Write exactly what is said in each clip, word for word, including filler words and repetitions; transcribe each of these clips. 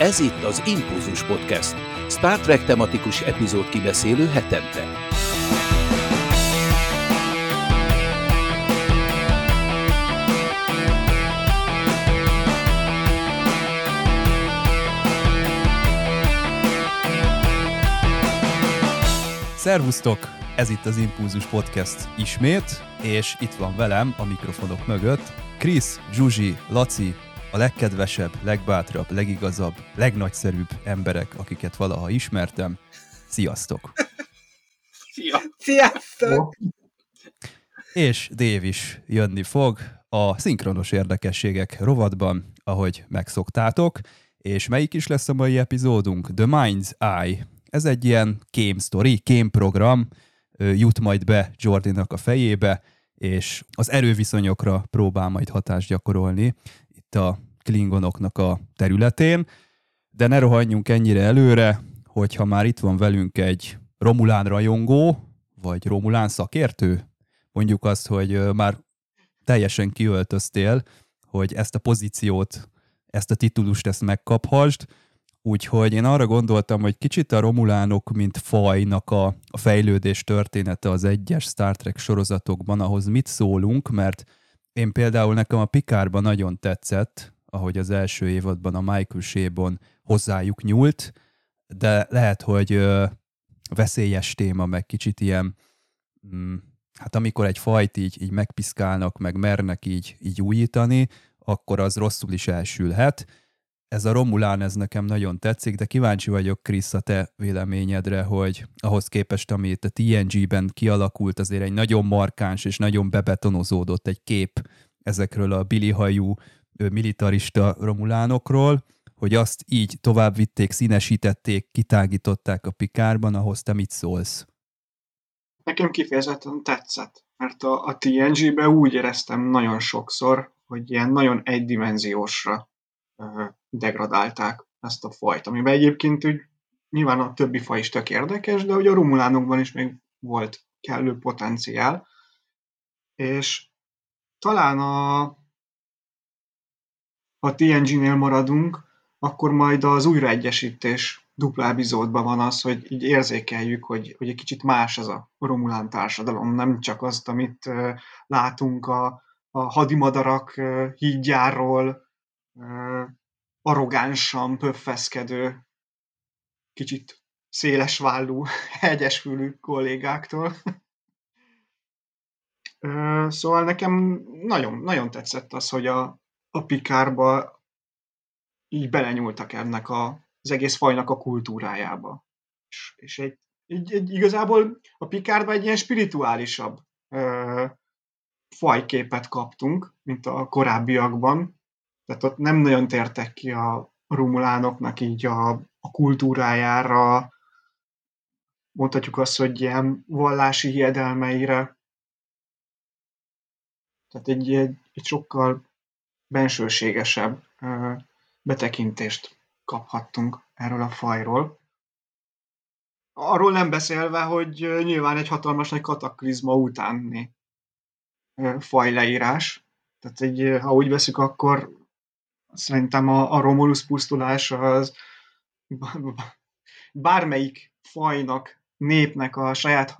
Ez itt az Impulzus Podcast, Star Trek tematikus epizód kibeszélő hetente. Szervusztok! Ez itt az Impulzus Podcast ismét, és itt van velem a mikrofonok mögött Krisz, Zsuzsi, Laci, a legkedvesebb, legbátrabb, legigazabb, legnagyszerűbb emberek, akiket valaha ismertem. Sziasztok! Szia. Sziasztok! És Dév is jönni fog a szinkronos érdekességek rovatban, ahogy megszoktátok. És melyik is lesz a mai epizódunk? The Mind's Eye. Ez egy ilyen kém sztori, kémprogram jut majd be Geordinak a fejébe, és az erőviszonyokra próbál majd hatást gyakorolni itt a klingonoknak a területén, de ne rohanjunk ennyire előre, hogyha már itt van velünk egy Romulán rajongó, vagy Romulán szakértő, mondjuk azt, hogy már teljesen kiöltöztél, hogy ezt a pozíciót, ezt a titulust, ezt megkaphasd, úgyhogy én arra gondoltam, hogy kicsit a Romulánok, mint fajnak a, a fejlődés története az egyes Star Trek sorozatokban, ahhoz mit szólunk, mert én például nekem a Picardban nagyon tetszett, ahogy az első évadban a Michael Chabon hozzájuk nyúlt, de lehet, hogy ö, veszélyes téma, meg kicsit ilyen, hm, hát amikor egy fajt így, így megpiszkálnak, meg mernek így, így újítani, akkor az rosszul is elsülhet. Ez a Romulán, ez nekem nagyon tetszik, de kíváncsi vagyok, Krisz, a te véleményedre, hogy ahhoz képest, ami itt a té en gé-ben kialakult, azért egy nagyon markáns és nagyon bebetonozódott egy kép ezekről a bilihajú militarista Romulánokról, hogy azt így tovább vitték, színesítették, kitágították a Picardban, ahhoz te mit szólsz? Nekem kifejezetten tetszett, mert a, a té en gé-ben úgy éreztem nagyon sokszor, hogy ilyen nagyon egydimenziósra degradálták ezt a fajt, amiben egyébként úgy, nyilván a többi faj is tök érdekes, de ugye a Romulánokban is még volt kellő potenciál, és talán a, a té en gé-nél maradunk, akkor majd az újraegyesítés dupla epizódban van az, hogy így érzékeljük, hogy, hogy egy kicsit más ez a Romulán társadalom, nem csak azt, amit uh, látunk a, a hadimadarak uh, hídjáról, arrogánsan pöffeszkedő, kicsit szélesvállú, hegyesfülű kollégáktól. Szóval nekem nagyon, nagyon tetszett az, hogy a, a Picardba így belenyúltak ennek a, az egész fajnak a kultúrájába. És, és egy, egy, egy, igazából a Picardba egy ilyen spirituálisabb ö, fajképet kaptunk, mint a korábbiakban. Tehát ott nem nagyon tértek ki a Romulánoknak így a, a kultúrájára, mondhatjuk azt, hogy ilyen vallási hiedelmeire. Tehát egy, egy, egy sokkal bensőségesebb ö, betekintést kaphattunk erről a fajról. Arról nem beszélve, hogy nyilván egy hatalmas nagy kataklizma utáni ö, fajleírás. Tehát egy, ha úgy veszük, akkor szerintem a, a Romulus pusztulása az bármelyik fajnak, népnek, a saját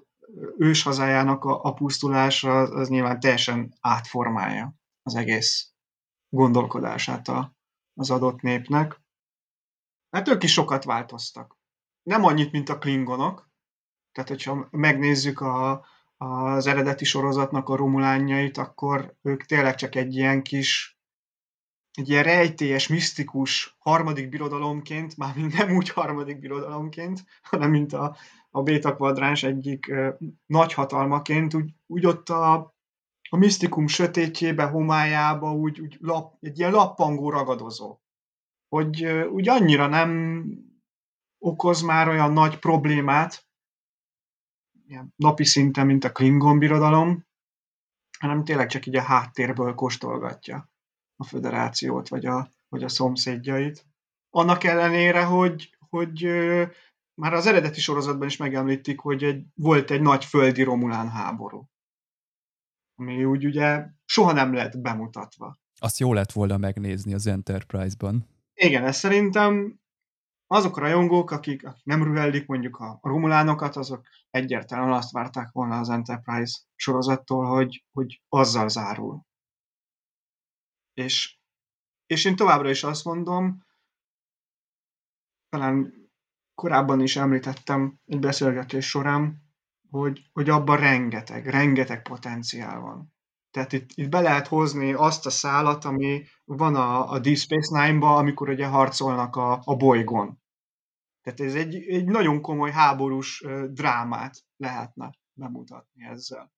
őshazájának a, a pusztulása az, az nyilván teljesen átformálja az egész gondolkodását a, az adott népnek. Hát ők is sokat változtak. Nem annyit, mint a klingonok. Tehát, hogyha megnézzük a, az eredeti sorozatnak a romulánjait, akkor ők tényleg csak egy ilyen kis egy ilyen rejtélyes, misztikus harmadik birodalomként, már nem úgy harmadik birodalomként, hanem mint a, a Beta kvadráns egyik ö, nagyhatalmaként, úgy, úgy ott a, a misztikum sötétjébe, homályába, úgy, úgy lap, egy ilyen lappangó ragadozó. Hogy ö, úgy annyira nem okoz már olyan nagy problémát, ilyen napi szinten, mint a Klingon birodalom, hanem tényleg csak így a háttérből kóstolgatja a föderációt, vagy a, vagy a szomszédjait. Annak ellenére, hogy, hogy ö, már az eredeti sorozatban is megemlítik, hogy egy, volt egy nagy földi Romulán háború, ami úgy ugye soha nem lett bemutatva. Azt jó lett volna megnézni az Enterprise-ban. Igen, ez szerintem azok a rajongók, akik, akik nem rüvellik mondjuk a romulánokat, azok egyértelműen azt várták volna az Enterprise sorozattól, hogy, hogy azzal zárul. És, és én továbbra is azt mondom, talán korábban is említettem egy beszélgetés során, hogy, hogy abban rengeteg, rengeteg potenciál van. Tehát itt, itt be lehet hozni azt a szálat, ami van a, a Deep Space Nine-ban, amikor ugye harcolnak a, a bolygón. Tehát ez egy, egy nagyon komoly háborús drámát lehetne bemutatni ezzel.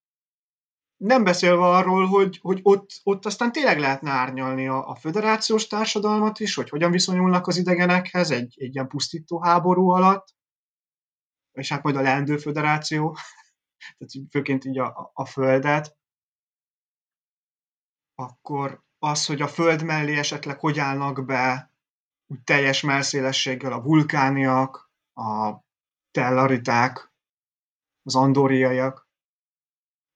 Nem beszélve arról, hogy, hogy ott, ott aztán tényleg lehetne árnyalni a, a föderációs társadalmat is, hogy hogyan viszonyulnak az idegenekhez egy, egy ilyen pusztító háború alatt, és hát majd a leendő föderáció, tehát főként így a, a Földet, akkor az, hogy a Föld mellé esetleg hogy állnak be úgy teljes mellszélességgel a vulkániak, a tellariták, az andoriaiak,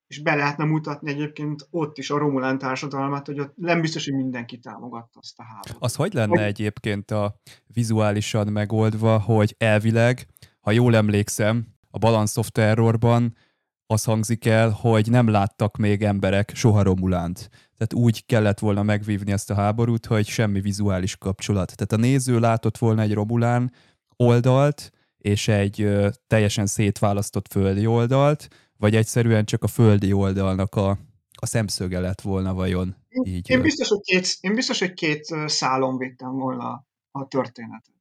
és be lehetne mutatni egyébként ott is a romulán társadalmat, hogy ott nem biztos, hogy mindenki támogatta azt a háborút. Az hogy lenne hogy... egyébként a vizuálisan megoldva, hogy elvileg, ha jól emlékszem, a Balance of Terrorban az hangzik el, hogy nem láttak még emberek soha Romulánt. Tehát úgy kellett volna megvívni ezt a háborút, hogy semmi vizuális kapcsolat. Tehát a néző látott volna egy Romulán oldalt, és egy ö, teljesen szétválasztott földi oldalt, vagy egyszerűen csak a földi oldalnak a, a szemszöge lett volna vajon. Én, így, én, biztos, hogy két, én biztos, hogy két szálon vittem volna a történetet.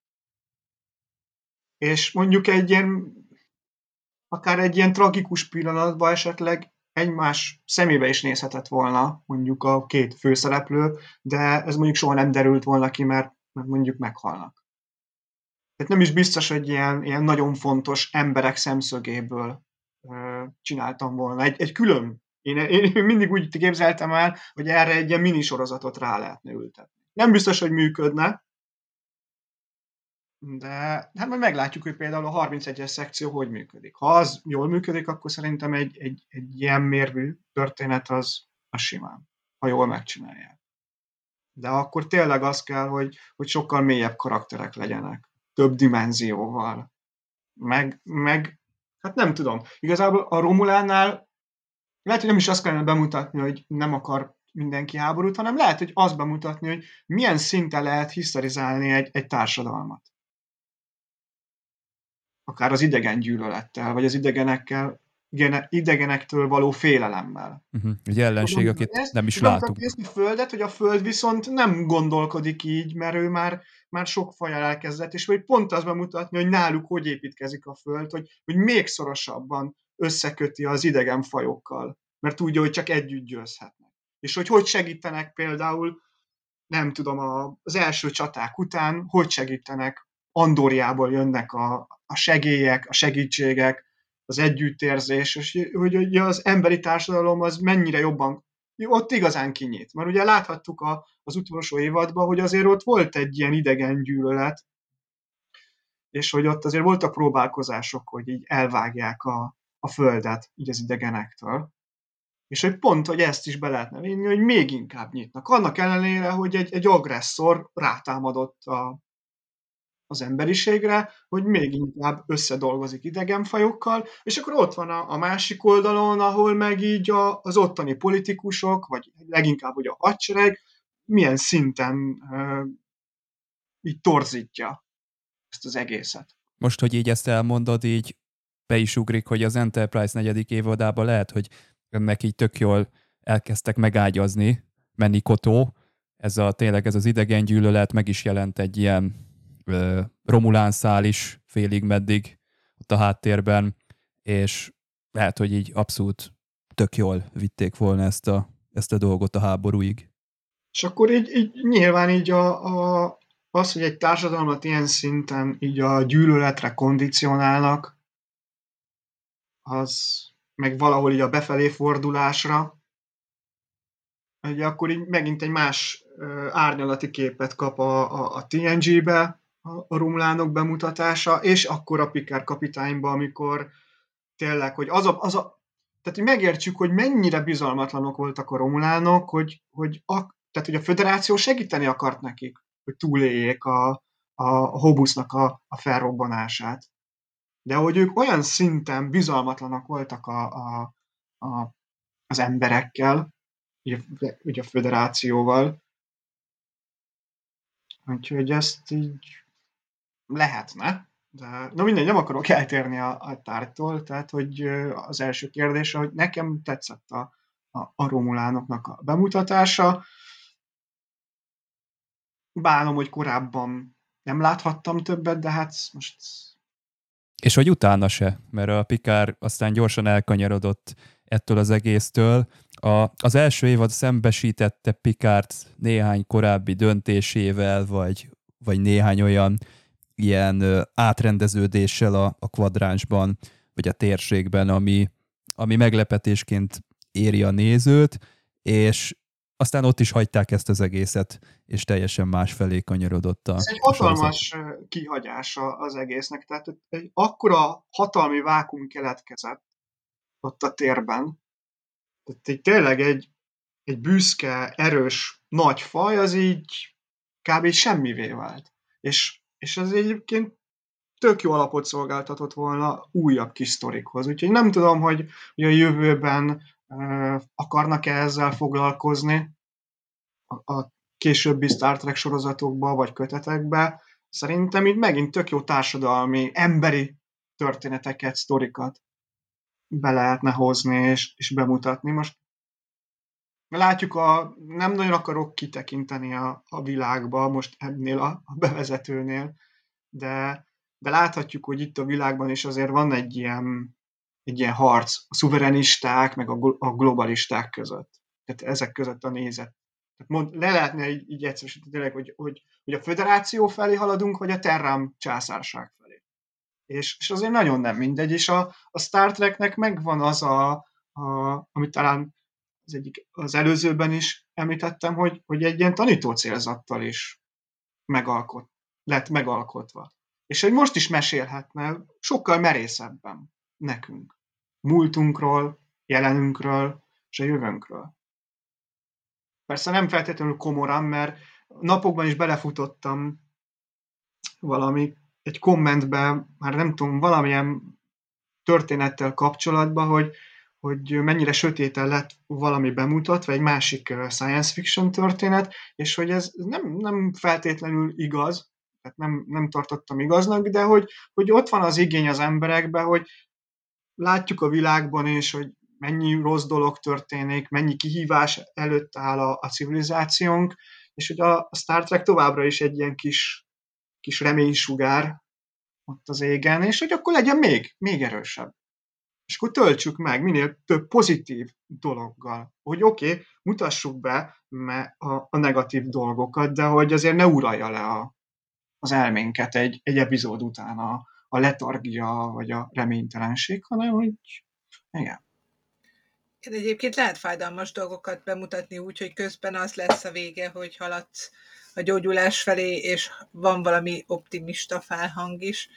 És mondjuk egy ilyen, akár egy ilyen tragikus pillanatban esetleg egymás szemébe is nézhetett volna mondjuk a két főszereplő, de ez mondjuk soha nem derült volna ki, mert mondjuk meghalnak. Tehát nem is biztos, hogy ilyen, ilyen nagyon fontos emberek szemszögéből ö, csináltam volna. Egy, egy külön. Én, én mindig úgy képzeltem el, hogy erre egy ilyen minisorozatot rá lehetne ültetni. Nem biztos, hogy működne, de hát majd meglátjuk, hogy például a harmincegyes szekció hogy működik. Ha az jól működik, akkor szerintem egy, egy, egy ilyen mérvű történet az, az simán, ha jól megcsinálják. De akkor tényleg az kell, hogy, hogy sokkal mélyebb karakterek legyenek, több dimenzióval. Meg, meg, hát nem tudom, igazából a Romulánál lehet, hogy nem is azt kellene bemutatni, hogy nem akar mindenki háborút, hanem lehet, hogy azt bemutatni, hogy milyen szinten lehet hiszterizálni egy, egy társadalmat. Akár az idegen gyűlölettel, vagy az idegenekkel, idegenektől való félelemmel. Uh-huh. Egy ellenség, akit nem is látunk. A Földet, hogy a Föld viszont nem gondolkodik így, mert ő már, már sok fajjal elkezdett, és vagy pont azt bemutatni, hogy náluk hogy építkezik a Föld, hogy, hogy még szorosabban összeköti az idegen fajokkal, mert tudja, hogy csak együtt győzhetnek. És hogy hogy segítenek például, nem tudom, az első csaták után, hogy segítenek, Andóriából jönnek a, a segélyek, a segítségek, az együttérzés, és hogy, hogy az emberi társadalom az mennyire jobban, ott igazán kinyit. Mert ugye láthattuk a, az utolsó évadban, hogy azért ott volt egy ilyen idegen gyűlölet, és hogy ott azért voltak próbálkozások, hogy így elvágják a, a Földet így az idegenektől. És hogy pont, hogy ezt is be lehetne vinni, hogy még inkább nyitnak. Annak ellenére, hogy egy, egy agresszor rátámadott a az emberiségre, hogy még inkább összedolgozik idegenfajokkal, és akkor ott van a, a másik oldalon, ahol meg így a, az ottani politikusok, vagy leginkább ugye a hadsereg, milyen szinten e, így torzítja ezt az egészet. Most, hogy így ezt elmondod, így be is ugrik, hogy az Enterprise negyedik évadában lehet, hogy ennek így tök jól elkezdtek megágyazni, menni kotó, ez a, tényleg ez az idegen gyűlölet meg is jelent egy ilyen Romulán szál is félig meddig ott a háttérben, és lehet, hogy így abszolút tök jól vitték volna ezt a, ezt a dolgot a háborúig. És akkor így, így nyilván így a, a, az, hogy egy társadalmat ilyen szinten így a gyűlöletre kondicionálnak, az meg valahol így a befelé fordulásra, ugye akkor így megint egy más árnyalati képet kap a, a, a té en gé-be, a romulánok bemutatása, és akkor a Picard kapitányba, amikor tényleg, hogy az a, az a... Tehát, hogy megértsük, hogy mennyire bizalmatlanok voltak a romulánok, hogy, hogy, a, tehát, hogy a föderáció segíteni akart nekik, hogy túléljék a, a, a Hobusznak a, a felrobbanását. De hogy ők olyan szinten bizalmatlanak voltak a, a, a, az emberekkel, ugye, ugye a föderációval, úgyhogy ezt így lehetne. De, na mindegy, nem akarok eltérni a, a tárgytól, tehát hogy az első kérdése, hogy nekem tetszett a, a, a Romulánoknak a bemutatása. Bánom, hogy korábban nem láthattam többet, de hát most... És hogy utána se, mert a Picard aztán gyorsan elkanyarodott ettől az egésztől. A, az első évad szembesítette Picard néhány korábbi döntésével, vagy, vagy néhány olyan ilyen ö, átrendeződéssel a, a kvadránsban, vagy a térségben, ami, ami meglepetésként éri a nézőt, és aztán ott is hagyták ezt az egészet, és teljesen másfelé kanyarodott a... Ez egy hatalmas kihagyása az egésznek, tehát egy akkora hatalmi vákum keletkezett ott a térben. Tehát így tényleg egy, egy büszke, erős, nagy faj, az így kb. Semmivé vált. És és ez egyébként tök jó alapot szolgáltatott volna újabb kis sztorikhoz. Úgyhogy nem tudom, hogy a jövőben uh, akarnak-e ezzel foglalkozni a, a későbbi Star Trek sorozatokba, vagy kötetekbe. Szerintem itt megint tök jó társadalmi, emberi történeteket, sztorikat be lehetne hozni és, és bemutatni. Most látjuk, a, nem nagyon akarok kitekinteni a, a világba most ennél a, a bevezetőnél, de, de láthatjuk, hogy itt a világban is azért van egy ilyen, egy ilyen harc a szuverenisták, meg a, a globalisták között. Tehát ezek között a nézet. Tehát mond, le lehetne így, így egyszerűsíteni, hogy, hogy, hogy a föderáció felé haladunk, vagy a Terrám császárság felé. És, és azért nagyon nem mindegy, és a, a Star Treknek megvan az a, a amit talán az egyik, az előzőben is említettem, hogy, hogy egy ilyen tanító célzattal is megalkot, lett megalkotva. És hogy most is mesélhetne sokkal merészebben nekünk. Múltunkról, jelenünkről és a jövőnkről. Persze nem feltétlenül komoran, mert napokban is belefutottam valami, egy kommentbe, már nem tudom, valamilyen történettel kapcsolatban, hogy hogy mennyire sötéten lett valami bemutatva, egy másik science fiction történet, és hogy ez nem, nem feltétlenül igaz, tehát nem, nem tartottam igaznak, de hogy, hogy ott van az igény az emberekben, hogy látjuk a világban is, hogy mennyi rossz dolog történik, mennyi kihívás előtt áll a, a civilizációnk, és hogy a, a Star Trek továbbra is egy ilyen kis, kis reménysugár ott az égen, és hogy akkor legyen még, még erősebb. És akkor töltsük meg minél több pozitív dologgal. Hogy oké, okay, mutassuk be a, a negatív dolgokat, de hogy azért ne uralja le a, az elménket egy, egy epizód után a, a letargia, vagy a reménytelenség, hanem hogy igen. Én egyébként lehet fájdalmas dolgokat bemutatni úgy, hogy közben az lesz a vége, hogy haladsz a gyógyulás felé, és van valami optimista felhang is.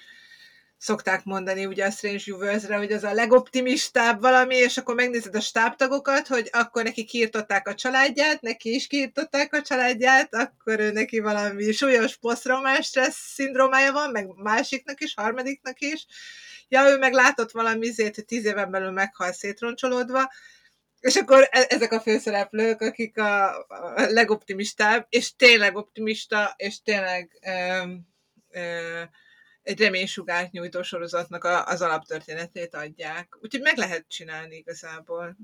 Szokták mondani ugye a Strange Universe-re, hogy az a legoptimistább valami, és akkor megnézed a stábtagokat, hogy akkor neki kiirtották a családját, neki is kiirtották a családját, akkor ő neki valami súlyos posztraumás stressz szindrómája van, meg másiknak is, harmadiknak is. Ja, ő meg látott valami izét, hogy tíz éven belül meghal szétroncsolódva, és akkor ezek a főszereplők, akik a legoptimistább, és tényleg optimista, és tényleg... Um, um, egy reménysugárt nyújtó sorozatnak az alaptörténetét adják. Úgyhogy meg lehet csinálni igazából.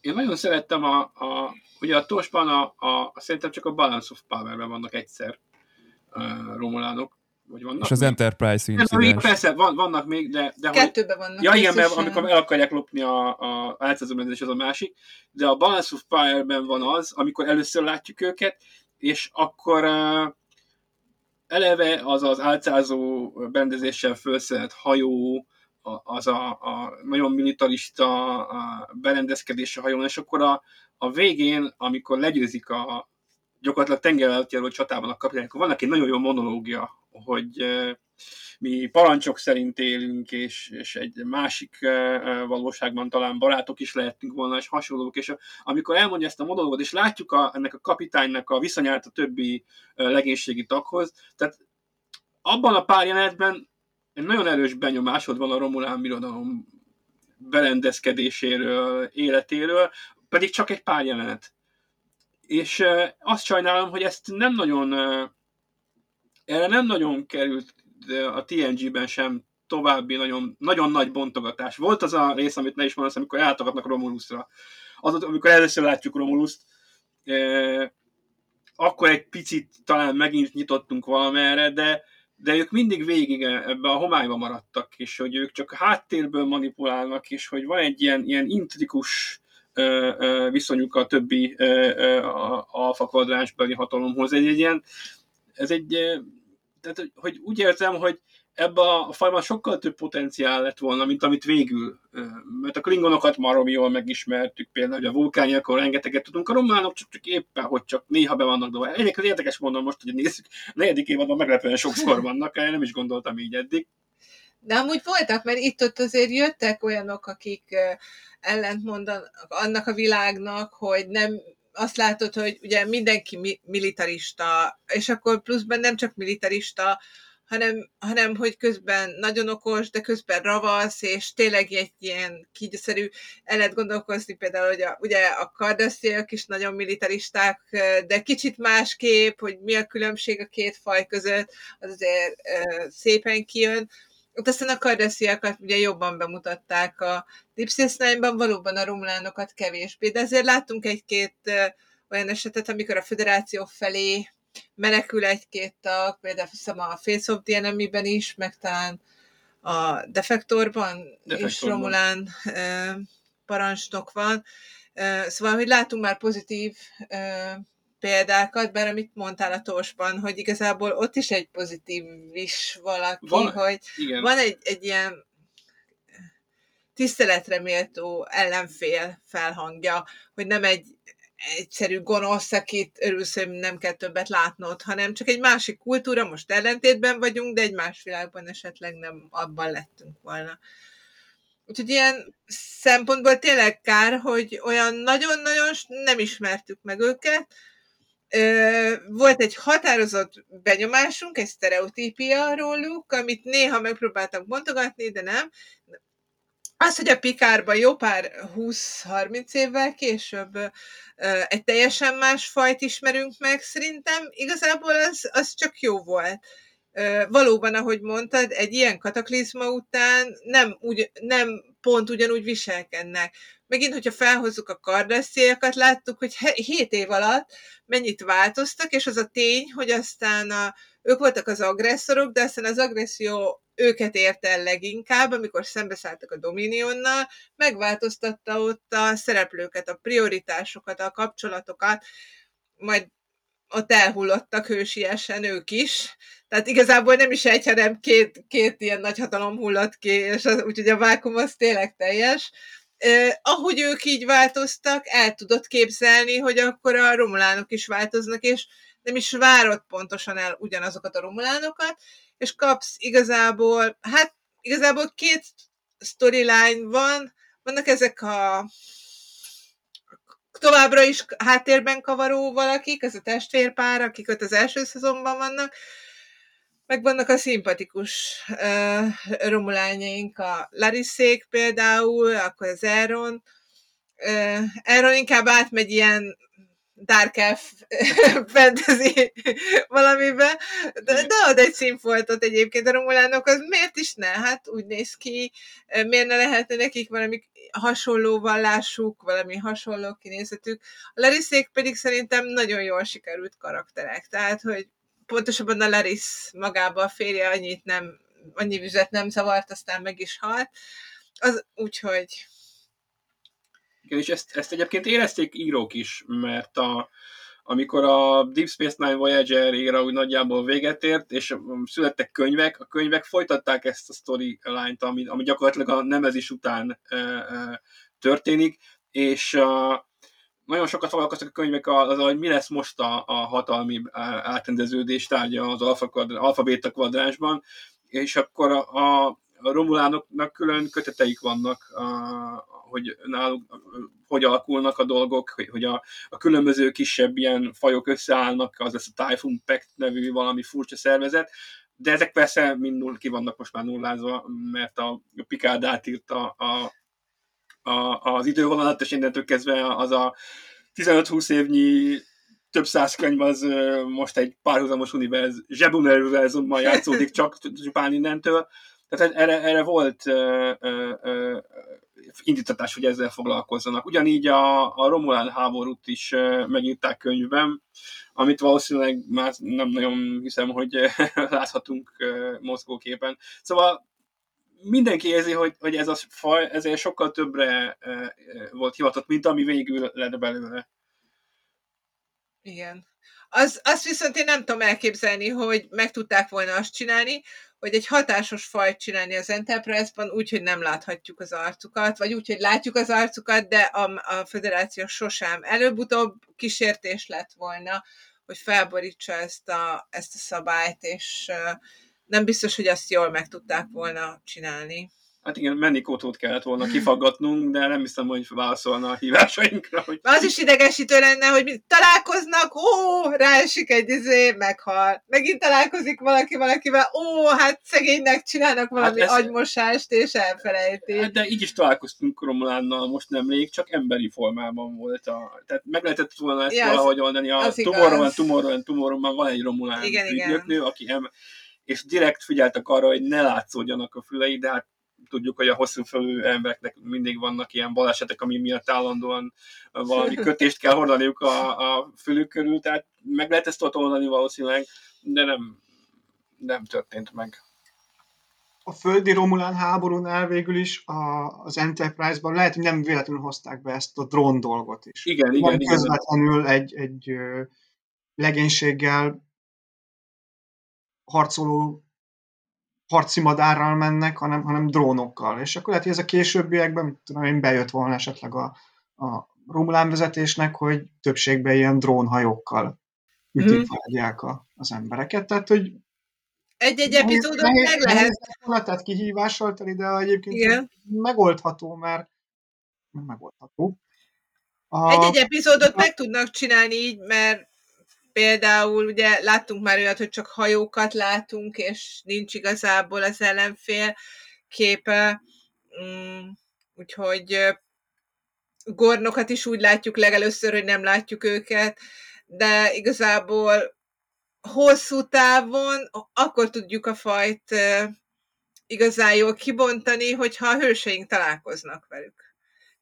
Én nagyon szerettem a... a ugye a Tosban a, a, szerintem csak a Balance of Power-ben vannak egyszer uh, Romulánok. Vagy vannak és az még? Enterprise incidens. Persze, van, vannak még, de... de kettőben hogy, vannak. Ja, igen, mert amikor el akarják lopni a, a álcázomrendezés, az a másik. De a Balance of Power-ben van az, amikor először látjuk őket, és akkor... Uh, eleve az az álcázó berendezéssel felszerelt hajó, az a, a nagyon militarista a berendezkedés a hajón, és akkor a, a végén, amikor legyőzik a gyakorlatilag tenger alatt járó csatában a kapitány, akkor vannak egy nagyon jó monológia, hogy mi parancsok szerint élünk, és, és egy másik valóságban talán barátok is lehetünk volna, és hasonlók, és amikor elmondja ezt a monológot, és látjuk a, ennek a kapitánynak a viszonyát a többi legénységi taghoz, tehát abban a pár jelenetben egy nagyon erős benyomásod van a Romulán birodalom berendezkedéséről, életéről, pedig csak egy pár jelenet. És azt sajnálom, hogy ezt nem nagyon, erre nem nagyon került a té en gé-ben sem további nagyon, nagyon nagy bontogatás. Volt az a rész, amit ne is mondasz, amikor eltogatnak Romulusra. Az, amikor először látjuk Romulust, eh, akkor egy picit talán megint nyitottunk valamerre, de, de ők mindig végig ebbe a homályba maradtak, és hogy ők csak háttérből manipulálnak, és hogy van egy ilyen, ilyen intrikus eh, eh, viszonyuk a többi eh, eh, a, alfa kvadránsbeli hatalomhoz. Egy, egy ilyen, ez egy eh, Tehát, hogy úgy érzem, hogy ebben a fajban sokkal több potenciál lett volna, mint amit végül. Mert a klingonokat marom jól megismertük, például, hogy a vulkániakon rengeteget tudunk, a románok csak, csak éppen, hogy csak néha be vannak dolgok. Egyébként érdekes mondom most, hogy nézzük, a negyedik évadban meglepően sokszor vannak, én nem is gondoltam így eddig. De amúgy voltak, mert itt-ott azért jöttek olyanok, akik ellentmondanak annak a világnak, hogy nem... Azt látod, hogy ugye mindenki mi- militarista, és akkor pluszben nem csak militarista, hanem, hanem hogy közben nagyon okos, de közben ravasz, és tényleg egy ilyen kígyószerű, el lehet gondolkozni például, hogy a, ugye a kardassziak is nagyon militaristák, de kicsit másképp, hogy mi a különbség a két faj között, az azért e, szépen kijön. Ott aztán a kardassziakat ugye jobban bemutatták a Deep Space Nine-ban, valóban a romulánokat kevésbé, de azért láttunk egy-két olyan esetet, amikor a Föderáció felé menekül egy-két tag, például a Face of the Enemy-ben is, meg talán a Defektorban, Defektorban. is romulán eh, parancsnok van. Eh, szóval, hogy látunk már pozitív eh, példákat, bár amit mondtál a Torsban, hogy igazából ott is egy pozitív is valaki, van, hogy igen. van egy, egy ilyen tiszteletre méltó ellenfél felhangja, hogy nem egy egyszerű gonosz, akit örülsz, hogy nem kell többet látnod, hanem csak egy másik kultúra, most ellentétben vagyunk, de egy más világban esetleg nem abban lettünk volna. Úgyhogy ilyen szempontból tényleg kár, hogy olyan nagyon-nagyon nem ismertük meg őket. Volt egy határozott benyomásunk, egy sztereotípia róluk, amit néha megpróbáltam bontogatni, de nem. Az, hogy a Picardban jó pár húsz-harminc évvel később egy teljesen más fajt ismerünk meg, szerintem igazából az, az csak jó volt. Valóban, ahogy mondtad, egy ilyen kataklizma után nem, ugy, nem pont ugyanúgy viselkednek. Megint, hogyha felhozzuk a kardassziakat, láttuk, hogy hét év alatt mennyit változtak, és az a tény, hogy aztán a, ők voltak az agresszorok, de aztán az agresszió őket érte el leginkább, amikor szembeszálltak a Dominionnal, megváltoztatta ott a szereplőket, a prioritásokat, a kapcsolatokat, majd ott elhullottak hősiesen ők is. Tehát igazából nem is egy, hanem két, két ilyen nagyhatalom hullott ki, és az, úgyhogy a vákum az tényleg teljes. Eh, ahogy ők így változtak, el tudott képzelni, hogy akkor a romulánok is változnak, és nem is várott pontosan el ugyanazokat a romulánokat, és kapsz igazából, hát igazából két storyline van, vannak ezek a továbbra is háttérben kavaró valakik, ez a testvérpár, akik ott az első szezonban vannak, meg vannak a szimpatikus uh, romulányaink, a Larisszék például, akkor az Aaron. Uh, Aaron inkább átmegy ilyen dark elf fantasy valamibe, de, de ad egy színfoltot egyébként a romulánok, az miért is ne? Hát úgy néz ki, miért ne lehetne nekik valami hasonló vallásuk, valami hasonló kinézetük. A Larisszék pedig szerintem nagyon jól sikerült karakterek, tehát, hogy pontosabban a Larisz magába a férje annyit nem, annyi vizet nem zavart, aztán meg is halt. Az úgyhogy... Igen, és ezt, ezt egyébként érezték írók is, mert a, amikor a Deep Space Nine Voyager éra úgy nagyjából véget ért, és születtek könyvek, a könyvek folytatták ezt a storyline-t, ami, ami gyakorlatilag a Nemesis után e, e, történik, és a, nagyon sokat foglalkoztak a könyvek azzal, hogy mi lesz most a, a hatalmi átrendeződés tárgya az alfa kvadr- alfa-béta kvadránsban, és akkor a, a romulánoknak külön köteteik vannak, a, hogy náluk hogy alakulnak a dolgok, hogy, hogy a, a különböző kisebb ilyen fajok összeállnak, az lesz a Typhoon Pact nevű valami furcsa szervezet, de ezek persze mind null, ki vannak most már nullázva, mert a Picard átírta a, a, az idővonalat, és innentől kezdve az a tizenöt-húsz évnyi több száz könyv az most egy párhuzamos univerz, zsebuniverzumban játszódik csak csupán innentől. Tehát erre, erre volt ö, ö, ö, indítatás, hogy ezzel foglalkozzanak. Ugyanígy a, a Romulán háborút is ö, megírták könyvben, amit valószínűleg már nem nagyon hiszem, hogy láthatunk ö, mozgóképen. Szóval mindenki érzi, hogy, hogy ez a faj ezért sokkal többre ö, volt hivatott, mint ami végül lett belőle. Igen. Az, azt viszont én nem tudom elképzelni, hogy meg tudták volna azt csinálni, hogy egy hatásos fajt csinálni az Enterprise-ban úgy, hogy nem láthatjuk az arcukat, vagy úgy, hogy látjuk az arcukat, de a, a Föderáció sosem. Előbb-utóbb kísértés lett volna, hogy felborítsa ezt a, ezt a szabályt, és nem biztos, hogy azt jól meg tudták volna csinálni. Hát igen, mennikótót kellett volna kifaggatnunk, de nem hiszem, hogy válaszolna a hívásainkra. Hogy... Az is idegesítő lenne, hogy találkoznak, ó, ráesik egy izé, meghal. Megint találkozik valaki valakivel, ó, hát szegénynek csinálnak valami hát ez... agymosást, és elfelejti. Hát de így is találkoztunk Romulánnal most nemrég, csak emberi formában volt. A... Tehát meg lehetett volna ezt ja, valahogy oldani. A Tomorrowban, Tomorrowban, Tomorrowban van egy Romulán ügynöknő, aki em... és direkt figyeltek arra, hogy ne látszódjanak a fülei, de hát tudjuk, hogy a hosszú fölű embereknek mindig vannak ilyen balesetek, ami miatt állandóan valami kötést kell hordaniuk a, a fülük körül, tehát meg lehet ezt ott oldani valószínűleg, de nem, nem történt meg. A földi Romulán háborúnál végül is a, az Enterprise-ban lehet, hogy nem véletlenül hozták be ezt a drón dolgot is. Igen, van igen. Közvetlenül igen. Egy, egy legénységgel harcoló harci madárral mennek, hanem, hanem drónokkal. És akkor lehet, hogy ez a későbbiekben, mit tudom én, bejött volna esetleg a, a Romulán vezetésnek, hogy többségben ilyen drónhajókkal ütikvágják mm. az embereket. Tehát, hogy egy-egy epizódot meg lehet. Tehát kihívással teli, de egyébként igen. megoldható, mert nem megoldható. A... Egy-egy epizódot a... meg tudnak csinálni így, mert például ugye láttunk már olyat, hogy csak hajókat látunk, és nincs igazából az ellenfél képe, úgyhogy gornokat is úgy látjuk legelőször, hogy nem látjuk őket, de igazából hosszú távon akkor tudjuk a fajt igazán jól kibontani, hogyha a hőseink találkoznak velük.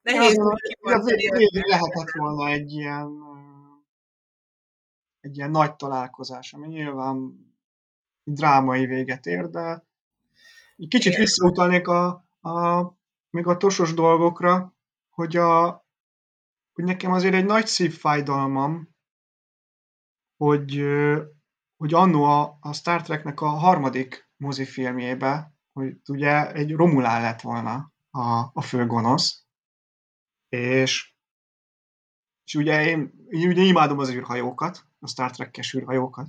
Nehéz ja, kibontani. Azért lehetett volna egy ilyen egy ilyen nagy találkozás, ami nyilván drámai véget ér, de kicsit igen. visszautalnék a, a, még a tosos dolgokra, hogy, a, hogy nekem azért egy nagy szívfájdalmam, hogy, hogy annó a, a Star Treknek a harmadik mozifilmjébe, hogy ugye egy Romulán lett volna a, a főgonosz, és, és ugye én, én ugye imádom az űrhajókat, a Star Trek-es űrhajókat,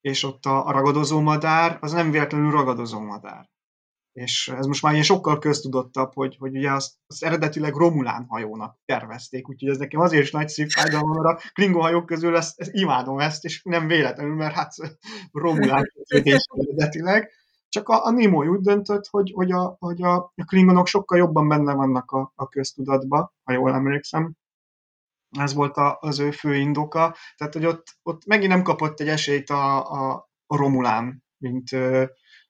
és ott a, a ragadozó madár, az nem véletlenül ragadozó madár. És ez most már ilyen sokkal köztudottabb, hogy, hogy ugye azt, azt eredetileg Romulán hajónak tervezték, úgyhogy ez nekem azért is nagy szívfájdalom, mert a Klingon hajók közül ezt, ezt imádom ezt, és nem véletlenül, mert hát Romulán eredetileg. Csak a, a Nimoy úgy döntött, hogy, hogy, a, hogy a, a Klingonok sokkal jobban benne vannak a, a köztudatba, ha jól emlékszem. Ez volt az ő fő indoka. Tehát, hogy ott, ott megint nem kapott egy esélyt a, a, a Romulán, mint,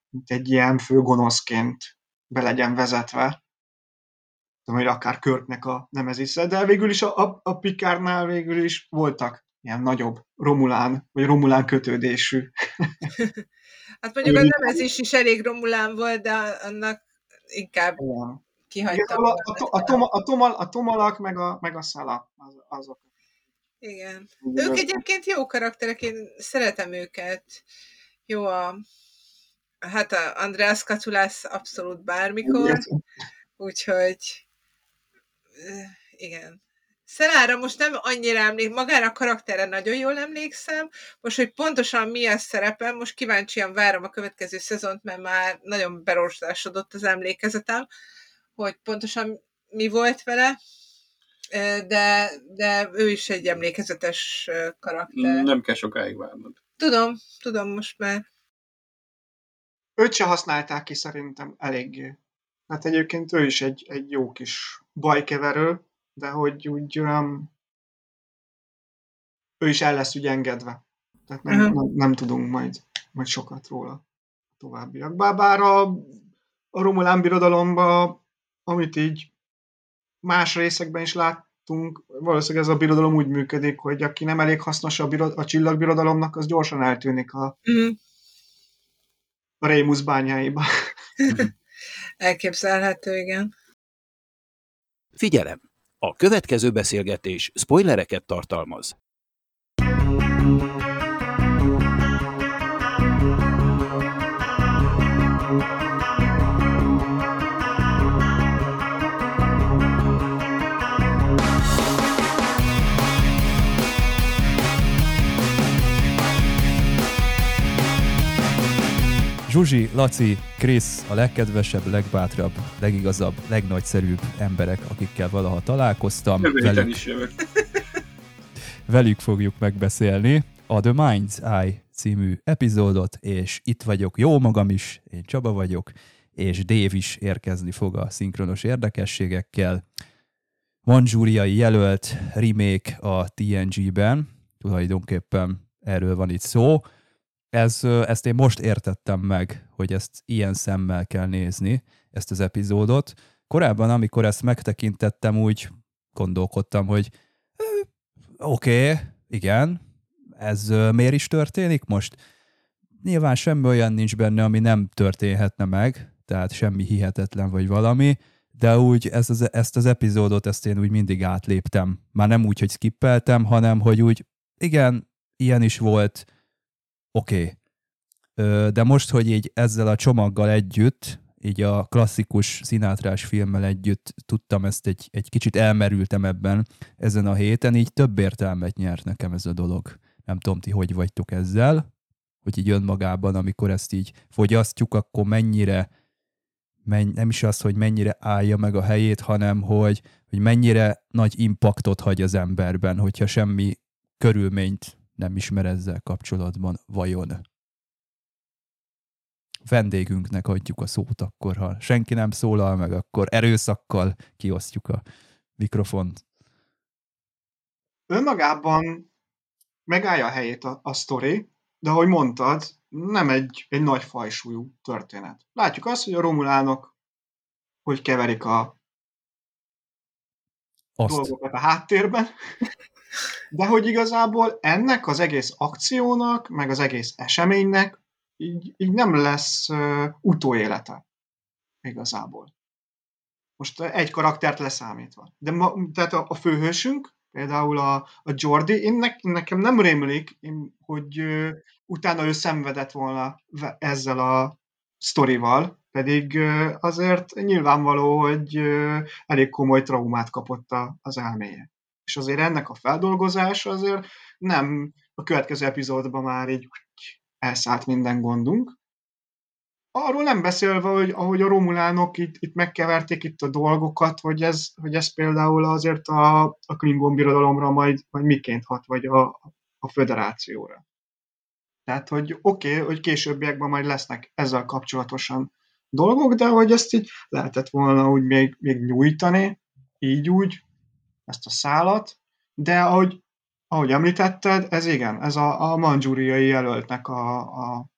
mint egy ilyen főgonoszként be legyen vezetve. Tudom, hogy akár Kirknek a Nemesis-e, de végül is a, a, a Picardnál végül is voltak ilyen nagyobb Romulán, vagy Romulán kötődésű. Hát mondjuk a Nemesis is elég Romulán volt, de annak inkább... Ja. Kihagytam. A, a, a, a, a, tomal, a Tomalak, meg a, meg a Sela. Az, azok. Igen. Úgy ők egyébként jó karakterek, én szeretem őket. Jó a... Hát a Andreas Katulász abszolút bármikor. Úgyhogy... Igen. Szelára most nem annyira emlékszem, magára a karakterre nagyon jól emlékszem, most, hogy pontosan mi a szerepem, most kíváncsian várom a következő szezont, mert már nagyon berorzsdásodott az emlékezetem, hogy pontosan mi volt vele, de, de ő is egy emlékezetes karakter. Nem kell sokáig várnod. Tudom, tudom most már. Őt se használták ki szerintem eléggé. Hát egyébként ő is egy, egy jó kis bajkeverő, de hogy úgy um, ő is el lesz úgy engedve. Tehát nem, uh-huh. nem, nem tudunk majd, majd sokat róla továbbiak. Bár a, a Romulán birodalomban, amit így más részekben is láttunk, valószínűleg ez a birodalom úgy működik, hogy aki nem elég hasznos a, birod, a csillagbirodalomnak, az gyorsan eltűnik a, uh-huh. a Rémusz bányáiba. Elképzelhető, igen. Figyelem! A következő beszélgetés spoilereket tartalmaz. Zsuzsi, Laci, Krisz a legkedvesebb, legbátrabb, legigazabb, legnagyszerűbb emberek, akikkel valaha találkoztam. Velük, is velük fogjuk megbeszélni a The Mind's Eye című epizódot, és itt vagyok jó magam is, én Csaba vagyok, és Dave is érkezni fog a szinkronos érdekességekkel. Mandzsúriai jelölt remake a té en gében, tulajdonképpen erről van itt szó. Ez, ezt én most értettem meg, hogy ezt ilyen szemmel kell nézni, ezt az epizódot. Korábban, amikor ezt megtekintettem, úgy gondolkodtam, hogy oké, okay, igen, ez miért is történik most? Nyilván semmi olyan nincs benne, ami nem történhetne meg, tehát semmi hihetetlen vagy valami, de úgy ez az, ezt az epizódot ezt én úgy mindig átléptem. Már nem úgy, hogy skippeltem, hanem hogy úgy igen, ilyen is volt, oké, okay. De most, hogy így ezzel a csomaggal együtt, így a klasszikus Sinatrás filmmel együtt tudtam ezt, egy, egy kicsit elmerültem ebben ezen a héten, így több értelmet nyert nekem ez a dolog. Nem tudom, ti hogy vagytok ezzel, hogy így önmagában, amikor ezt így fogyasztjuk, akkor mennyire, menny, nem is az, hogy mennyire állja meg a helyét, hanem hogy, hogy mennyire nagy impaktot hagy az emberben, hogyha semmi körülményt nem ismer ezzel kapcsolatban vajon. Vendégünknek adjuk a szót akkor, ha senki nem szólal meg, akkor erőszakkal kiosztjuk a mikrofont. Önmagában megállja a helyét a, a sztori, de ahogy mondtad, nem egy, egy nagy fajsúlyú történet. Látjuk azt, hogy a Romulánok hogy keverik a azt. dolgokat a háttérben, de hogy igazából ennek az egész akciónak, meg az egész eseménynek így, így nem lesz uh, utóélete igazából. Most egy karaktert leszámítva. De ma, tehát a, a főhősünk, például a, a Geordi, én ne, nekem nem rémlik, én, hogy uh, utána ő szenvedett volna ezzel a sztorival, pedig uh, azért nyilvánvaló, hogy uh, elég komoly traumát kapott a, az elméje. És azért ennek a feldolgozása azért nem a következő epizódban már így elszállt minden gondunk. Arról nem beszélve, hogy ahogy a Romulánok itt, itt megkeverték itt a dolgokat, hogy ez, hogy ez például azért a, a Klingon birodalomra majd, majd miként hat, vagy a, a föderációra. Tehát, hogy oké, okay, hogy későbbiekben majd lesznek ezzel kapcsolatosan dolgok, de hogy ezt így lehetett volna úgy még, még nyújtani, így úgy, ezt a szálat, de ahogy, ahogy említetted, ez igen, ez a, a mandzsúriai jelöltnek a, a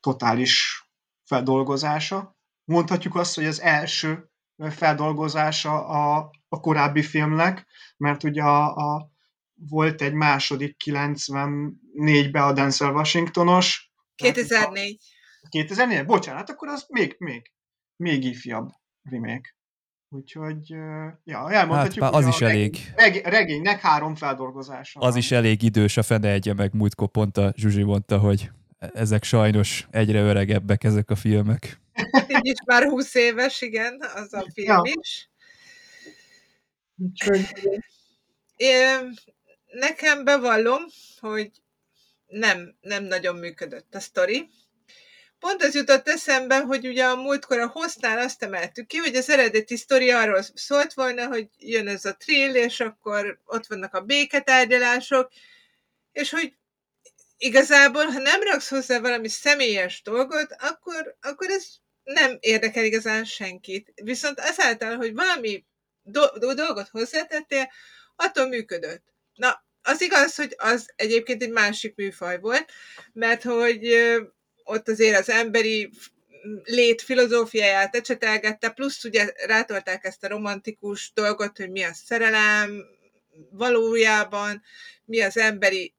totális feldolgozása. Mondhatjuk azt, hogy az első feldolgozása a, a korábbi filmnek, mert ugye a, a, volt egy második kilencvennégyben a Denzel Washingtonos. kétezer-négy. kétezer-négy, bocsánat, akkor az még, még, még ifjabb remake. Úgyhogy, ja, elmondhatjuk, hát, az is elég. Regény, regénynek három feldolgozása. Az van. Is elég idős a fene egye, meg múltkor pont a Zsuzsi mondta, hogy ezek sajnos egyre öregebbek ezek a filmek. Így is már húsz éves, igen, az a film ja. is. Úgyhogy, Én, nekem bevallom, hogy nem, nem nagyon működött a sztori. Pont az jutott eszembe, hogy ugye a múltkor a hossznál azt emeltük ki, hogy az eredeti sztori arról szólt volna, hogy jön ez a trill, és akkor ott vannak a béketárgyalások, és hogy igazából, ha nem raksz hozzá valami személyes dolgot, akkor, akkor ez nem érdekel igazán senkit. Viszont azáltal, hogy valami do- dolgot hozzátettél, attól működött. Na, az igaz, hogy az egyébként egy másik műfaj volt, mert hogy ott azért az emberi lét filozófiáját ecsetelgette, plusz ugye rátolták ezt a romantikus dolgot, hogy mi a szerelem valójában, mi az emberi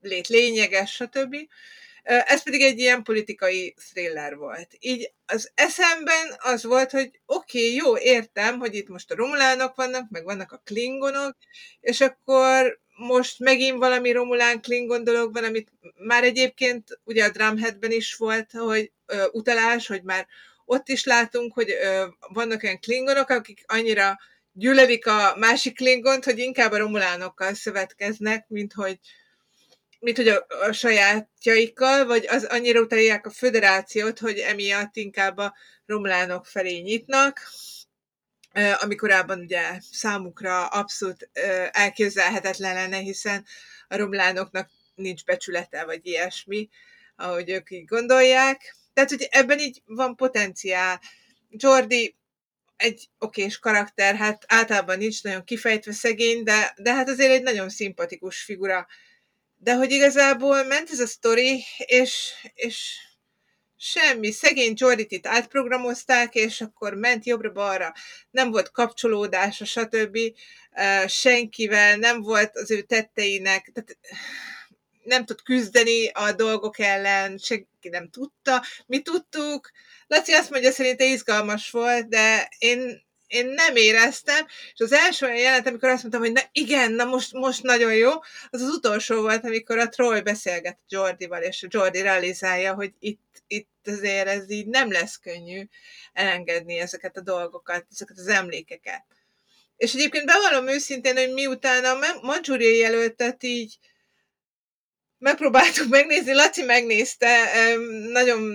lét lényeges, stb. Ez pedig egy ilyen politikai thriller volt. Így az eszemben az volt, hogy oké, okay, jó, értem, hogy itt most a romulánok vannak, meg vannak a klingonok, és akkor most megint valami romulán-klingon dolog van, amit már egyébként ugye a Drumheadben is volt, hogy ö, utalás, hogy már ott is látunk, hogy ö, vannak olyan klingonok, akik annyira gyűlölik a másik klingont, hogy inkább a romulánokkal szövetkeznek, mint hogy mint hogy a, a sajátjaikkal, vagy az annyira utálják a föderációt, hogy emiatt inkább a romulánok felé nyitnak, ami korábban ugye számukra abszolút elképzelhetetlen lenne, hiszen a romulánoknak nincs becsülete, vagy ilyesmi, ahogy ők így gondolják. Tehát, hogy ebben így van potenciál. Geordi egy okés karakter, hát általában nincs nagyon kifejtve szegény, de, de hát azért egy nagyon szimpatikus figura. De hogy igazából ment ez a sztori, és, és semmi, szegény Geordit itt átprogramozták, és akkor ment jobbra-balra, nem volt kapcsolódása, stb. Senkivel, nem volt az ő tetteinek, tehát nem tud küzdeni a dolgok ellen, senki nem tudta, mi tudtuk. Laci azt mondja, szerinte izgalmas volt, de én... Én nem éreztem, és az első olyan jelenet, amikor azt mondtam, hogy na igen, na most, most nagyon jó, az az utolsó volt, amikor a Troi beszélget Geordival, és a Geordi realizálja, hogy itt, itt azért ez így nem lesz könnyű elengedni ezeket a dolgokat, ezeket az emlékeket. És egyébként bevallom őszintén, hogy miután a mandzsúriai jelöltet így megpróbáltuk megnézni, Laci megnézte, nagyon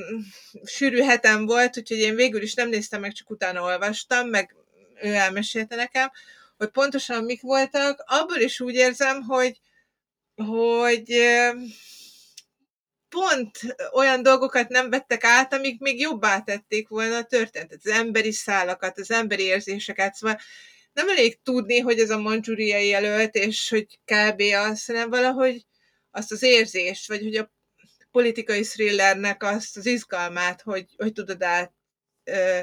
sűrű hetem volt, úgyhogy én végül is nem néztem meg, csak utána olvastam, meg ő elmesélte nekem, hogy pontosan mik voltak. Abból is úgy érzem, hogy, hogy pont olyan dolgokat nem vettek át, amik még jobbá tették volna a történetet, az emberi szálakat, az emberi érzéseket. Szóval nem elég tudni, hogy ez a mandzsúriai jelölt, és hogy kb. Az, hanem valahogy azt az érzést, vagy hogy a politikai thrillernek azt az izgalmát, hogy, hogy tudod át ö,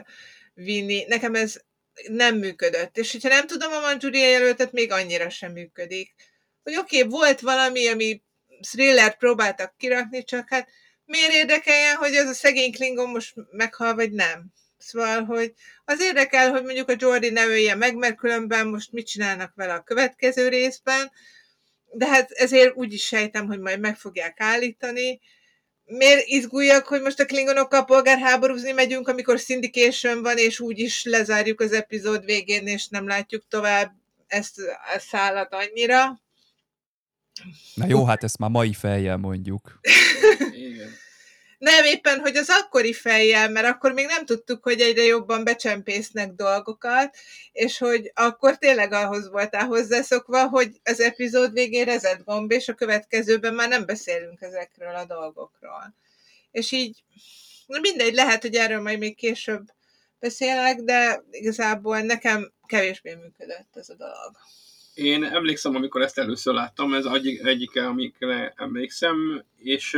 vinni. Nekem ez nem működött. És hogyha nem tudom a mandzsúriai jelöltet, még annyira sem működik. Hogy oké, okay, volt valami, ami thrillert próbáltak kirakni, csak hát miért érdekeljen, hogy az a szegény klingon most meghal, vagy nem. Szóval, hogy az érdekel, hogy mondjuk a Geordi ne ölje meg, mert különben most mit csinálnak vele a következő részben, de hát ezért úgy is sejtem, hogy majd meg fogják állítani. Miért izguljak, hogy most a klingonokkal polgárháborúzni megyünk, amikor syndication van, és úgy is lezárjuk az epizód végén, és nem látjuk tovább ezt a szállat annyira. Na jó, hát ezt már mai fejjel mondjuk. Igen. Nem éppen, hogy az akkori fejjel, mert akkor még nem tudtuk, hogy egyre jobban becsempésznek dolgokat, és hogy akkor tényleg ahhoz voltál hozzászokva, hogy az epizód végén reset gomb, és a következőben már nem beszélünk ezekről a dolgokról. És így, mindegy, lehet, hogy erről majd még később beszélek, de igazából nekem kevésbé működött ez a dolog. Én emlékszem, amikor ezt először láttam, ez egyike, amikre emlékszem, és...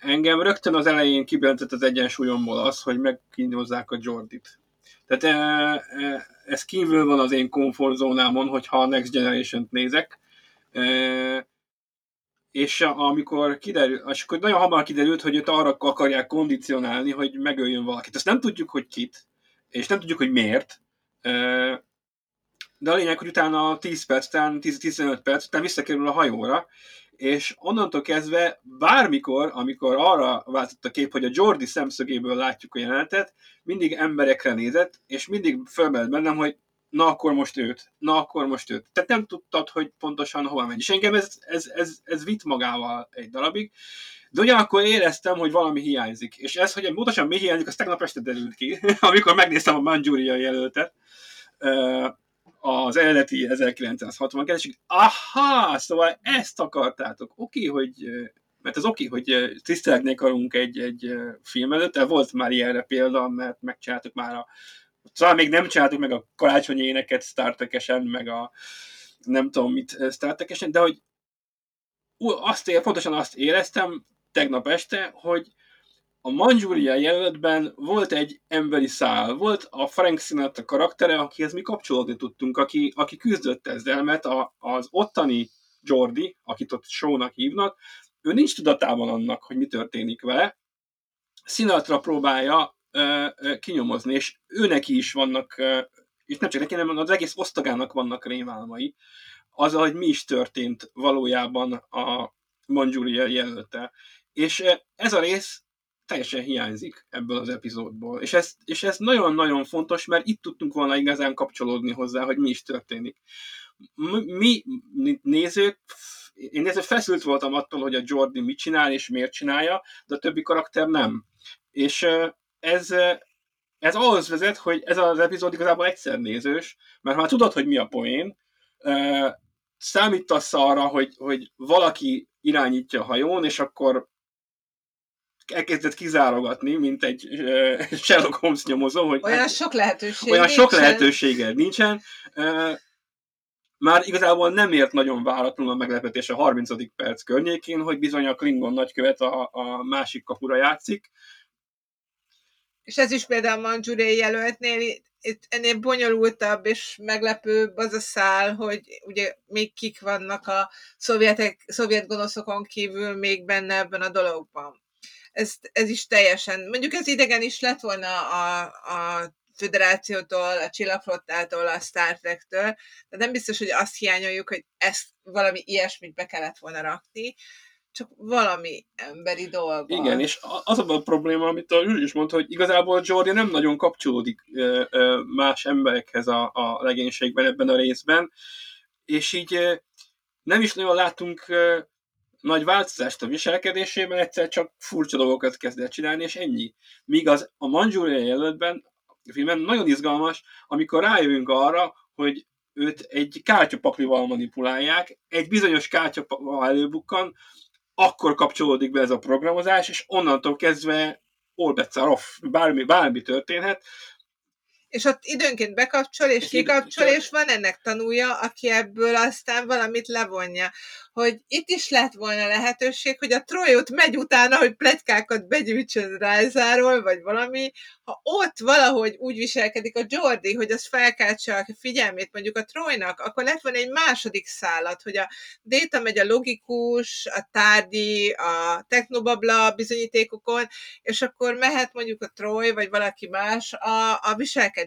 engem rögtön az elején kibilentett az egyensúlyomból az, hogy megkínozzák a Geordit. Tehát ez kívül van az én komfortzónámon, hogyha a Next Generation-t nézek. És amikor kiderül, és akkor nagyon hamar kiderült, hogy őt arra akarják kondicionálni, hogy megöljön valakit. Ezt nem tudjuk, hogy kit, és nem tudjuk, hogy miért. De a lényeg, hogy utána tíz perc, tíz-tizenöt perc, utána visszakerül a hajóra, és onnantól kezdve bármikor, amikor arra váltott a kép, hogy a Geordi szemszögéből látjuk a jelenetet, mindig emberekre nézett, és mindig fölmerült bennem, hogy na akkor most őt, na akkor most őt. Tehát nem tudtad, hogy pontosan hova megy. És engem ez, ez, ez, ez vitt magával egy darabig, de ugyanakkor éreztem, hogy valami hiányzik. És ez, hogy pontosan mi hiányzik, az tegnap este derült ki, amikor megnéztem a mandzsúriai jelöltet, az eredeti ezerkilencszázhatvankettő, és aha, szóval ezt akartátok. Oké, hogy... Mert az oké, hogy tisztelegni akarunk egy, egy film előtt, de volt már ilyenre példa, mert megcsináltuk már a... Szóval még nem csináltuk meg a karácsonyi éneket Star Trek-esen, meg a nem tudom mit Star Trek-esen, de hogy azt ér, pontosan azt éreztem tegnap este, hogy a mandzsúriai jelöltben volt egy emberi szál, volt a Frank Sinatra karaktere, akihez mi kapcsolódni tudtunk, aki, aki küzdött ezzel, mert a, az ottani Geordi, akit ott Shownak hívnak, ő nincs tudatában annak, hogy mi történik vele. Sinatra próbálja ö, ö, kinyomozni, és őneki is vannak, ö, és nem csak neki, hanem az egész osztagának vannak rémálmai, az, hogy mi is történt valójában a mandzsúriai jelölttel. És ez a rész teljesen hiányzik ebből az epizódból. És ez, és ez nagyon-nagyon fontos, mert itt tudtunk volna igazán kapcsolódni hozzá, hogy mi is történik. Mi nézők, én nézve feszült voltam attól, hogy a Geordi mit csinál és miért csinálja, de a többi karakter nem. És ez, ez ahhoz vezet, hogy ez az epizód igazából egyszer nézős, mert már tudod, hogy mi a poén, számítasz arra, hogy, hogy valaki irányítja a hajón, és akkor elkezdett kizárogatni, mint egy Sherlock Holmes nyomozó, hogy olyan hát, sok lehetőség olyan nincsen. Sok lehetősége nincsen. Már igazából nem ért nagyon váratlanul a meglepetés a harmincadik perc környékén, hogy bizony a Klingon nagykövet a, a másik kapura játszik. És ez is például a mandzsúriai jelöltnél, itt ennél bonyolultabb és meglepőbb az a szál, hogy ugye még kik vannak a szovjetek, szovjet gonoszokon kívül még benne ebben a dologban. Ez, ez is teljesen, mondjuk ez idegen is lett volna a, a Föderációtól, a Csillagflottától, a Star Trektől, de nem biztos, hogy azt hiányoljuk, hogy ezt valami ilyesmit be kellett volna rakni, csak valami emberi dolga. Igen, és az a probléma, amit a Zsuzsi is mondta, hogy igazából Geordi nem nagyon kapcsolódik más emberekhez a, a legénységben ebben a részben, és így nem is nagyon látunk nagy változást a viselkedésében, egyszer csak furcsa dolgokat kezdett csinálni, és ennyi. Míg az, a mandzsúriai jelöltben a filmben nagyon izgalmas, amikor rájövünk arra, hogy őt egy kártyapaklival manipulálják, egy bizonyos kártyapaklival előbukkan, akkor kapcsolódik be ez a programozás, és onnantól kezdve all bets are off, bármi, bármi történhet. És ott időnként bekapcsol, és, és kikapcsol, idő... és van ennek tanúja, aki ebből aztán valamit levonja. Hogy itt is lett volna lehetőség, hogy a Trojot megy utána, hogy pletykákat begyűjtsön Rájzáról, vagy valami. Ha ott valahogy úgy viselkedik a Geordi, hogy az felkeltse a figyelmét mondjuk a Trojnak, akkor lett volna egy második szállat, hogy a Data megy a logikus, a tárgyi, a technobabla bizonyítékokon, és akkor mehet mondjuk a Troj, vagy valaki más a, a viselkedés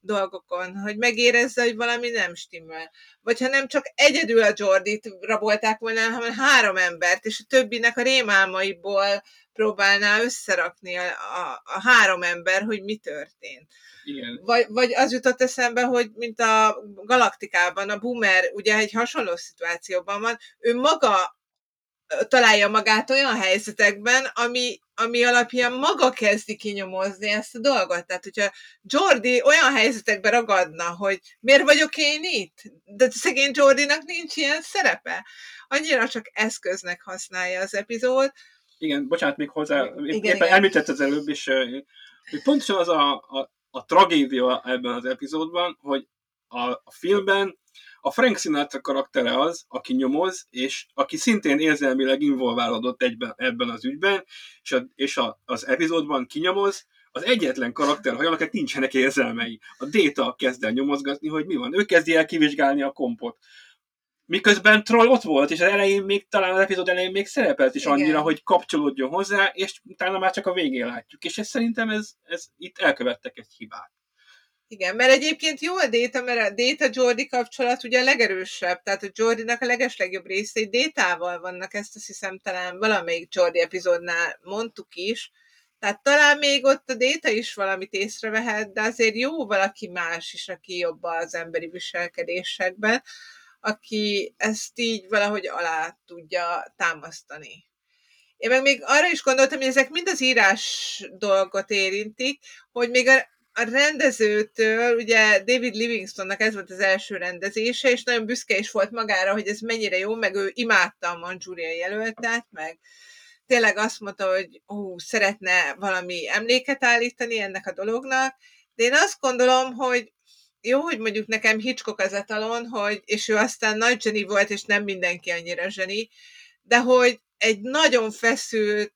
dolgokon, hogy megérezze, hogy valami nem stimmel. Vagy ha nem csak egyedül a Geordit rabolták volna, hanem három embert, és a többinek a rémálmaiból próbálná összerakni a, a, a három ember, hogy mi történt. Igen. Vagy, vagy az jutott eszembe, hogy mint a Galaktikában, a Boomer ugye egy hasonló szituációban van, ő maga találja magát olyan helyzetekben, ami, ami alapján maga kezdi kinyomozni ezt a dolgot. Tehát, hogyha Geordi olyan helyzetekben ragadna, hogy miért vagyok én itt? De szegény Geordinak nincs ilyen szerepe. Annyira csak eszköznek használja az epizód. Igen, bocsánat, még hozzá, igen, éppen említett az előbb is, hogy pontosan az a, a, a tragédia ebben az epizódban, hogy a, a filmben a Frank Sinatra karaktere az, aki nyomoz, és aki szintén érzelmileg involválódott egyben, ebben az ügyben, és, a, és a, az epizódban kinyomoz, az egyetlen karakter, hogy annak nincsenek érzelmei. A Data kezd el nyomozgatni, hogy mi van. Ő kezdi el kivizsgálni a kompot. Miközben Troll ott volt, és az elején még, talán az epizód elején még szerepelt is. Igen. Annyira, hogy kapcsolódjon hozzá, és utána már csak a végén látjuk. És ez, szerintem ez, ez, itt elkövettek egy hibát. Igen, mert egyébként jó a Data, mert a Data-Geordi kapcsolat ugye a legerősebb, tehát a Geordinak a legeslegjobb részei Datával vannak, ezt azt hiszem talán valamelyik Geordi epizódnál mondtuk is, Tehát talán még ott a Data is valamit észrevehet, de azért jó valaki más is, aki jobb az emberi viselkedésekben, aki ezt így valahogy alá tudja támasztani. Én meg még arra is gondoltam, hogy ezek mind az írás dolgot érintik, hogy még a, a rendezőtől, ugye David Livingstonnak ez volt az első rendezése, és nagyon büszke is volt magára, hogy ez mennyire jó, meg ő imádta a mandzsúriai jelöltet, meg tényleg azt mondta, hogy ó, szeretne valami emléket állítani ennek a dolognak, de én azt gondolom, hogy jó, hogy mondjuk nekem Hitchcock az etalon, hogy, és ő aztán nagy zseni volt, és nem mindenki annyira zseni, de hogy egy nagyon feszült,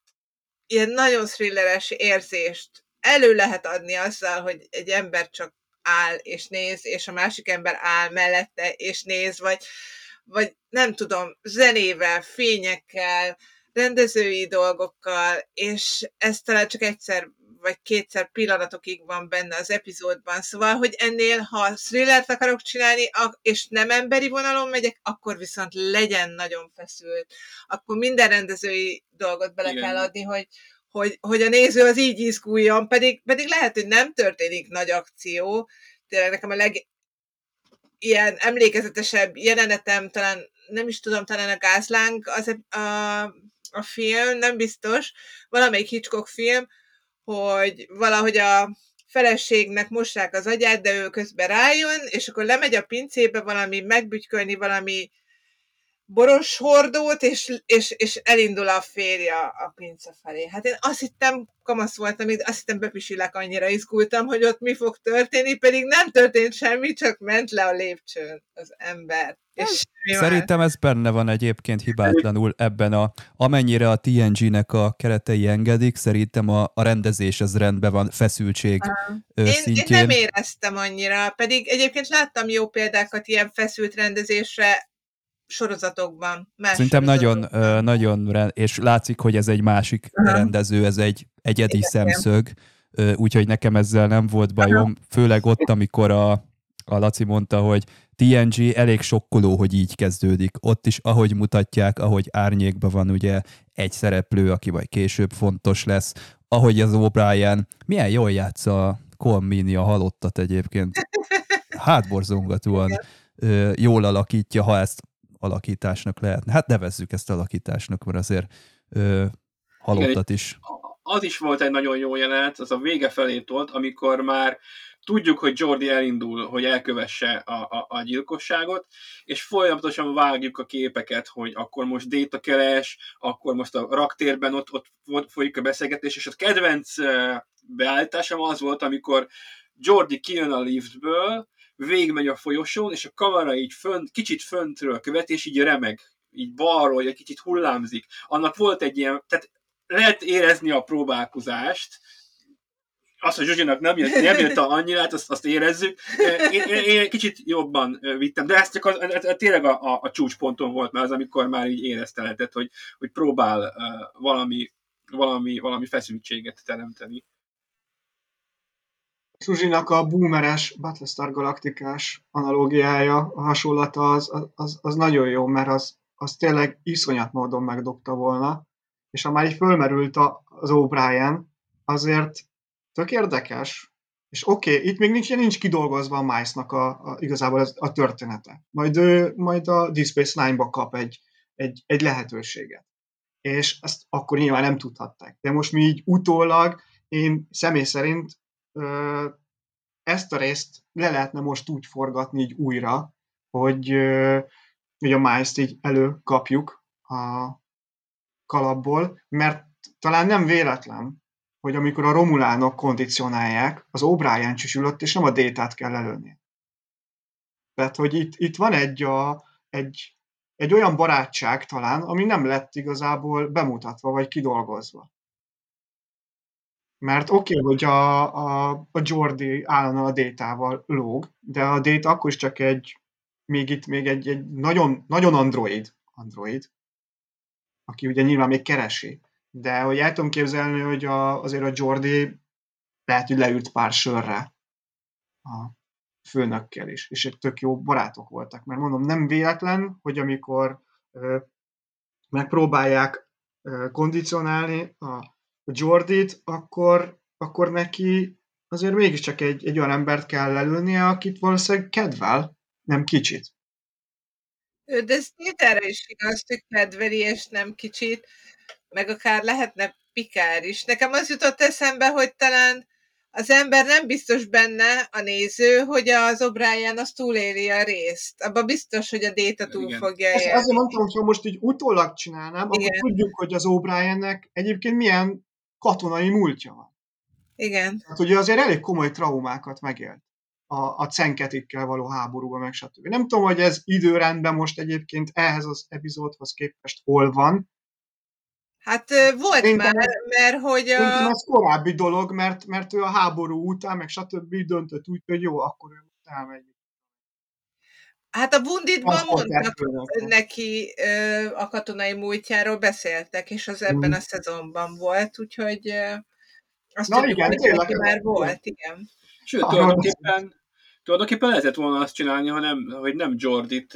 ilyen nagyon thrilleres érzést elő lehet adni azzal, hogy egy ember csak áll és néz, és a másik ember áll mellette és néz, vagy, vagy nem tudom, zenével, fényekkel, rendezői dolgokkal, és ez talán csak egyszer vagy kétszer pillanatokig van benne az epizódban, szóval, hogy ennél, ha thrillert akarok csinálni, és nem emberi vonalon megyek, akkor viszont legyen nagyon feszült. Akkor minden rendezői dolgot bele igen. kell adni, hogy, hogy, hogy a néző az így izguljon, pedig, pedig lehet, hogy nem történik nagy akció. Tényleg nekem a leg ilyen emlékezetesebb jelenetem, talán nem is tudom, talán a gázláng az a, a, a film, nem biztos, valamelyik Hitchcock film, hogy valahogy a feleségnek mossák az agyát, de ő közben rájön, és akkor lemegy a pincébe valami, megbütykölni valami boros hordót, és, és, és elindul a férje a pince felé. Hát én azt hittem, kamasz voltam, azt hittem bepisilek, annyira izgultam, hogy ott mi fog történni, pedig nem történt semmi, csak ment le a lépcsőn az ember. És szerintem ez benne van egyébként hibátlanul ebben a, amennyire a té en gének a keretei engedik, szerintem a, a rendezés az rendben van, feszültség én, szintjén. Én nem éreztem annyira, pedig egyébként láttam jó példákat ilyen feszült rendezésre sorozatokban. Más szerintem sorozatokban. Nagyon, nagyon rend, és látszik, hogy ez egy másik aha. rendező, ez egy egyedi igen. szemszög, úgyhogy nekem ezzel nem volt bajom, aha. főleg ott, amikor a A Laci mondta, hogy té en gé elég sokkoló, hogy így kezdődik. Ott is, ahogy mutatják, ahogy árnyékban van ugye egy szereplő, aki majd később fontos lesz. Ahogy az O'Brien, milyen jól játsza a Colmini, a halottat egyébként. Hátborzongatóan ö, jól alakítja, ha ezt alakításnak lehetne. Hát nevezzük ezt alakításnak, mert azért ö, halottat is. Az is volt egy nagyon jó jelenet, az a vége felé tolt, amikor már tudjuk, hogy Geordi elindul, hogy elkövesse a, a, a gyilkosságot, és folyamatosan vágjuk a képeket, hogy akkor most Data keres, akkor most a raktérben ott, ott folyik a beszélgetés, és a kedvenc beállításom az volt, amikor Geordi kijön a liftből, végigmegy a folyosón, és a kamera így fönt, kicsit föntről követ, és így remeg, így balról, egy kicsit hullámzik. Annak volt egy ilyen, tehát lehet érezni a próbálkozást, azt, hogy Zsuzsinak nem írta annyira, azt, azt érezzük. Én, én, én kicsit jobban vittem, de ez csak az, ez tényleg a, a, a csúcsponton volt már az, amikor már így érezte lehetett, hogy, hogy próbál uh, valami, valami, valami feszültséget teremteni. Zsuzsinak a boomeres Battlestar Galaktikás analógiája, a hasonlata az, az, az nagyon jó, mert az, az tényleg iszonyat módon megdobta volna, és ha már így fölmerült az O'Brien, azért tök érdekes, és oké, okay, itt még nincs, nincs kidolgozva a Miles-nak a, a, igazából ez, a története. Majd ő majd a Deep Space Nine-ba kap egy, egy, egy lehetőséget. És ezt akkor nyilván nem tudhatták. De most mi így utólag, én személy szerint ö, ezt a részt le lehetne most úgy forgatni így újra, hogy, ö, hogy a Miles-t így előkapjuk a kalapból, mert talán nem véletlen, hogy amikor a Romulánok kondicionálják, az O'Brien csücsülött, és nem a Datát kell lelőni. Tehát, hogy itt, itt van egy, a, egy, egy olyan barátság talán, ami nem lett igazából bemutatva, vagy kidolgozva. Mert oké, okay, hogy a, a, a Geordi állandóan a Datával lóg, de a Data akkor is csak egy, még itt még egy, egy nagyon, nagyon android, android, aki ugye nyilván még keresi. De hogy el tudom képzelni, hogy a, azért a Geordi lehet, hogy leült pár sörre a főnökkel is. És egy tök jó barátok voltak. Mert mondom, nem véletlen, hogy amikor ö, megpróbálják ö, kondicionálni a Geordit, akkor, akkor neki azért mégiscsak egy, egy olyan embert kell lelőnie, akit valószínűleg kedvel, nem kicsit. De ez Tétára is igaz, hogy kedveli, és nem kicsit, meg akár lehetne Picard is. Nekem az jutott eszembe, hogy talán az ember nem biztos benne, a néző, hogy az O'Brien az túléli a részt. Abban biztos, hogy a Data túl fogja élni. Azért mondtam, hogy ha most így utólag csinálnám, igen, akkor tudjuk, hogy az O'Briennek egyébként milyen katonai múltja van. Igen. Hát ugye azért elég komoly traumákat megélt a, a cenketikkel való háborúban, meg stb. Nem tudom, hogy ez időrendben most egyébként ehhez az epizódhoz képest hol van. Hát volt szerintem már, ez, mert hogy... A... Ez korábbi dolog, mert, mert ő a háború után, meg stb. Döntött úgy, hogy jó, akkor ő elmegy. Hát a Bunditban mondtak neki a katonai múltjáról, beszéltek, és az ebben a szezonban volt, úgyhogy azt na, tudjuk, igen, hogy már volt, igen. Sőt, tulajdonképpen, tulajdonképpen lehetett volna azt csinálni, ha nem, hogy nem Geordit,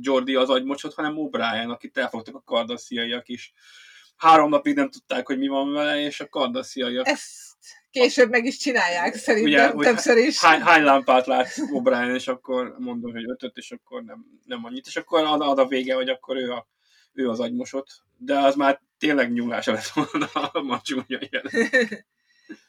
Geordi az agymocsot, hanem O'Brien, akit elfogtak a cardassiaiak is. Három napig nem tudták, hogy mi van vele, és a cardassiaiak... Ezt később meg is csinálják, szerintem, ugye, többször is. Hány, hány lámpát látsz O'Brien, és akkor mondom, hogy ötöt, és akkor nem, nem annyit. És akkor ad, ad a vége, hogy akkor ő, a, ő az agymosot. De az már tényleg nyúlása lett volna a Mandzsúriai jelölt.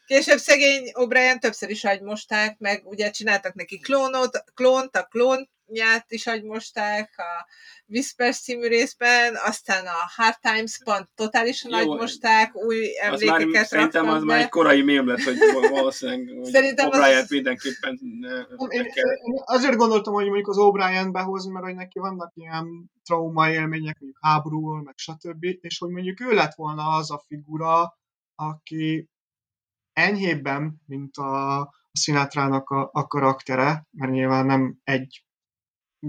Később szegény O'Brien többször is agymosták, meg ugye csináltak neki klónot, klónt, a klón nyát is agymosták a Whispers című részben, aztán a Hard Times-ban totálisan agymosták, új emlékeket már, szerintem az be. Már egy korai mém lett, hogy valószínűleg O'Brien az... mindenképpen én, én azért gondoltam, hogy mondjuk az O'Brien behoz, mert hogy neki vannak ilyen trauma élmények, mondjuk háborúból, meg stb. És hogy mondjuk ő lett volna az a figura, aki enyhébben, mint a Sinatrának a, a karaktere, mert nyilván nem egy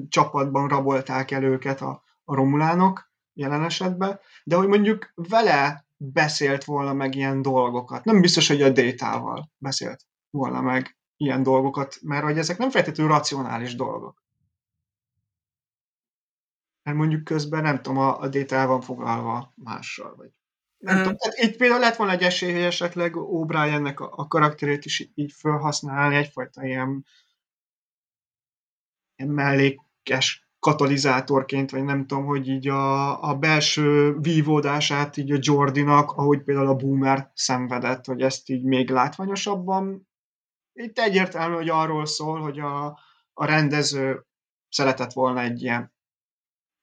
csapatban rabolták el őket a, a romulánok jelen esetben, de hogy mondjuk vele beszélt volna meg ilyen dolgokat. Nem biztos, hogy a Datával beszélt volna meg ilyen dolgokat, mert hogy ezek nem feltétlenül racionális dolgok. Mert mondjuk közben, nem tudom, a, a Data el van foglalva mással, vagy nem uh-huh. tudom. Tehát itt például lett volna egy esély, hogy esetleg O'Briennek a, a karakterét is így felhasználni, egyfajta ilyen mellékes katalizátorként, vagy nem tudom, hogy így a, a belső vívódását így a Geordinak, ahogy például a Boomer szenvedett, hogy ezt így még látványosabban. Itt egyértelmű, hogy arról szól, hogy a, a rendező szeretett volna egy ilyen,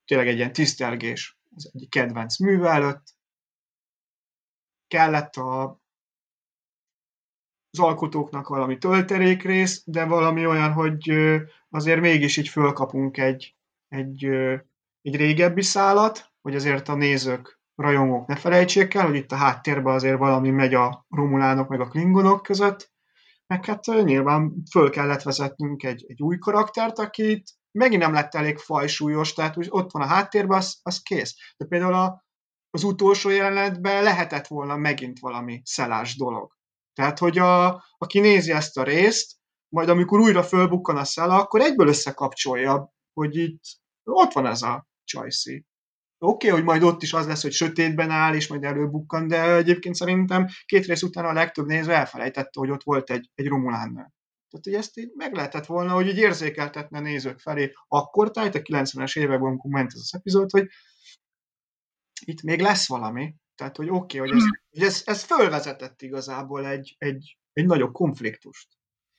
tényleg egy ilyen tisztelgés az egyik kedvenc műve előtt. Kellett a az alkotóknak valami töltelékrész, de valami olyan, hogy azért mégis így fölkapunk egy, egy, egy régebbi szálat, hogy azért a nézők, rajongók ne felejtsék el, hogy itt a háttérben azért valami megy a romulánok meg a klingonok között, meg hát nyilván föl kellett vezetnünk egy, egy új karaktert, akit megint nem lett elég fajsúlyos, tehát úgy ott van a háttérben, az, az kész. De például a, az utolsó jelenetben lehetett volna megint valami szelás dolog. Tehát, hogy a, aki nézi ezt a részt, majd amikor újra fölbukkan a Sela, akkor egyből összekapcsolja, hogy itt ott van ez a csajszi. Oké, okay, hogy majd ott is az lesz, hogy sötétben áll, és majd előbukkan, de egyébként szerintem két rész után a legtöbb néző elfelejtette, hogy ott volt egy, egy romulánnő. Tehát, hogy ezt így meg lehetett volna, hogy így érzékeltetne nézők felé akkor, tehát a kilencvenes években, amikor ment ez az epizód, hogy itt még lesz valami. Tehát, hogy oké, okay, hogy ez, hogy ez, ez fölvezetett igazából egy, egy, egy nagyobb konfliktust.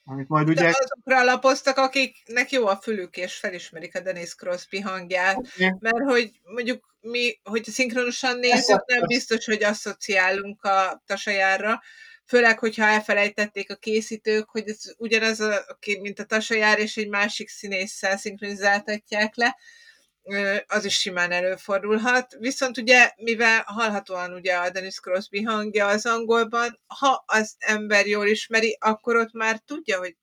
Amit majd ugye... De azokra alapoztak, akiknek jó a fülük, és felismerik a Dennis Crosby hangját, okay. Mert hogy mondjuk mi, hogyha szinkronosan nézzük, nem biztos, hogy asszociálunk a Tasha Yarra, főleg, hogyha elfelejtették a készítők, hogy ez ugyanaz, a, mint a Tasha Yar, és egy másik színésszel szinkronizáltatják le, az is simán előfordulhat. Viszont ugye, mivel hallhatóan ugye a Dennis Crosby hangja az angolban, ha az ember jól ismeri, akkor ott már tudja, hogy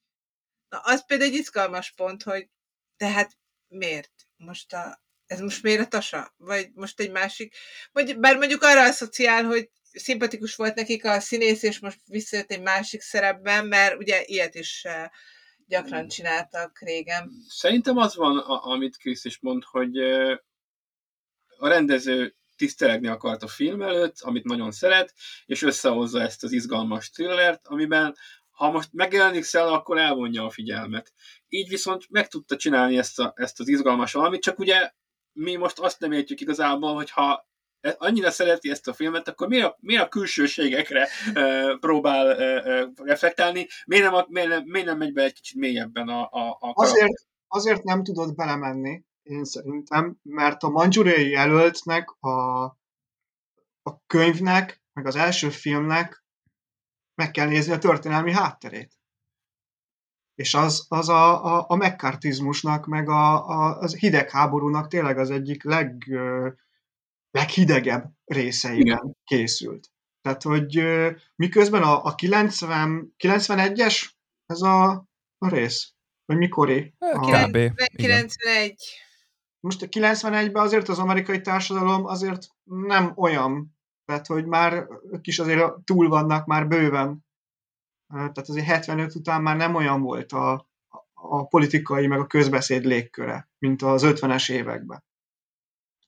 na, az például egy izgalmas pont, hogy tehát miért? Most a, ez most miért a Tasha? Vagy most egy másik? Vagy, bár mondjuk arra asszociál, hogy szimpatikus volt nekik a színész, és most visszajött egy másik szerepben, mert ugye ilyet is gyakran csináltak régen. Szerintem az van, a, amit Krisz is mond, hogy a rendező tisztelegni akart a film előtt, amit nagyon szeret, és összehozza ezt az izgalmas thrillert, amiben ha most megjelenik Sela, akkor elvonja a figyelmet. Így viszont meg tudta csinálni ezt, a, ezt az izgalmas valamit, csak ugye mi most azt nem értjük igazából, hogy ha annyira szereti ezt a filmet, akkor miért a, miért a külsőségekre e, próbál e, reflektálni? Miért nem, miért, nem, miért nem megy be egy kicsit mélyebben a, a, a azért, azért nem tudod belemenni, én szerintem, mert a mandzsúriai jelöltnek, a, a könyvnek, meg az első filmnek meg kell nézni a történelmi hátterét. És az, az a, a, a McCarthyzmusnak, meg a, a, az hidegháborúnak tényleg az egyik leg... leghidegebb részeiben igen. készült. Tehát, hogy miközben a, a kilencven, kilencvenegyes ez a, a rész? Vagy mikori? kilencvenegy Most a kilencvenegyben azért az amerikai társadalom azért nem olyan. Tehát, hogy már ők is azért túl vannak már bőven. Tehát azért hetvenöt után már nem olyan volt a, a politikai meg a közbeszéd légköre, mint az ötvenes években.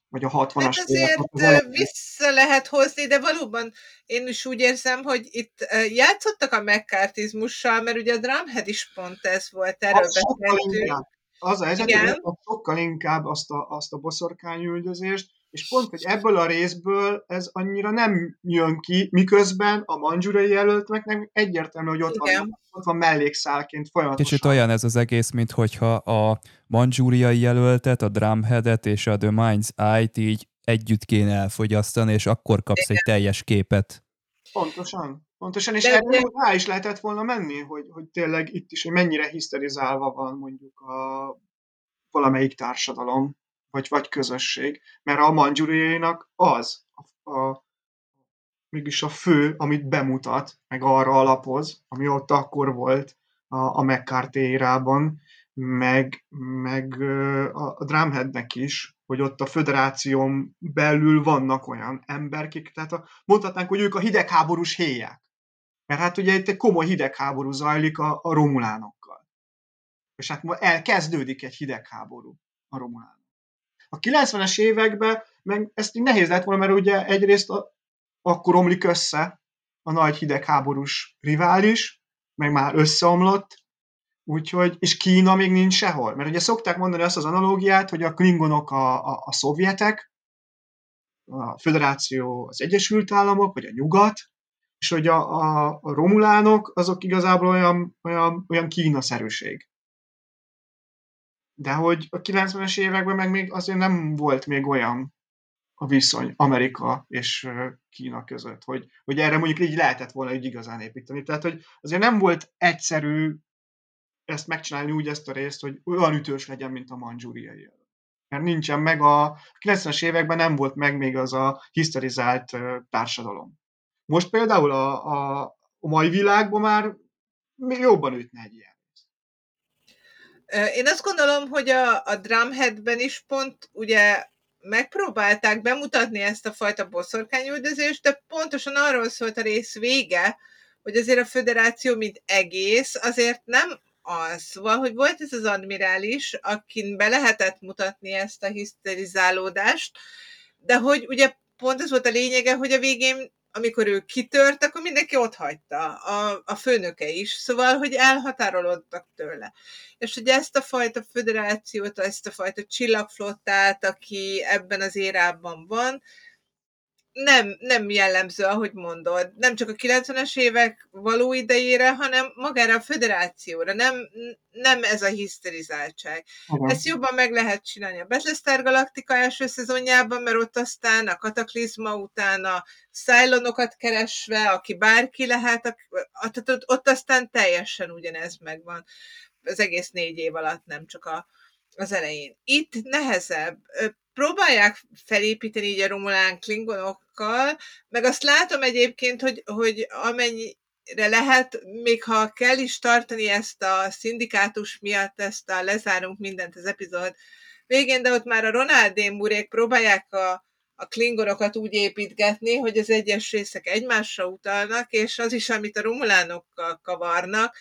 Vagy a hatvanas hát azért évek, vissza lehet hozni, de valóban én is úgy érzem, hogy itt játszottak a McCarthyzmussal, mert ugye a Drumhead is pont ez volt, erről beszéltünk. Az a helyzet, hogy sokkal inkább azt a, azt a boszorkányüldözést, és pont, hogy ebből a részből ez annyira nem jön ki, miközben a mandzsúriai jelöltnek egyértelmű, hogy ott van, ott van mellékszálként folyamatosan. Kicsit olyan ez az egész, minthogyha a mandzsúriai jelöltet, a Drumheadet és a The Mind's Eye-t így együtt kéne elfogyasztani, és akkor kapsz igen. egy teljes képet. Pontosan. Pontosan, és de, erről de... rá is lehetett volna menni, hogy, hogy tényleg itt is, hogy mennyire hiszterizálva van mondjuk a valamelyik társadalom. Vagy, vagy közösség, mert a mandzsúriainak az a, a, mégis a fő, amit bemutat, meg arra alapoz, ami ott akkor volt a, a McCarthy érában, meg, meg a, a Drumheadnek is, hogy ott a föderáción belül vannak olyan emberek, tehát a, mondhatnánk, hogy ők a hidegháborús héják. Mert hát ugye itt egy komoly hidegháború zajlik a, a romulánokkal. És hát elkezdődik egy hidegháború a romulánok. A kilencvenes években meg ezt így nehéz lett volna, mert ugye egyrészt a, akkor omlik össze a nagy hidegháborús rivális, meg már összeomlott, úgyhogy, és Kína még nincs sehol. Mert ugye szokták mondani azt az analógiát, hogy a klingonok a, a, a szovjetek, a föderáció az Egyesült Államok, vagy a nyugat, és hogy a, a, a romulánok azok igazából olyan, olyan, olyan Kína-szerűség. De hogy a kilencvenes években meg még azért nem volt még olyan a viszony Amerika és Kína között, hogy, hogy erre mondjuk így lehetett volna így igazán építeni. Tehát, hogy azért nem volt egyszerű ezt megcsinálni úgy ezt a részt, hogy olyan ütős legyen, mint a mandzsúriai. Mert nincsen meg a kilencvenes években nem volt meg még az a hiszterizált társadalom. Most például a, a, a mai világban már még jobban ütne egy ilyen. Én azt gondolom, hogy a, a Drumheadben is pont ugye megpróbálták bemutatni ezt a fajta boszorkányüldözést, de pontosan arról szólt a rész vége, hogy azért a föderáció mint egész azért nem az. Szóval, hogy volt ez az admirális, akin be lehetett mutatni ezt a hiszterizálódást, de hogy ugye pont az volt a lényege, hogy a végén, amikor ő kitört, akkor mindenki ott hagyta, a, a főnöke is, szóval, hogy elhatárolódtak tőle. És hogy ezt a fajta föderációt, ezt a fajta csillagflottát, aki ebben az érában van, nem, nem jellemző, ahogy mondod, nem csak a kilencvenes évek való idejére, hanem magára a föderációra, nem, nem ez a hiszterizáltság. Uh-huh. Ezt jobban meg lehet csinálni a Battlestar Galactica első szezonjában, mert ott aztán a kataklizma után a szájlonokat keresve, aki bárki lehet, ott aztán teljesen ugyanez megvan. Az egész négy év alatt, nem csak a, az elején. Itt nehezebb. Próbálják felépíteni így a romulán klingonokkal, meg azt látom egyébként, hogy, hogy amennyire lehet, még ha kell is tartani ezt a szindikátus miatt, ezt a lezárunk mindent az epizód végén, de ott már a Ronaldémurék próbálják a, a klingonokat úgy építgetni, hogy az egyes részek egymásra utalnak, és az is, amit a romulánokkal kavarnak.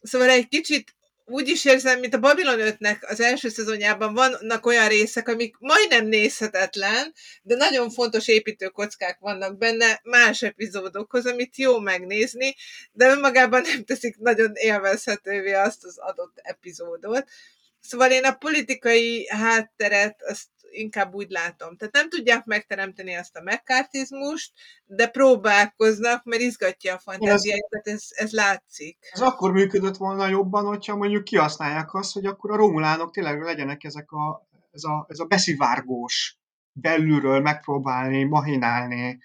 Szóval egy kicsit úgy is érzem, mint a Babylon ötnek az első szezonjában vannak olyan részek, amik majdnem nézhetetlen, de nagyon fontos építőkockák vannak benne más epizódokhoz, amit jó megnézni, de önmagában nem teszik nagyon élvezhetővé azt az adott epizódot. Szóval én a politikai hátteret azt inkább úgy látom. Tehát nem tudják megteremteni azt a McCarthyzmust, de próbálkoznak, mert izgatja a fantáziákat, ez, ez látszik. Ez akkor működött volna jobban, hogyha mondjuk kihasználják azt, hogy akkor a romulánok tényleg legyenek ezek a, ez a, ez a beszivárgós, belülről megpróbálni, mahinálni,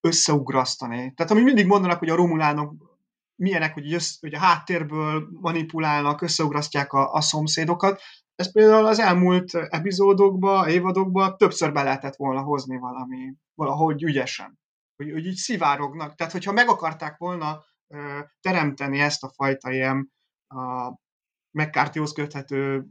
összeugrasztani. Tehát amit mindig mondanak, hogy a romulánok milyenek, hogy, össz, hogy a háttérből manipulálnak, összeugrasztják a, a szomszédokat. Ez például az elmúlt epizódokban, évadokban többször be lehetett volna hozni valami, valahogy ügyesen. Hogy, hogy így szivárognak. Tehát, hogyha meg akarták volna ö, teremteni ezt a fajta ilyen a McCarthyhoz köthető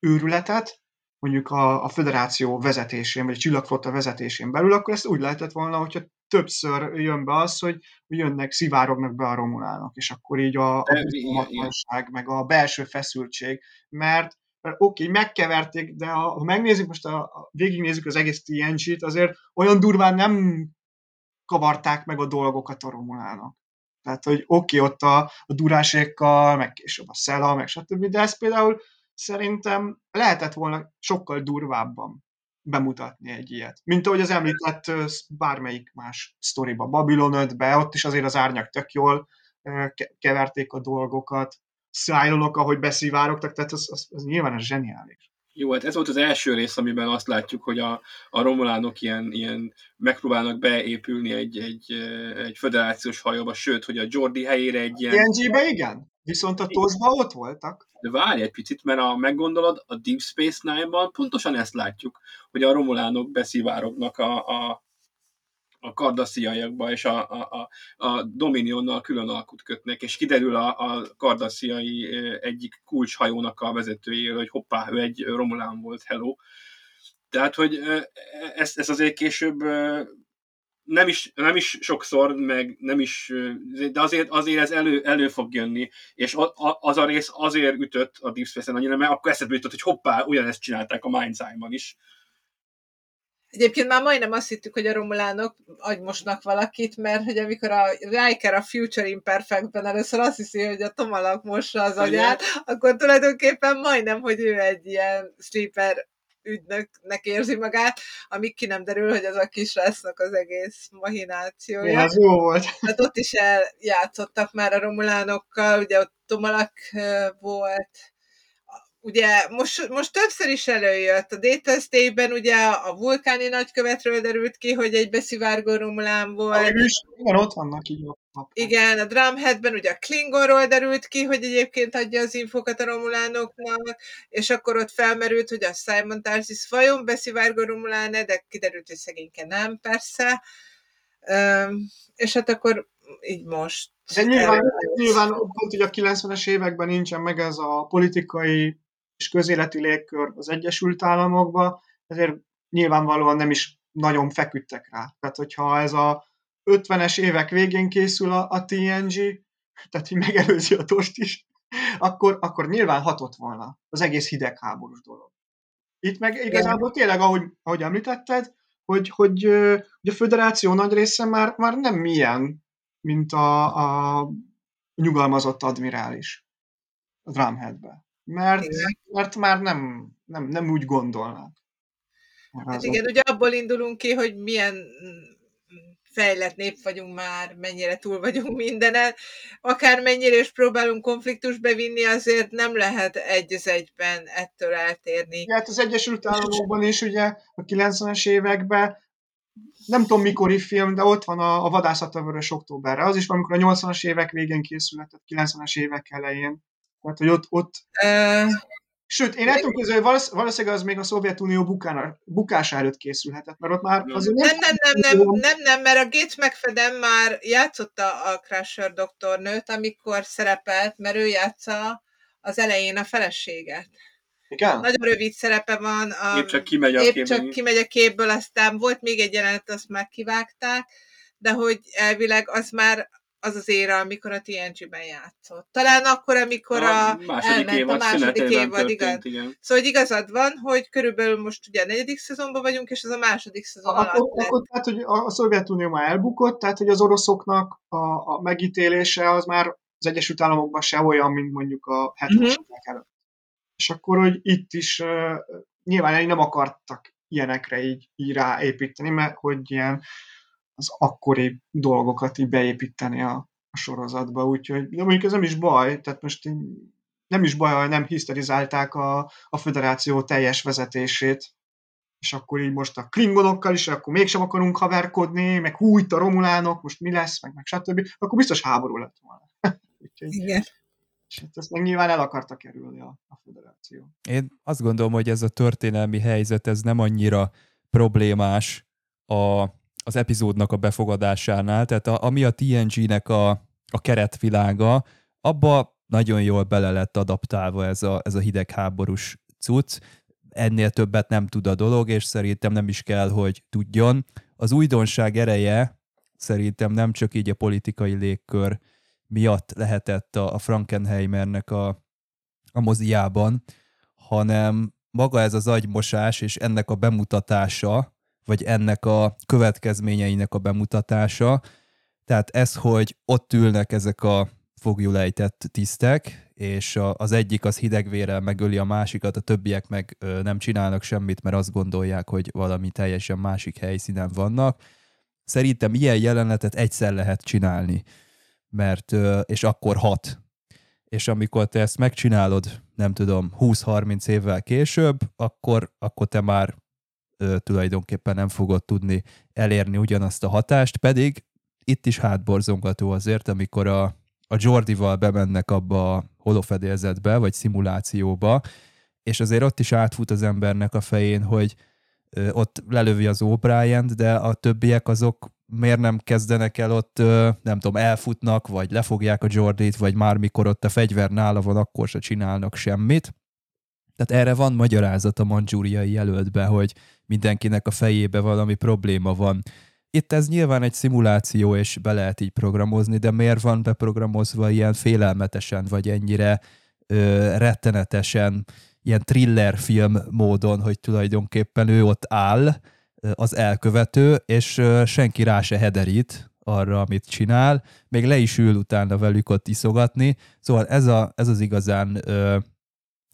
őrületet, mondjuk a, a Föderáció vezetésén, vagy a Csillagflotta vezetésén belül, akkor ezt úgy lehetett volna, hogyha többször jön be az, hogy jönnek, szivárognak be a romulánok, és akkor így a bizalmatlanság, meg a belső feszültség, mert oké, okay, megkeverték, de ha, ha megnézzük most, a, a, végignézzük az egész té en gét, azért olyan durván nem kavarták meg a dolgokat a romulának. Tehát, hogy oké, okay, ott a, a durásékkal, meg később a Sela, meg stb., de ezt például szerintem lehetett volna sokkal durvábban bemutatni egy ilyet. Mint ahogy az említett bármelyik más sztoriba, Babylon ötbe, ott is azért az árnyak tök jól keverték a dolgokat, szájlonok, ahogy beszivárogtak, tehát az, az, az nyilván ez zseniális. Jó, hát ez volt az első rész, amiben azt látjuk, hogy a, a romulánok ilyen, ilyen megpróbálnak beépülni egy, egy, egy föderációs hajóba, sőt, hogy a Geordi helyére egy ilyen... té en gébe igen, viszont a Tosba ott voltak. De várj egy picit, mert ha meggondolod, a Deep Space Nine-ban pontosan ezt látjuk, hogy a romulánok beszivárognak a, a, a kardassziaiakba, és a, a, a, a Dominionnal külön alkut kötnek, és kiderül a, a kardassziai egyik kulcshajónak a vezetőjéről, hogy hoppá, ő egy romulán volt, hello. Tehát, hogy ezt, ezt azért később nem is, nem is sokszor, meg nem is, de azért, azért ez elő, elő fog jönni, és a, a, az a rész azért ütött a Deep Space-en annyira, mert akkor eszedbe jutott, hogy hoppá, ugyanezt csinálták a Mind's Eye-ban is. Egyébként már majdnem azt hittük, hogy a romulánok agymosnak valakit, mert hogy amikor a Riker a Future Imperfect-ben először azt hiszi, hogy a Tomalak mossa az agyát, akkor tulajdonképpen majdnem, hogy ő egy ilyen sleeper ügynöknek érzi magát, amíg ki nem derül, hogy az a kisrácnak az egész machinációja. Ja, ez jó volt. Hát ott is eljátszottak már a romulánokkal, ugye ott Tomalak volt. Ugye most, most többször is előjött. A Data State-ben ugye a vulkáni nagykövetről derült ki, hogy egy beszivárgó romulán volt. Igen, ott vannak így. Igen, a Drumheadben ugye a Klingonról derült ki, hogy egyébként adja az infokat a romulánoknak, és akkor ott felmerült, hogy a Simon Tarsis vajon beszivárgó romulán-e, de kiderült, hogy szegényke nem, persze. Üm, és hát akkor így most. De nyilván, nyilván pont, hogy a kilencvenes években nincsen meg ez a politikai és közéleti légkör az Egyesült Államokban, ezért nyilvánvalóan nem is nagyon feküdtek rá. Tehát, hogyha ez a ötvenes évek végén készül a, a té en gé, tehát így megelőzi a tost is, akkor, akkor nyilván hatott volna az egész hidegháborús dolog. Itt meg igazából tényleg, ahogy, ahogy említetted, hogy, hogy, hogy a föderáció nagy része már, már nem ilyen, mint a, a nyugalmazott admirális a Drumheadben. Mert, mert már nem, nem, nem úgy gondolnak. Hát igen, ugye abból indulunk ki, hogy milyen fejlett nép vagyunk már, mennyire túl vagyunk mindenen. Akármennyire is próbálunk konfliktusbe vinni, azért nem lehet egy az egyben ettől eltérni. Hát az Egyesült Államokban is ugye a kilencvenes években nem tudom mikori film, de ott van a, a Vadászat a Vörös Októberre. Az is van, amikor a nyolcvanas évek végén készületett, kilencvenes évek elején. Tehát, hogy ott... ott... Uh, Sőt, én eltudom közül, hogy valósz, valószínűleg az még a Szovjetunió bukána, bukása előtt készülhetett, mert ott már... Azért nem, nem, nem, nem, nem, nem, mert a Gates McFadden már játszotta a Crusher doktornőt, amikor szerepelt, mert ő játsza az elején a feleséget. Igen? Nagyon rövid szerepe van, a, épp csak kimegy a, épp csak kimegy a képből, aztán volt még egy jelenet, azt már kivágták, de hogy elvileg az már az az éra, amikor a té en gé-ben játszott. Talán akkor, amikor a, a második elment évad, a második évad, igen. igen. Szóval igazad van, hogy körülbelül most ugye a negyedik szezonban vagyunk, és ez a második szezon alatt. Akkor, akkor tehát, hogy a Szovjetunió már elbukott, tehát, hogy az oroszoknak a, a megítélése az már az Egyesült Államokban se olyan, mint mondjuk a hetvenes évek uh-huh. előtt. És akkor, hogy itt is uh, nyilván nem akartak ilyenekre így, így ráépíteni, mert hogy ilyen az akkori dolgokat így beépíteni a, a sorozatba, úgyhogy de mondjuk ez nem is baj, tehát most nem is baj, ha nem hiszterizálták a, a föderáció teljes vezetését, és akkor így most a klingonokkal is, akkor mégsem akarunk haverkodni, meg hújt a romulánok, most mi lesz, meg, meg stb. Akkor biztos háború lett volna. Úgyhogy, igen. És ezt meg nyilván el akarta kerülni a, a föderáció. Én azt gondolom, hogy ez a történelmi helyzet, ez nem annyira problémás a az epizódnak a befogadásánál, tehát a, ami a té en gé-nek a, a keretvilága, abba nagyon jól bele lett adaptálva ez a, ez a hidegháborús cucc, ennél többet nem tud a dolog, és szerintem nem is kell, hogy tudjon. Az újdonság ereje szerintem nem csak így a politikai légkör miatt lehetett a, a Frankenheimernek a, a moziában, hanem maga ez az agymosás, és ennek a bemutatása, vagy ennek a következményeinek a bemutatása. Tehát ez, hogy ott ülnek ezek a foglyulejtett tisztek, és az egyik az hidegvérrel megöli a másikat, a többiek meg nem csinálnak semmit, mert azt gondolják, hogy valami teljesen másik helyszínen vannak. Szerintem ilyen jelenetet egyszer lehet csinálni, mert és akkor hat. És amikor te ezt megcsinálod, nem tudom, húsz-harminc évvel később, akkor, akkor te már tulajdonképpen nem fogod tudni elérni ugyanazt a hatást, pedig itt is hátborzongató azért, amikor a, a Geordival bemennek abba a holofedélzetbe, vagy szimulációba, és azért ott is átfut az embernek a fején, hogy ö, ott lelövi az O'Brient, de a többiek azok miért nem kezdenek el ott, ö, nem tudom, elfutnak, vagy lefogják a Geordit, vagy már mikor ott a fegyver nála van, akkor se csinálnak semmit. Tehát erre van magyarázat a mandzsúriai jelöltben, hogy mindenkinek a fejébe valami probléma van. Itt ez nyilván egy szimuláció, és be lehet így programozni, de miért van beprogramozva ilyen félelmetesen, vagy ennyire ö, rettenetesen, ilyen thriller film módon, hogy tulajdonképpen ő ott áll, az elkövető, és senki rá se hederít arra, amit csinál, még le is ül utána velük ott iszogatni. Szóval ez, a, ez az igazán... Ö,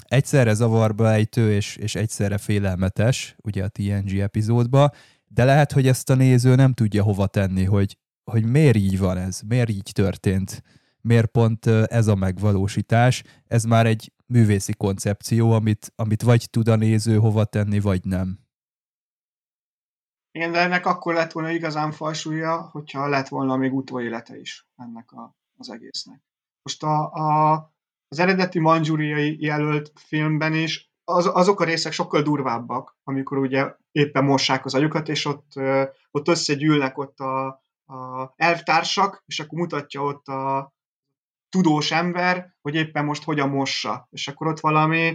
egyszerre zavarba ejtő, és, és egyszerre félelmetes, ugye a té en gé epizódba, de lehet, hogy ezt a néző nem tudja hova tenni, hogy, hogy miért így van ez, miért így történt, miért pont ez a megvalósítás, ez már egy művészi koncepció, amit, amit vagy tud a néző hova tenni, vagy nem. Igen, de ennek akkor lett volna igazán falsúlya, hogyha lett volna még utóélete is ennek a, az egésznek. Most a... a... az eredeti mandzsúriai jelölt filmben is az, azok a részek sokkal durvábbak, amikor ugye éppen mossák az agyukat, és ott, ott összegyűlnek ott a, a elvtársak, és akkor mutatja ott a tudós ember, hogy éppen most hogyan mossa. És akkor ott valami,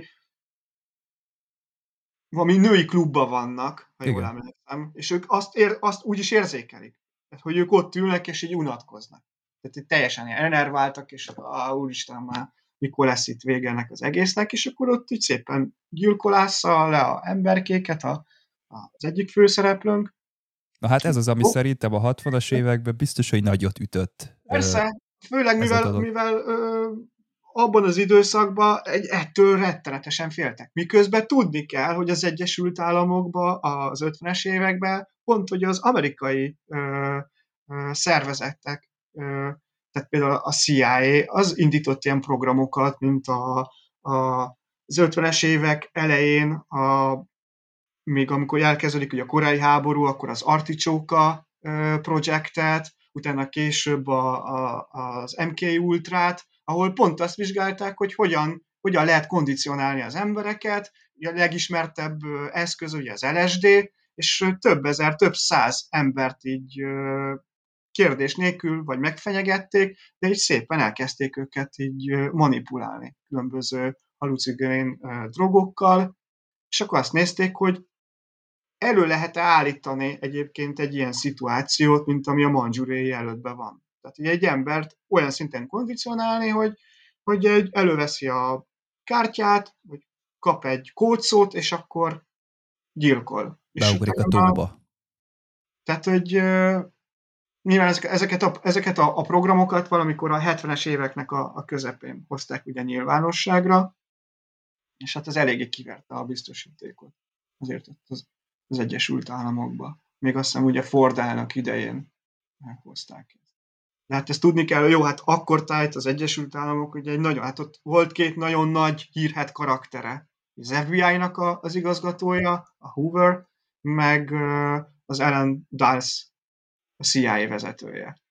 valami női klubban vannak, ha jól emlékszem, és ők azt, ér, azt úgy is érzékelik, tehát, hogy ők ott ülnek, és így unatkoznak. Tehát itt teljesen enerváltak, és á, úristen már, mikor lesz itt vége ennek az egésznek, és akkor ott így szépen gyilkolásza le a emberkéket, a, a, az egyik főszereplőnk. Na hát ez az, ami oh. szerintem a hatvanas években biztos, hogy nagyot ütött. Persze, főleg mivel, mivel ö, abban az időszakban egy, ettől rettenetesen féltek. Miközben tudni kell, hogy az Egyesült Államokban az ötvenes években pont, hogy az amerikai ö, ö, szervezetek, ö, tehát például a cé i á az indított ilyen programokat, mint a, a, az ötvenes évek elején, a, még amikor elkezdődik ugye a koreai háború, akkor az Artichoke projektet, utána később a, a, az em ká Ultrát, ahol pont azt vizsgálták, hogy hogyan, hogyan lehet kondicionálni az embereket. A legismertebb eszköz ugye az el es dé, és több ezer, több száz embert így kérdés nélkül, vagy megfenyegették, de így szépen elkezdték őket így manipulálni különböző halucinogén drogokkal, és akkor azt nézték, hogy elő lehet állítani egyébként egy ilyen szituációt, mint ami a mandzsúriai jelöltben van. Tehát ugye egy embert olyan szinten kondicionálni, hogy, hogy előveszi a kártyát, hogy kap egy kódszót, és akkor gyilkol. Beugrik a tóba. Tehát, hogy nyilván ezek, ezeket, a, ezeket a, a programokat valamikor a hetvenes éveknek a, a közepén hozták ugye nyilvánosságra, és hát ez eléggé kiverte a biztosítékot. Azért az, az Egyesült Államokba. Még azt hiszem ugye Ford elnök idején meghozták. De hát ezt tudni kell, jó, hát akkor tájt az Egyesült Államok, ugye egy nagyon, hát ott volt két nagyon nagy hírhedt karaktere. Az ef bé i-nak a, az igazgatója, a Hoover, meg az Alan Dulles, a cé i á vezetője.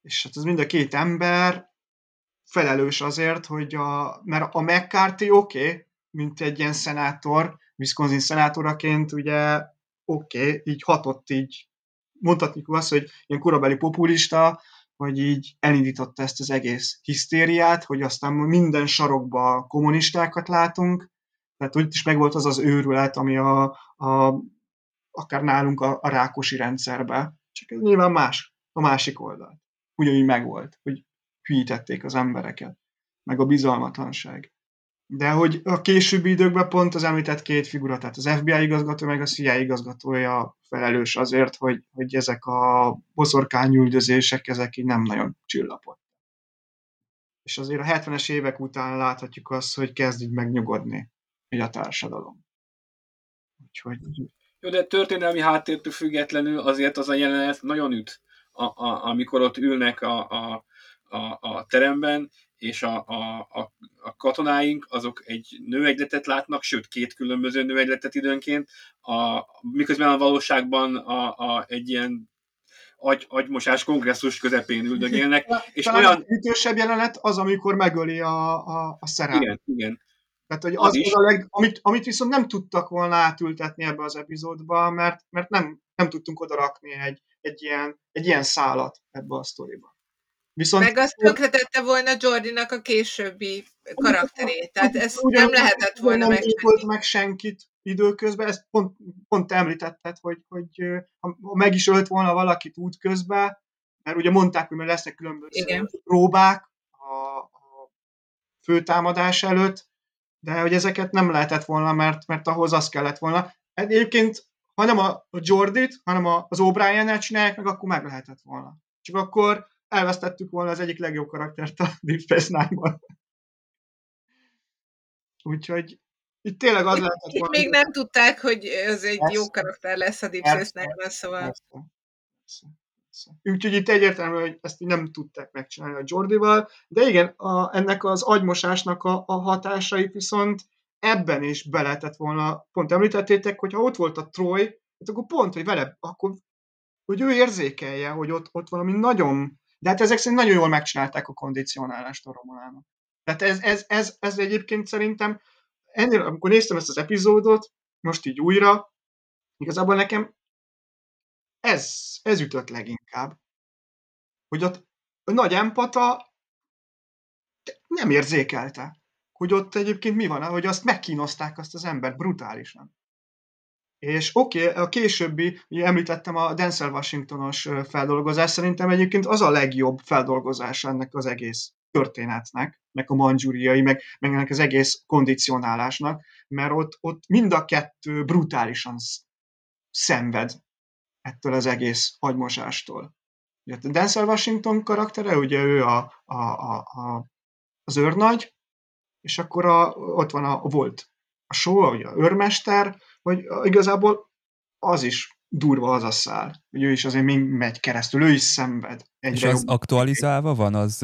És hát ez mind a két ember felelős azért, hogy a, mert a McCarthy oké, okay, mint egy ilyen szenátor, Wisconsin szenátoraként ugye oké, okay, így hatott így, mondhatjuk azt, hogy ilyen korabeli populista, hogy így elindította ezt az egész hisztériát, hogy aztán minden sarokba kommunistákat látunk, tehát úgy is megvolt az az őrület, ami a, a, akár nálunk a, a Rákosi rendszerben, csak ez nyilván más, a másik oldal. Ugyanúgy megvolt, hogy hülyítették az embereket, meg a bizalmatlanság. De hogy a későbbi időkben pont az említett két figura, tehát az ef bé i igazgató, meg a cé i á igazgatója felelős azért, hogy, hogy ezek a boszorkányüldözések, ezek így nem nagyon csillapodtak. És azért a hetvenes évek után láthatjuk azt, hogy kezd így megnyugodni így a társadalom. Úgyhogy... Jó, de történelmi háttértől függetlenül azért az a jelenet nagyon üt, a, a, amikor ott ülnek a, a, a, a teremben, és a, a, a, a katonáink azok egy nőegyletet látnak, sőt, két különböző nőegyletet időnként, a, miközben a valóságban a, a, egy ilyen agy, agymosás kongresszus közepén üldögélnek. És talán olyan... az ütősebb jelenet az, amikor megöli a, a, a szerelmet. Igen, igen. Tehát, hogy az az is. A leg, amit, amit viszont nem tudtak volna átültetni ebbe az epizódba, mert, mert nem, nem tudtunk odarakni egy, egy, ilyen, egy ilyen szálat ebbe a sztoriba. Viszont... Meg azt tönkretette volna Geordinak a későbbi karakterét, tehát ezt ugyan, nem lehetett volna megtenni. Nem gyilkolt meg senkit időközben, ezt pont, pont említetted, hogy, hogy ha meg is ölt volna valakit útközben, mert ugye mondták, hogy lesznek különböző Igen. próbák a, a főtámadás előtt, de hogy ezeket nem lehetett volna, mert, mert ahhoz az kellett volna. Egyébként, ha nem a Geordit, hanem az O'Brien-nel csinálják meg, akkor meg lehetett volna. Csak akkor elvesztettük volna az egyik legjobb karaktert a Deep Space Nine-ban. Úgyhogy itt tényleg az lehetett volna... Még nem tudták, hogy ez egy persze, jó karakter lesz a Deep Space Nine-ban, szóval... Persze, persze, persze. Úgyhogy itt egyértelmű, hogy ezt nem tudták megcsinálni a Geordival, de igen, a, ennek az agymosásnak a, a hatásai viszont ebben is be lehetett volna, pont említettétek, hogy ha ott volt a Troi, hát akkor pont, hogy vele, akkor, hogy ő érzékelje, hogy ott, ott valami nagyon... De hát ezek szerint nagyon jól megcsinálták a kondicionálást a Romulának. Tehát ez, ez, ez, ez egyébként szerintem, ennél, amikor néztem ezt az epizódot, most így újra, igazából nekem ez, ez ütött leginkább. Hogy ott a nagy empata nem érzékelte. Hogy ott egyébként mi van, hogy azt megkínozták azt az embert brutálisan. És oké, okay, a későbbi, ugye említettem a Denzel Washingtonos feldolgozás, szerintem egyébként az a legjobb feldolgozása ennek az egész történetnek, meg a mandzsúriai, meg, meg ennek az egész kondicionálásnak, mert ott, ott mind a kettő brutálisan szenved ettől az egész agymosástól. Ugye a Denzel Washington karaktere, ugye ő a, a, a, a, az őrnagy, és akkor a, ott van a, a volt a show, ugye a őrmester, hogy igazából az is durva az a szál, hogy ő is azért még megy keresztül, ő is szenved. És az aktualizálva van, az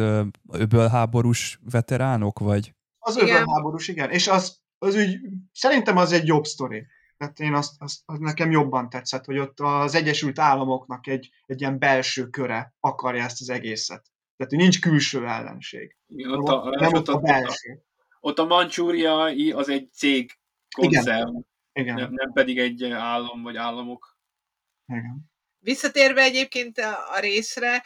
öbölháborús veteránok, vagy? Az igen. Öbölháborús, igen, és az, az ügy, szerintem az egy jobb sztori. Tehát én azt, azt, az nekem jobban tetszett, hogy ott az Egyesült Államoknak egy, egy ilyen belső köre akarja ezt az egészet. Tehát, hogy nincs külső ellenség. Igen, ott a, nem ott, ott a belső. Ott a mandzsúriai az egy cég konzerv. Igen. Nem, nem pedig egy állam vagy államok. Igen. Visszatérve egyébként a, a részre,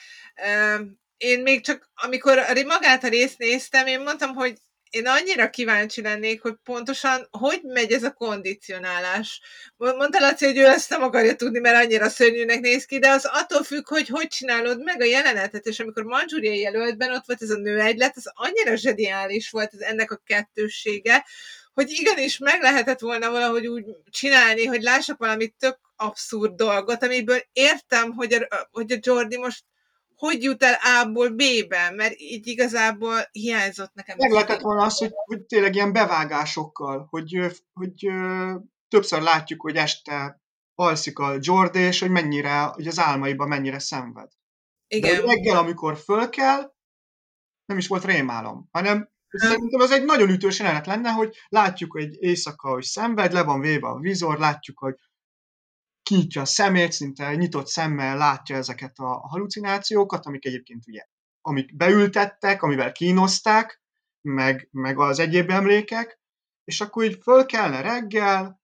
én még csak, amikor magát a részt néztem, én mondtam, hogy én annyira kíváncsi lennék, hogy pontosan hogy megy ez a kondicionálás. Mondta Laci, hogy ő ezt nem akarja tudni, mert annyira szörnyűnek néz ki, de az attól függ, hogy hogy csinálod meg a jelenetet, és amikor Mandzsúriai jelöltben ott volt ez a nőegylet, az annyira zseniális volt ez, ennek a kettőssége, hogy igenis meg lehetett volna valahogy úgy csinálni, hogy lássak valami tök abszurd dolgot, amiből értem, hogy a, hogy a Geordi most hogy jut el A-ból B-ben, mert így igazából hiányzott nekem. Meg lehetett volna az, hogy, hogy tényleg ilyen bevágásokkal, hogy, hogy többször látjuk, hogy este alszik a Geordi, és hogy mennyire, hogy az álmaiban mennyire szenved. Igen. De reggel, amikor fölkel, nem is volt rémálom, hanem szerintem az egy nagyon ütős jelenet lenne, hogy látjuk egy éjszaka, hogy szenved, le van véve a vizor, látjuk, hogy kinyitja a szemét, szinte nyitott szemmel látja ezeket a hallucinációkat, amik egyébként ugye, amik beültettek, amivel kínozták, meg, meg az egyéb emlékek, és akkor így fölkelne reggel,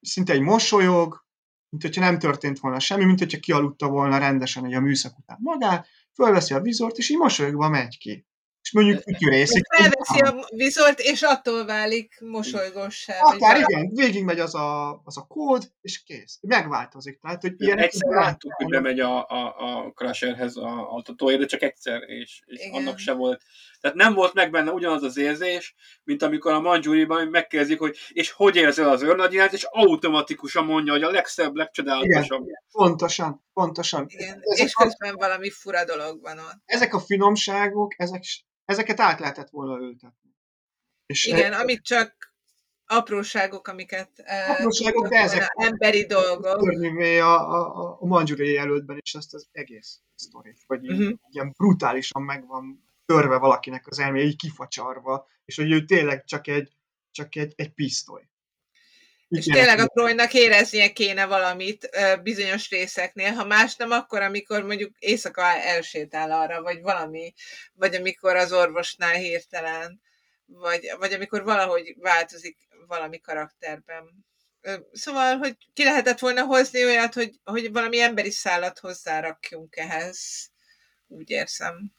szinte egy mosolyog, mint hogyha nem történt volna semmi, mint hogyha kialudta volna rendesen egy a műszak után magát, fölveszi a vizort, és így mosolyogva megy ki. És mondjuk ütjörészik. Felveszi a vizort, és attól válik mosolygóssá. Akár igen, végigmegy az a, az a kód, és kész. Megváltozik. Tehát, hogy ilyen egyszer láttuk, hogy bemegy a, a, a Crusherhez a altatóért, de csak egyszer, és, és annak se volt. Tehát nem volt meg benne ugyanaz az érzés, mint amikor a Mandzsúriban megkérdezik, hogy és hogy érzel az őrnagyját, és automatikusan mondja, hogy a legszebb, legcsodálatosabb. Igen, pontosan, pontosan. Igen. És közben a... valami fura dolog van ott. Ezek a finomságok, ezek ezeket át lehetett volna ültetni. És igen, e- amit csak apróságok, amiket apróságok, de ezek emberi dolgok. Törnyűvé a, a, a Mandzsúriai jelöltben is ezt az egész sztorit, vagy uh-huh. így, ilyen brutálisan megvan törve valakinek az elméje, így kifacsarva, és hogy ő tényleg csak egy, csak egy, egy pisztoly. Így és tényleg a Troynak éreznie kéne valamit bizonyos részeknél, ha más nem, akkor amikor mondjuk éjszaka elsétál arra, vagy valami, vagy amikor az orvosnál hirtelen, vagy, vagy amikor valahogy változik valami karakterben. Szóval, hogy ki lehetett volna hozni olyat, hogy, hogy valami emberi szállat hozzárakjunk ehhez, úgy érzem.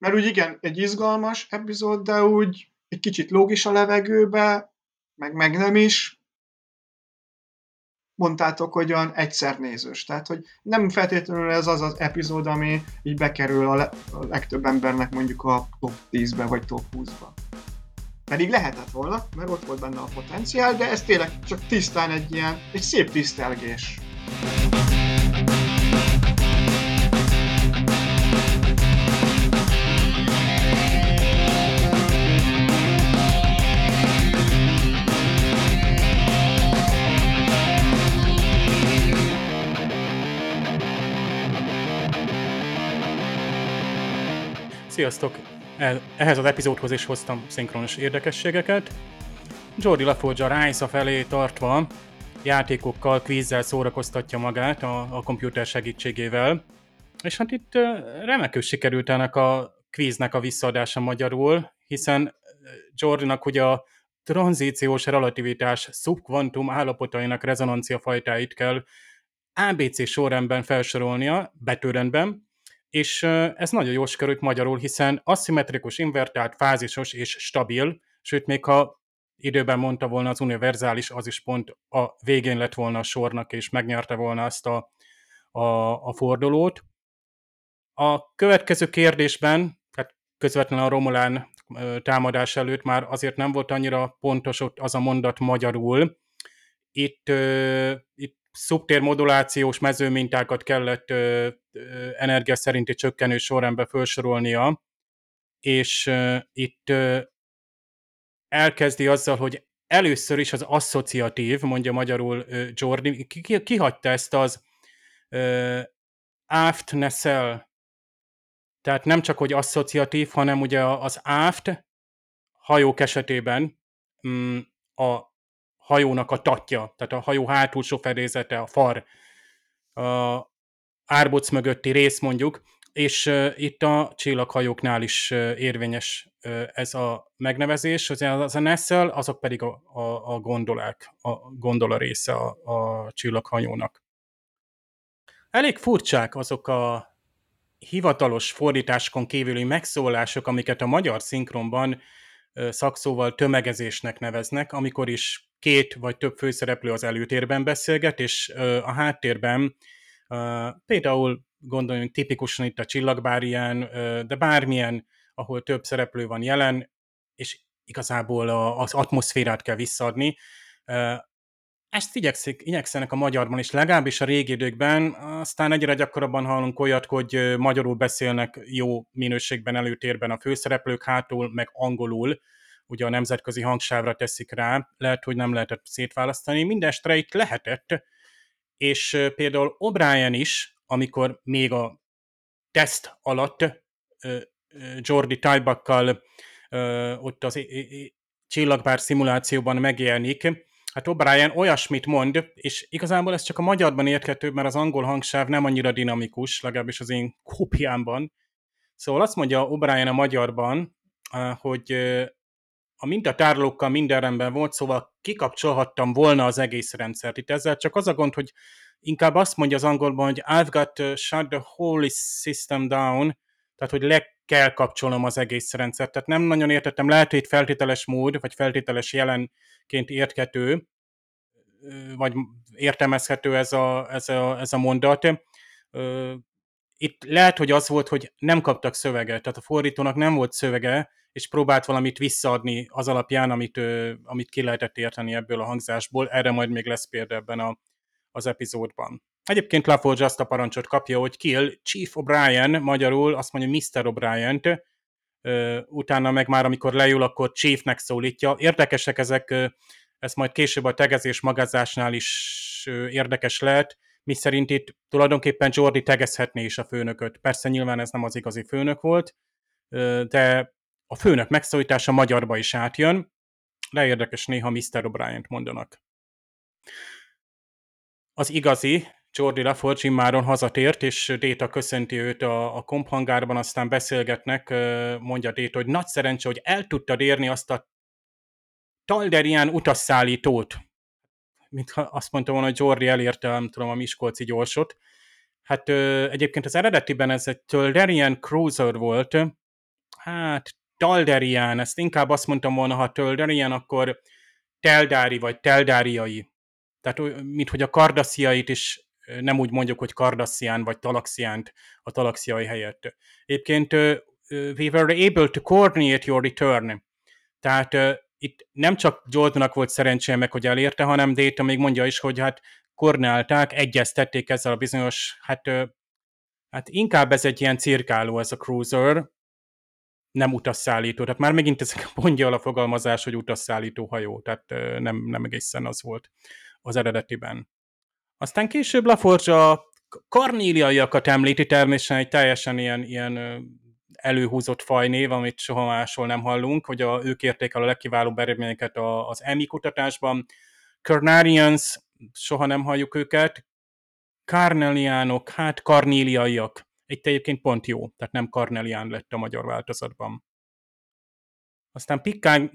Mert úgy igen, egy izgalmas epizód, de úgy egy kicsit lóg is a levegőbe, meg, meg nem is. Mondtátok, hogy olyan egyszer nézős. Tehát, hogy nem feltétlenül ez az az epizód, ami így bekerül a, le- a legtöbb embernek mondjuk a top tízbe vagy top húszba. Pedig lehetett volna, mert ott volt benne a potenciál, de ez tényleg csak tisztán egy ilyen, egy szép tisztelgés. Sziasztok! Ehhez az epizódhoz is hoztam szinkronos érdekességeket. Geordi La Forge a Rise-a felé tartva játékokkal, kvízzel szórakoztatja magát a, a komputer segítségével. És hát itt remekül sikerült ennek a kvíznek a visszaadása magyarul, hiszen Geordinak ugye a tranzíciós relativitás szubkvantum állapotainak rezonanciafajtáit kell á bé cé sorrendben felsorolnia, betűrendben, és ez nagyon jól sikerült magyarul, hiszen aszimmetrikus, invertált, fázisos és stabil, sőt, még ha időben mondta volna az univerzális, az is pont a végén lett volna a sornak, és megnyerte volna ezt a, a, a fordulót. A következő kérdésben, tehát közvetlenül a Romulán támadás előtt már azért nem volt annyira pontos ott az a mondat magyarul. Itt, itt szubtérmodulációs mezőmintákat kellett ö, ö, energia szerinti csökkenő sorrendbe felsorolnia, és ö, itt ö, elkezdi azzal, hogy először is az asszociatív, mondja magyarul ö, Geordi, ki, ki, kihagyta ezt az ö, aft neszel, tehát nem csak, hogy asszociatív, hanem ugye az aft hajók esetében mm, a hajónak a tatja, tehát a hajó hátulsó fedélzete, a far, a árboc mögötti rész mondjuk, és uh, itt a csillaghajóknál is uh, érvényes uh, ez a megnevezés, az, az a nesszel, azok pedig a, a, a gondolák, a gondola része a, a csillaghajónak. Elég furcsák azok a hivatalos fordításkon kívüli megszólások, amiket a magyar szinkronban szakszóval tömegezésnek neveznek, amikor is két vagy több főszereplő az előtérben beszélget, és a háttérben például gondoljunk tipikusan itt a Csillagbárián, de bármilyen, ahol több szereplő van jelen, és igazából az atmoszférát kell visszaadni. Ezt igyekszik, igyekszenek a magyarban is, legalábbis a régi időkben, aztán egyre gyakorabban hallunk olyat, hogy magyarul beszélnek jó minőségben előtérben a főszereplők, hátul meg angolul, ugye a nemzetközi hangsávra teszik rá, lehet, hogy nem lehetett szétválasztani, mindestre itt lehetett, és például O'Brien is, amikor még a teszt alatt Geordi Taibakkal ott az Csillagbár szimulációban megjelenik, hát O'Brien olyasmit mond, és igazából ez csak a magyarban érthető, mert az angol hangsáv nem annyira dinamikus, legalábbis az én kópiámban. Szóval azt mondja O'Brien a magyarban, hogy a mintatárolókkal minden rendben volt, szóval kikapcsolhattam volna az egész rendszert. Itt ezzel csak az a gond, hogy inkább azt mondja az angolban, hogy I've got to shut the whole system down, tehát hogy le kell kapcsolnom az egész rendszert. Tehát nem nagyon értettem, lehet, hogy feltételes mód, vagy feltételes jelenként érthető, vagy értelmezhető ez a, ez a, ez a mondat. Itt lehet, hogy az volt, hogy nem kaptak szöveget, tehát a fordítónak nem volt szövege, és próbált valamit visszaadni az alapján, amit, amit ki lehetett érteni ebből a hangzásból. Erre majd még lesz példa ebben a, az epizódban. Egyébként La Forge azt a parancsot kapja, hogy kill Chief O'Brien, magyarul azt mondja miszter O'Brien-t, utána meg már amikor leül, akkor Chiefnek szólítja. Érdekesek ezek, ez majd később a tegezés magázásnál is érdekes lehet, miszerint itt tulajdonképpen Geordi tegezhetné is a főnököt. Persze nyilván ez nem az igazi főnök volt, de a főnök megszólítása magyarba is átjön, de érdekes néha miszter O'Brien-t mondanak. Az igazi Geordi La Forge immáron hazatért, és Data köszönti őt a, a komphangárban, aztán beszélgetnek, mondja Data, hogy nagy szerencse, hogy el tudtad érni azt a Talderián utasszállítót. Mint ha azt mondta volna, hogy Geordi elérte, nem tudom, a miskolci gyorsot. Hát egyébként az eredetiben ez egy Talderian Cruiser volt. Hát Talderián, ezt inkább azt mondtam volna, ha Talderian, akkor Teldári vagy Teldáriai. Tehát mint hogy a kardassziait is nem úgy mondjuk, hogy Cardassian vagy Talaxiánt a Talaxiai helyett. Egyébként we were able to coordinate your return. Tehát uh, itt nem csak Jordannak volt szerencséje meg, hogy elérte, hanem Data még mondja is, hogy hát koordinálták, egyeztették ezzel a bizonyos, hát, uh, hát inkább ez egy ilyen cirkáló, ez a cruiser, nem utasszállító. Tehát már megint ezek a pontjal a fogalmazás, hogy utasszállító hajó, tehát uh, nem, nem egészen az volt az eredetiben. Aztán később La Forge a karníliaiakat említi, természetesen egy teljesen ilyen, ilyen előhúzott fajnév, amit soha máshol nem hallunk, hogy a, ők érték el a legkiválóbb eredményeket az E M I kutatásban. Carnarians, soha nem halljuk őket. Karneliánok, hát karníliaiak. Itt egyébként pont jó, tehát nem Karnelián lett a magyar változatban. Aztán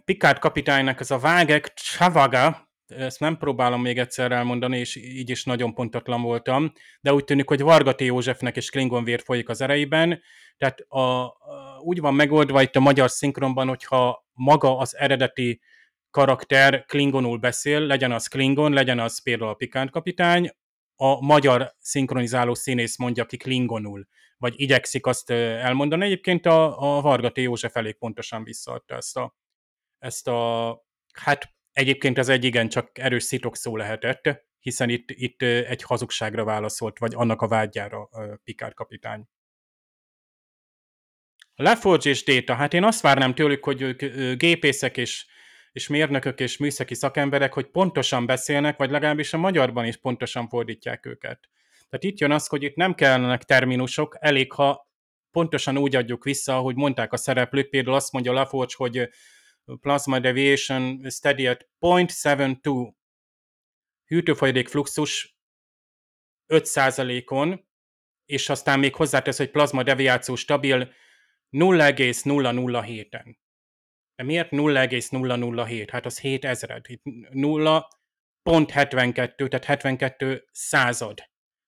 Picard kapitánynak ez a vágek Csavaga, ezt nem próbálom még egyszer elmondani, és így is nagyon pontatlan voltam, de úgy tűnik, hogy Varga T. Józsefnek is Klingon vér folyik az ereiben, tehát a, a, úgy van megoldva itt a magyar szinkronban, hogyha maga az eredeti karakter klingonul beszél, legyen az Klingon, legyen az például a Picard kapitány, a magyar szinkronizáló színész mondja ki klingonul, vagy igyekszik azt elmondani. Egyébként a, a Varga T. József elég pontosan visszaadta ezt a, ezt a hát egyébként ez egy igencsak erős szitokszó lehetett, hiszen itt, itt egy hazugságra válaszolt, vagy annak a vágyára Picard kapitány. La Forge és Data, hát én azt várnám tőlük, hogy ők gépészek és, és mérnökök és műszaki szakemberek, hogy pontosan beszélnek, vagy legalábbis a magyarban is pontosan fordítják őket. Tehát itt jön az, hogy itt nem kellenek terminusok, elég ha pontosan úgy adjuk vissza, ahogy mondták a szereplők, például azt mondja La Forge, hogy plasma deviation steady at nulla egész hetvenkettő. Hűtőfolyadék fluxus öt százalékon, és aztán még hozzátesz, hogy plazma deviáció stabil nulla egész nulla nulla hét. De miért nulla egész nulla nulla hét? Hát az hétezred. Itt nulla egész hetvenkettő, tehát hetvenkettő század.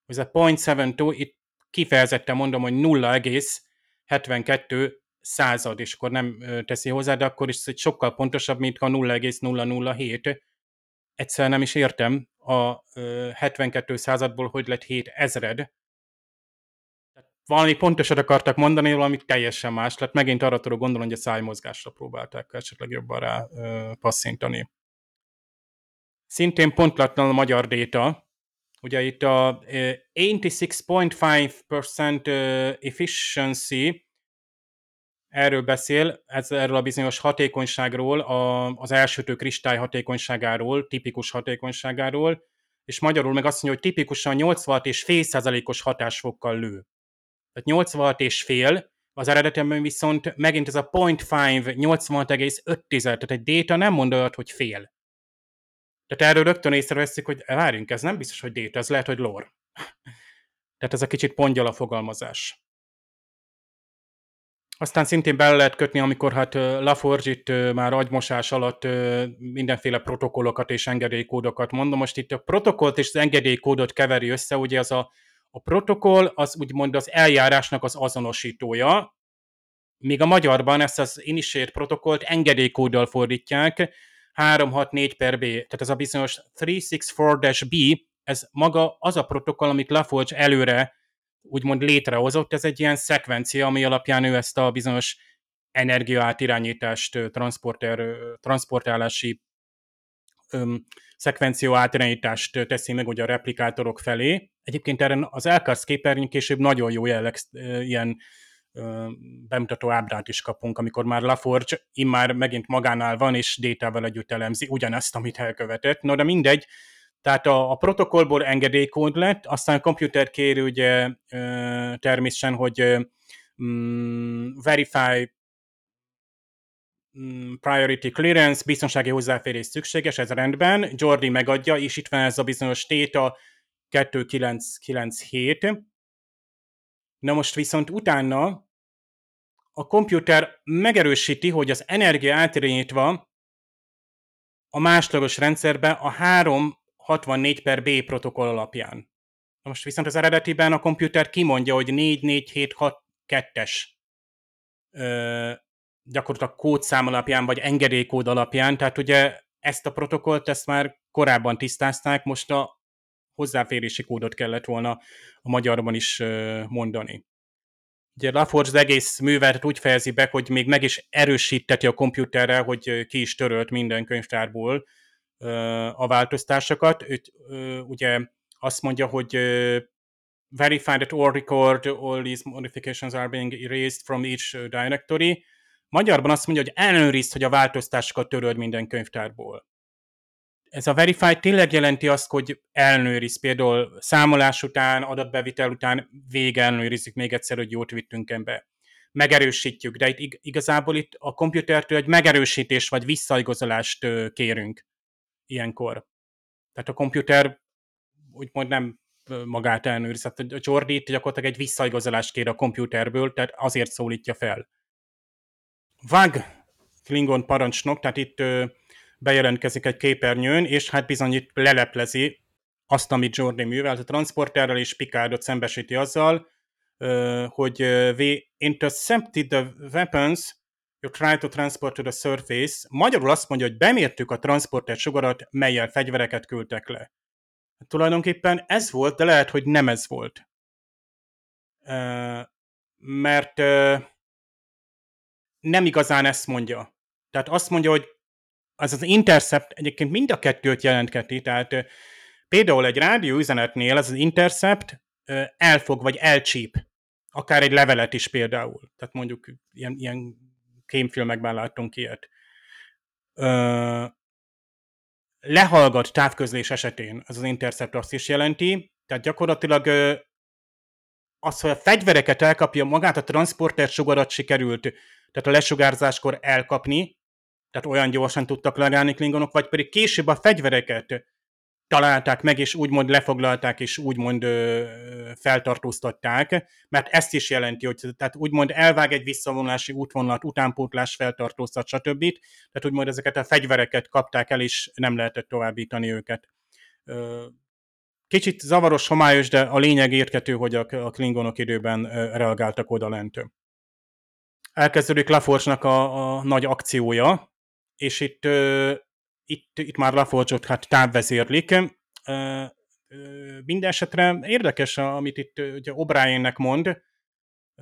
Ez a nulla egész hetvenkettő, itt kifejezetten mondom, hogy nulla egész hetvenkettő század, és akkor nem teszi hozzá, de akkor is sokkal pontosabb, mint a nulla egész nulla nulla hét. Egyszerűen nem is értem a hetvenkettő századból, hogy lett hét ezred. Valami pontosat akartak mondani, valami teljesen más. Tehát megint arra tudok gondolni, hogy a szájmozgásra próbálták esetleg jobban rá passzintani. Szintén pontlatlan a magyar déta. Ugye itt a nyolcvanhat egész öt százalék efficiency, erről beszél, ez erről a bizonyos hatékonyságról, a, az elsütő kristály hatékonyságáról, tipikus hatékonyságáról, és magyarul meg azt mondja, hogy tipikusan nyolcvanhat egész öt százalékos hatásfokkal lő. Tehát nyolcvanhat egész öt az eredetemben, viszont megint ez a nulla egész öt, nyolcvanhat egész öt, tehát egy déta nem mond olyat, hogy fél. Tehát erről rögtön észreveszik, hogy várjunk, ez nem biztos, hogy déta, ez lehet, hogy lore. Tehát ez a kicsit pongyal a fogalmazás. Aztán szintén bele lehet kötni, amikor hát La Forge itt már agymosás alatt mindenféle protokollokat és engedélykódokat mondom. Most itt a protokollt és az engedélykódot keveri össze, ugye az a, a protokoll az úgymond az eljárásnak az azonosítója, míg a magyarban ezt az initiate protokollt engedélykóddal fordítják, háromszázhatvannégy per B, tehát ez a bizonyos háromszázhatvannégy per B, ez maga az a protokoll, amit La Forge előre úgymond létrehozott, ez egy ilyen szekvencia, ami alapján ő ezt a bizonyos energiaátirányítást, transportálási öm, szekvenció átirányítást teszi meg ugye a replikátorok felé. Egyébként erre az Elkars képernyőn később nagyon jó jelleg ilyen öm, bemutató ábrát is kapunk, amikor már La Forge immár megint magánál van, és Détával együtt elemzi ugyanazt, amit elkövetett. No, de mindegy. Tehát a, a protokollból engedélykód lett, aztán a komputer kér ugye természetesen, hogy mm, verify mm, priority clearance, biztonsági hozzáférés szükséges, ez rendben. Geordi megadja, és itt van ez a bizonyos téta kettőezer-kilencszázkilencvenhét. Na most viszont utána a komputer megerősíti, hogy az energia átirányítva a másodlagos rendszerbe a három hatvannégy per B protokoll alapján. Most viszont az eredetiben a komputer kimondja, hogy négy négy hét hat kettes ö, gyakorlatilag kódszám alapján, vagy engedélykód alapján, tehát ugye ezt a protokollt, ezt már korábban tisztázták, most a hozzáférési kódot kellett volna a magyarban is ö, mondani. Ugye La Forge az egész művelt úgy fejezi be, hogy még meg is erősíteti a komputerrel, hogy ki is törölt minden könyvtárból a változtásokat. Őt, ö, ugye azt mondja, hogy ö, verify that all record, all these modifications are being erased from each directory. Magyarban azt mondja, hogy ellenőrizd, hogy a változtásokat töröld minden könyvtárból. Ez a verify tényleg jelenti azt, hogy ellenőriz, például számolás után, adatbevitel után végig ellenőrizzük még egyszer, hogy jót vittünk be. Megerősítjük, de itt igazából itt a komputertől egy megerősítés vagy visszaigazolást kérünk ilyenkor. Tehát a komputer úgymond nem magát ellenőriz. Tehát a Geordi itt gyakorlatilag egy visszaigazolást kér a komputerből, tehát azért szólítja fel. Vág Klingon parancsnok, tehát itt bejelentkezik egy képernyőn, és hát bizony itt leleplezi azt, amit Geordi művelt a transporterrel, és Picardot szembesíti azzal, hogy we intercepted the weapons you try to transport to the surface. Magyarul azt mondja, hogy bemértük a transporter sugarat, mellyel fegyvereket küldtek le. Tulajdonképpen ez volt, de lehet, hogy nem ez volt. Mert nem igazán ezt mondja. Tehát azt mondja, hogy az az intercept egyébként mind a kettőt jelentketi, tehát például egy rádió üzenetnél az az intercept elfog, vagy elcsíp. Akár egy levelet is például. Tehát mondjuk ilyen, ilyen kémfilmekben láttunk ilyet. Ö, lehallgat távközlés esetén, ez az intercept azt is jelenti, tehát gyakorlatilag ö, az, hogy a fegyvereket elkapja magát, a transporter sugarat sikerült, tehát a lesugárzáskor elkapni, tehát olyan gyorsan tudtak leállni Klingonok, vagy pedig később a fegyvereket találták meg, és úgymond lefoglalták, és úgymond ö, feltartóztatták, mert ezt is jelenti, hogy tehát úgymond elvág egy visszavonulási útvonalat, utánpótlás, feltartóztat, stb. Tehát úgymond ezeket a fegyvereket kapták el, és nem lehetett továbbítani őket. Ö, Kicsit zavaros, homályos, de a lényeg érthető, hogy a klingonok időben reagáltak odalent. Elkezdődik La Forge-nak a, a nagy akciója, és itt, uh, itt, itt már La Forge-ot hát távvezérlik. Uh, Mindenesetre érdekes, amit itt ugye O'Briennek mond,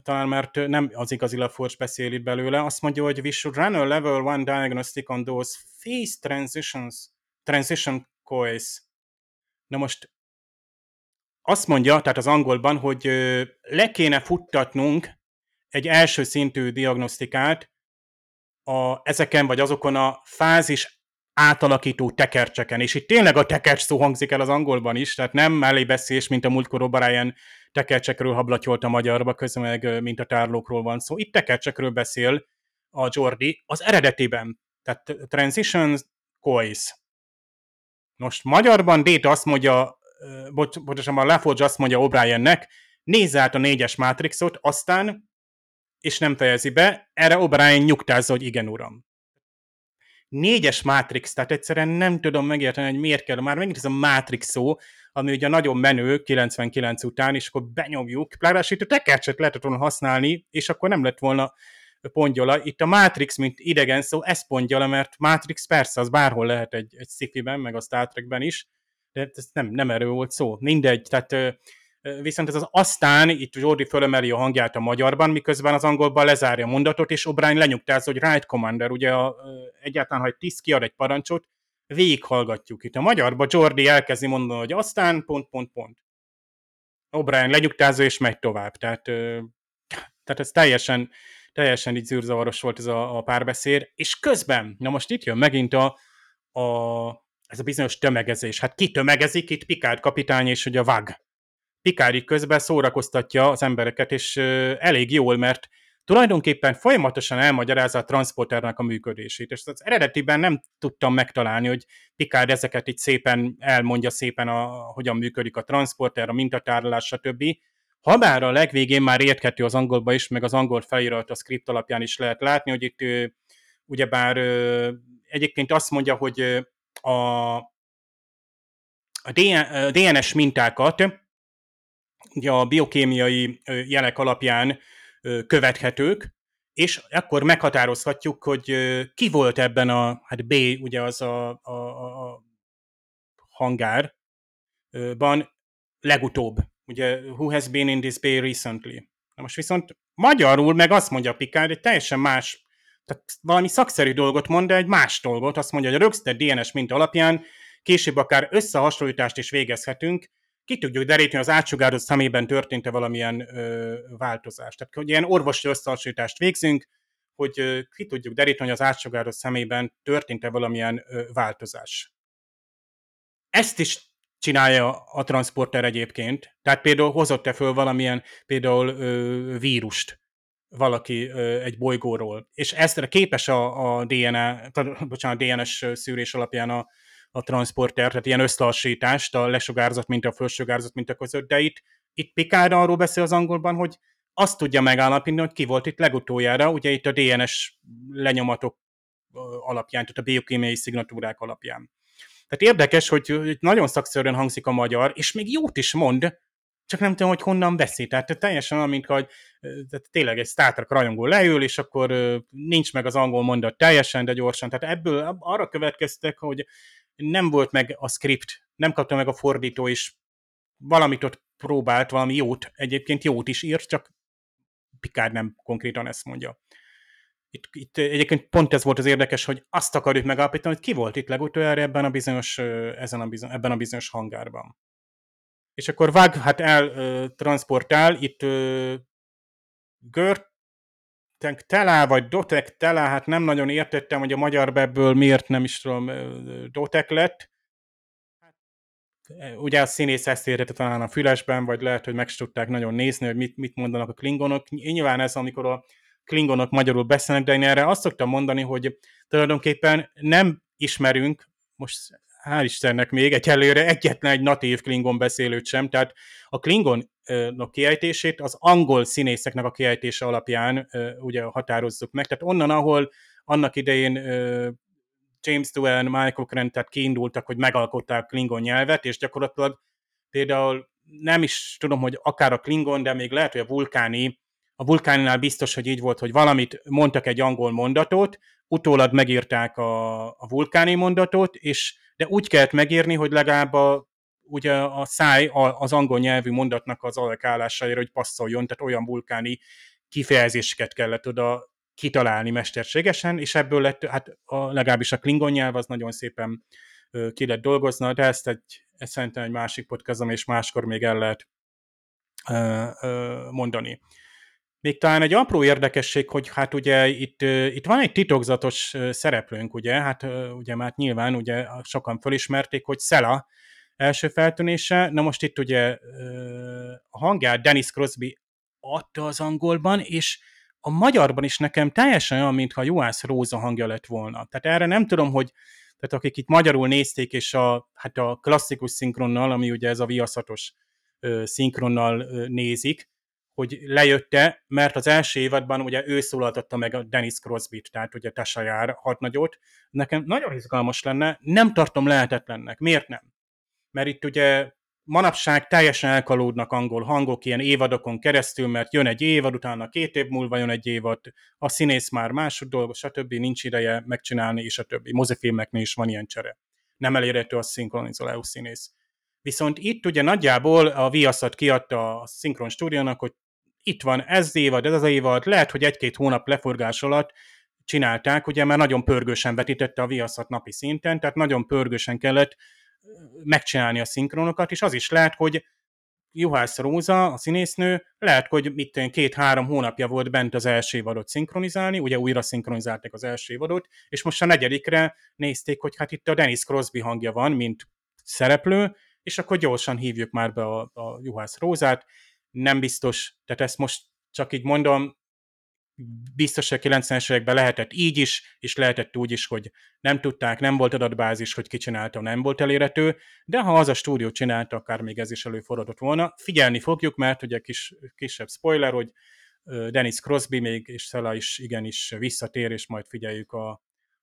talán mert nem az igazi La Forge beszél itt belőle, azt mondja, hogy we should run a level one diagnostic on those phase transitions, transition coils. Na most azt mondja, tehát az angolban, hogy le kéne futtatnunk egy első szintű diagnosztikát a, ezeken vagy azokon a fázis átalakító tekercseken, és itt tényleg a tekercs szó hangzik el az angolban is, tehát nem mellébeszélés, mint a múltkor O'Brien tekercsekről hablatyolt a magyarba, közben meg mint a tárlókról van szó. Itt tekercsekről beszél a Geordi az eredetiben, tehát transitions, coils. Most magyarban Data azt mondja, pontosan a La Forge azt mondja O'Briennek, nézz át a négyes mátrixot, aztán, és nem fejezi be, erre O'Brien nyugtázza, hogy igen, uram. Négyes Matrix, tehát egyszerűen nem tudom megérteni, hogy miért kell. Már megint ez a Matrix szó, ami ugye nagyon menő kilencvenkilenc után, és akkor benyomjuk. Plágásít a tekercset lehetett volna használni, és akkor nem lett volna pongyola. Itt a Matrix, mint idegen szó, ez pongyola, mert Matrix persze, az bárhol lehet egy, egy sci-fi-ben, meg a Star Trekben is, de ez nem, nem erről volt szó. Mindegy, tehát viszont ez az aztán, itt Geordi fölemeli a hangját a magyarban, miközben az angolban lezárja a mondatot, és O'Brien lenyugtázza, hogy right commander, ugye a, egyáltalán, ha egy tiszt kiad egy parancsot, végighallgatjuk itt. A magyarban Geordi elkezdi mondani, hogy aztán, pont, pont, pont. O'Brien lenyugtázza, és megy tovább. Tehát, tehát ez teljesen, teljesen így zűrzavaros volt ez a, a párbeszéd. És közben, na most itt jön megint a... a ez a bizonyos tömegezés. Hát ki tömegezik? Itt Picard kapitány, és ugye a vág. Picard közben szórakoztatja az embereket, és euh, elég jól, mert tulajdonképpen folyamatosan elmagyarázza a transporternek a működését, és az eredetiben nem tudtam megtalálni, hogy Picard ezeket így szépen elmondja, szépen a, hogyan működik a transporter, a mintatárolás, stb. Habár a legvégén már érthető az angolba is, meg az angol felirat a script alapján is lehet látni, hogy itt euh, ugyebár euh, egyébként azt mondja, hogy euh, a, a dé en es mintákat ugye a biokémiai jelek alapján követhetők, és akkor meghatározhatjuk, hogy ki volt ebben a, hát B, ugye az a, a, a hangárban legutóbb, ugye who has been in this bay recently. Na most viszont magyarul meg azt mondja Picard, hogy teljesen más, tehát valami szakszerű dolgot mond, de egy más dolgot, azt mondja, hogy a rögzített dé en es minta alapján később akár összehasonlítást is végezhetünk, ki tudjuk deríteni, az átsugározó szemében történt-e valamilyen ö, változás. Tehát, hogy ilyen orvosi összehasonlítást végzünk, hogy ö, ki tudjuk deríteni, hogy az átsugározó szemében történt-e valamilyen ö, változás. Ezt is csinálja a transporter egyébként. Tehát például hozott-e föl valamilyen például ö, vírust valaki ö, egy bolygóról. És ezt képes a, a dé en á, bocsánat, a dé en es szűrés alapján a a transporter, tehát ilyen összehasonlítást, a lesugárzott mint a fölsugárzat mint a között, de itt, itt Picard arról beszél az angolban, hogy azt tudja megállapítani, hogy ki volt itt legutoljára, ugye itt a dé en es lenyomatok alapján, tehát a biokémiai szignatúrák alapján. Tehát érdekes, hogy nagyon szakszerűen hangzik a magyar, és még jót is mond, csak nem tudom, hogy honnan veszi. Tehát teljesen olyan, mint hogy tényleg egy Star Trek rajongó leül, és akkor nincs meg az angol mondat teljesen, de gyorsan. Tehát ebből arra következtek, hogy nem volt meg a script, nem kapta meg a fordító is, valamit ott próbált, valami jót, egyébként jót is írt, csak Picard nem konkrétan ezt mondja. Itt, itt egyébként pont ez volt az érdekes, hogy azt akarjuk megállapítani, hogy ki volt itt legutoljára ebben a bizonyos, ezen a bizonyos, ebben a bizonyos hangárban. És akkor vág, hát eltransportál, itt Gört, Telá, vagy Dotek Telá, hát nem nagyon értettem, hogy a magyar bebből miért nem is tudom, Dotek lett. Ugye a színész ezt értette talán a fülesben, vagy lehet, hogy meg se tudták nagyon nézni, hogy mit, mit mondanak a klingonok. Nyilván ez, amikor a klingonok magyarul beszélnek, de én erre azt szoktam mondani, hogy tulajdonképpen nem ismerünk, most hál' Istennek még egyelőre egyetlen egy natív klingon beszélőt sem, tehát a klingon a kiejtését az angol színészeknek a kiejtése alapján ugye határozzuk meg. Tehát onnan, ahol annak idején James Doohan, Michael Crank, tehát kiindultak, hogy megalkották klingon nyelvet, és gyakorlatilag például nem is tudom, hogy akár a Klingon, de még lehet, hogy a vulkáni, a vulkáninál biztos, hogy így volt, hogy valamit mondtak egy angol mondatot, utólag megírták a, a vulkáni mondatot, és, de úgy kellett megírni, hogy legalább a, ugye a száj a, az angol nyelvű mondatnak az alakálására, hogy passzoljon, tehát olyan vulkáni kifejezéseket kellett oda kitalálni mesterségesen, és ebből lett, hát a, legalábbis a Klingon nyelv az nagyon szépen ö, ki lett dolgozna, de ezt, egy, ezt szerintem egy másik podcastom, és máskor még el lehet ö, ö, mondani. Még talán egy apró érdekesség, hogy hát ugye itt, itt van egy titokzatos szereplőnk, ugye, hát ugye már nyilván ugye sokan fölismerték, hogy Sela első feltűnése, na most itt ugye a hangját Dennis Crosby adta az angolban, és a magyarban is nekem teljesen olyan, mintha Juhász Róza hangja lett volna. Tehát erre nem tudom, hogy tehát akik itt magyarul nézték, és a, hát a klasszikus szinkronnal, ami ugye ez a viaszatos szinkronnal nézik, hogy lejött-e, mert az első évadban ugye ő szólaltatta meg a Dennis Crosby-t, tehát ugye Tasha Yar hadnagyot. Nekem nagyon izgalmas lenne, nem tartom lehetetlennek. Miért nem? Mert itt ugye manapság teljesen elkalódnak angol hangok ilyen évadokon keresztül, mert jön egy évad, utána két év múlva jön egy évad, a színész már másod dolgos, stb. Nincs ideje megcsinálni, és a többi. Mozifilmeknél is van ilyen csere. Nem elérhető a szinkronizáló színész. Viszont itt ugye nagyjából a viaszat kiadta a szinkron stúdiónak, hogy itt van ez évad, ez az évad, lehet, hogy egy-két hónap leforgás alatt csinálták, ugye már nagyon pörgősen vetítette a viaszat napi szinten, tehát nagyon pörgősen kellett megcsinálni a szinkronokat, és az is lehet, hogy Juhász Róza, a színésznő, lehet, hogy mit két-három hónapja volt bent az első évadot szinkronizálni, ugye újra szinkronizálták az első évadot, és most a negyedikre nézték, hogy hát itt a Dennis Crosby hangja van, mint szereplő, és akkor gyorsan hívjuk már be a, a Juhász Rózát. Nem biztos, tehát ezt most csak így mondom, biztos, hogy a kilencvenes években lehetett így is, és lehetett úgy is, hogy nem tudták, nem volt adatbázis, hogy ki csinálta, nem volt elérhető, de ha az a stúdió csinálta, akár még ez is előfordulhatott volna. Figyelni fogjuk, mert ugye kis, kisebb spoiler, hogy Dennis Crosby még, és Sela is igenis visszatér, és majd figyeljük a,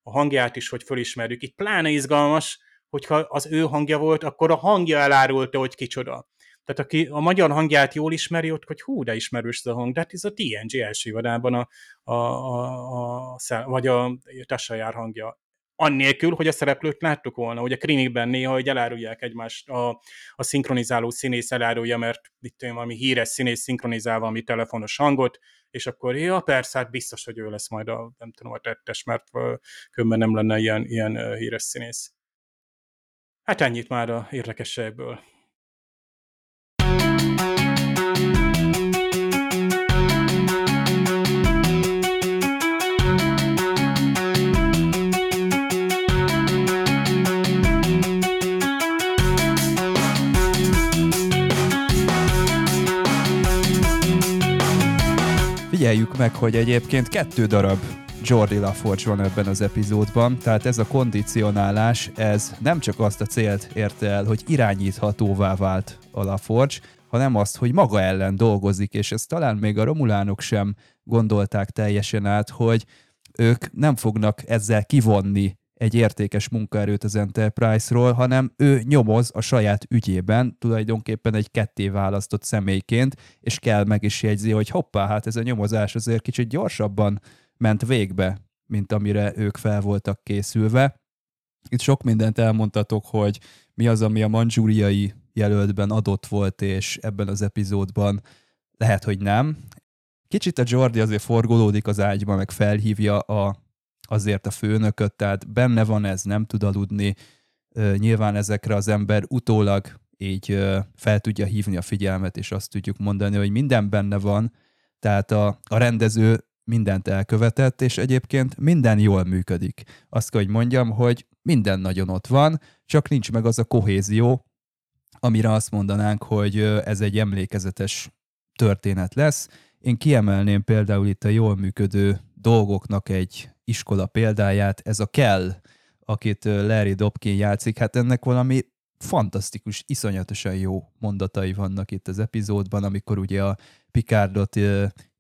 a hangját is, hogy fölismerjük. Itt pláne izgalmas, hogyha az ő hangja volt, akkor a hangja elárulta, hogy kicsoda. Tehát aki a magyar hangját jól ismeri, ott, hogy hú, de ismerős ez a hang, de hát ez a té en gé első évadában a, a, a, a, vagy a Tasha Yar hangja. Annélkül, hogy a szereplőt láttuk volna, hogy a krimikben néha, hogy elárulják egymást, a, a szinkronizáló színész elárulja, mert itt én valami híres színész szinkronizál valami telefonos hangot, és akkor ja, persze, hát biztos, hogy ő lesz majd a, nem tudom, a tettes, mert különben nem lenne ilyen, ilyen híres színész. Hát ennyit már a érdekességből. Figyeljük meg, hogy egyébként kettő darab Geordi La Forge van ebben az epizódban, tehát ez a kondicionálás, ez nem csak azt a célt érte el, hogy irányíthatóvá vált a La Forge, hanem azt, hogy maga ellen dolgozik, és ezt talán még a romulánok sem gondolták teljesen át, hogy ők nem fognak ezzel kivonni egy értékes munkaerőt az Enterprise-ról, hanem ő nyomoz a saját ügyében, tulajdonképpen egy ketté választott személyként, és kell meg is jegyzi, hogy hoppá, hát ez a nyomozás azért kicsit gyorsabban ment végbe, mint amire ők fel voltak készülve. Itt sok mindent elmondtatok, hogy mi az, ami a mandzsúriai jelöltben adott volt, és ebben az epizódban lehet, hogy nem. Kicsit a Geordi azért forgolódik az ágyban, meg felhívja a, azért a főnököt, tehát benne van ez, nem tud aludni. Nyilván ezekre az ember utólag így fel tudja hívni a figyelmet, és azt tudjuk mondani, hogy minden benne van, tehát a, a rendező mindent elkövetett, és egyébként minden jól működik. Azt kell, hogy mondjam, hogy minden nagyon ott van, csak nincs meg az a kohézió, amire azt mondanánk, hogy ez egy emlékezetes történet lesz. Én kiemelném például itt a jól működő dolgoknak egy iskola példáját, ez a Kell, akit Larry Dobkin játszik, hát ennek valami fantasztikus, iszonyatosan jó mondatai vannak itt az epizódban, amikor ugye a Picardot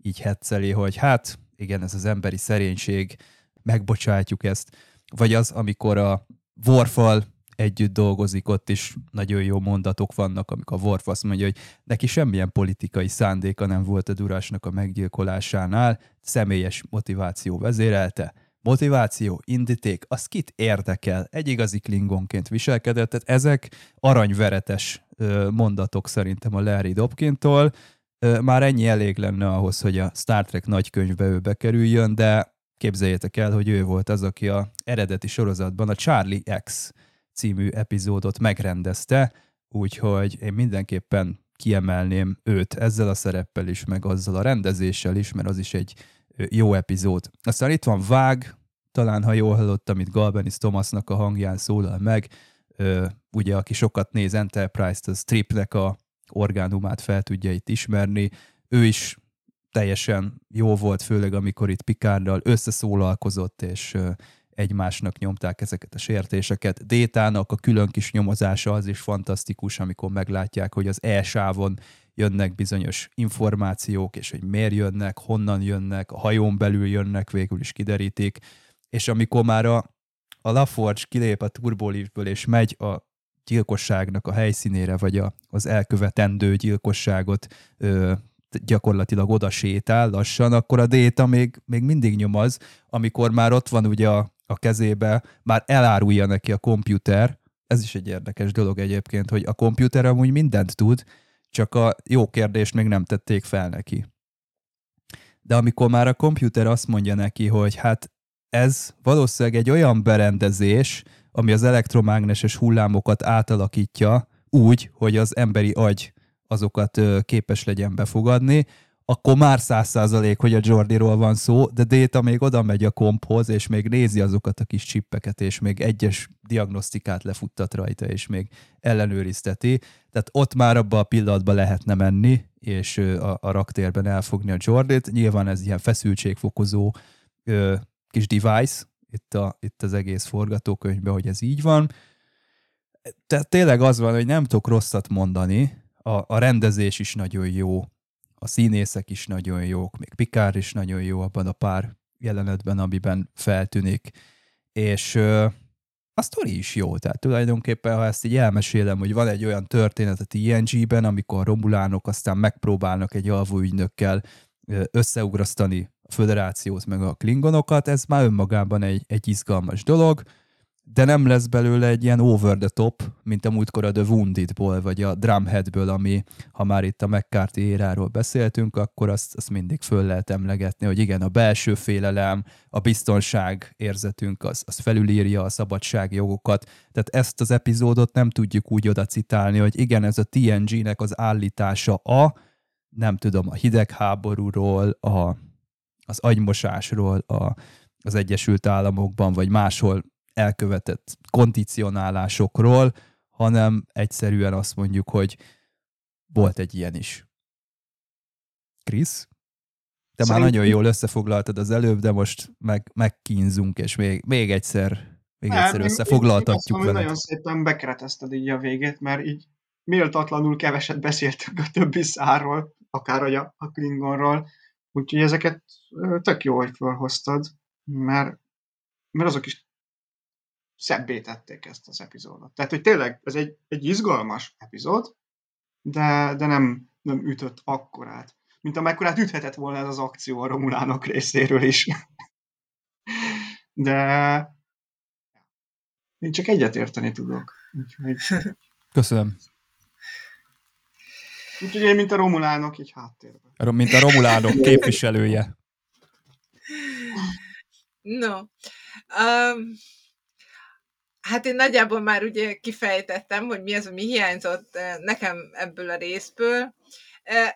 így hetszeli, hogy hát igen, ez az emberi szerénység, megbocsátjuk ezt. Vagy az, amikor a Worf-al együtt dolgozik, ott is nagyon jó mondatok vannak, amik a Worf azt mondja, hogy neki semmilyen politikai szándéka nem volt a Durásnak a meggyilkolásánál, személyes motiváció vezérelte. Motiváció, indíték, az kit érdekel? Egy igazi klingonként viselkedett, tehát ezek aranyveretes mondatok szerintem a Larry Dobkintól. Már ennyi elég lenne ahhoz, hogy a Star Trek nagykönyvbe ő bekerüljön, de képzeljétek el, hogy ő volt az, aki a eredeti sorozatban a Charlie X című epizódot megrendezte, úgyhogy én mindenképpen kiemelném őt ezzel a szereppel is, meg azzal a rendezéssel is, mert az is egy jó epizód. Aztán itt van Vág, talán ha jól hallottam, amit Galbenis Thomasnak a hangján szólal meg, Ö, ugye aki sokat néz Enterprise-t, az Tripnek a orgánumát fel tudja itt ismerni. Ő is teljesen jó volt, főleg amikor itt Picarddal összeszólalkozott, és ö, egymásnak nyomták ezeket a sértéseket. Détának a külön kis nyomozása az is fantasztikus, amikor meglátják, hogy az E-sávon jönnek bizonyos információk, és hogy miért jönnek, honnan jönnek, a hajón belül jönnek, végül is kiderítik. És amikor már a, a La Forge kilép a turbolívből, és megy a gyilkosságnak a helyszínére, vagy a, az elkövetendő gyilkosságot ö, gyakorlatilag oda sétál lassan, akkor a Déta még, még mindig nyomoz, amikor már ott van ugye a, a kezébe, már elárulja neki a komputer. Ez is egy érdekes dolog egyébként, hogy a komputer amúgy mindent tud, csak a jó kérdést még nem tették fel neki. De amikor már a komputer azt mondja neki, hogy hát ez valószínűleg egy olyan berendezés, ami az elektromágneses hullámokat átalakítja úgy, hogy az emberi agy azokat képes legyen befogadni, akkor már száz százalék, hogy a Geordiról van szó, de Data még oda megy a komphoz, és még nézi azokat a kis csippeket, és még egyes diagnosztikát lefuttat rajta, és még ellenőrizteti. Tehát ott már abban a pillanatban lehetne menni, és a, a raktérben elfogni a Geordit. Nyilván ez ilyen feszültségfokozó ö, kis device, itt, a, itt az egész forgatókönyvben, hogy ez így van. Tehát tényleg az van, hogy nem tudok rosszat mondani, a, a rendezés is nagyon jó, a színészek is nagyon jók, még Picard is nagyon jó abban a pár jelenetben, amiben feltűnik. És ö, a sztori is jó, tehát tulajdonképpen, ha ezt így elmesélem, hogy van egy olyan történet a té en gében, amikor a romulánok aztán megpróbálnak egy alvó ügynökkel összeugrasztani a föderációt meg a klingonokat, ez már önmagában egy, egy izgalmas dolog, de nem lesz belőle egy ilyen over the top, mint a múltkor a The Woundedból, vagy a Drumheadből, ami, ha már itt a McCarthy éráról beszéltünk, akkor azt, azt mindig föl lehet emlegetni, hogy igen, a belső félelem, a biztonság érzetünk, az, az felülírja a szabadságjogokat. Tehát ezt az epizódot nem tudjuk úgy oda citálni, hogy igen, ez a té en gének az állítása a, nem tudom, a hidegháborúról, a, az agymosásról, a, az Egyesült Államokban, vagy máshol elkövetett kondicionálásokról, hanem egyszerűen azt mondjuk, hogy volt egy ilyen is. Krisz? Te Szerint... már nagyon jól összefoglaltad az előbb, de most meg, megkínzunk, és még, még egyszer, még hát, egyszer összefoglaltatjuk veled. Nagyon szépen bekeretezted így a végét, mert így méltatlanul keveset beszéltünk a többi szárról, akár a, a Klingonról, úgyhogy ezeket tök jó, hogy felhoztad, mert, mert azok is szebbé tették ezt az epizódot. Tehát, hogy tényleg ez egy, egy izgalmas epizód, de, de nem, nem ütött akkorát. Mint amekkorát üthetett volna ez az akció a romulánok részéről is. De én csak egyet érteni tudok. Úgyhogy... Köszönöm. Úgyhogy én, mint a romulánok, így háttérben. Mint a romulánok képviselője. No. Um... Hát én nagyjából már ugye kifejtettem, hogy mi az, ami hiányzott nekem ebből a részből.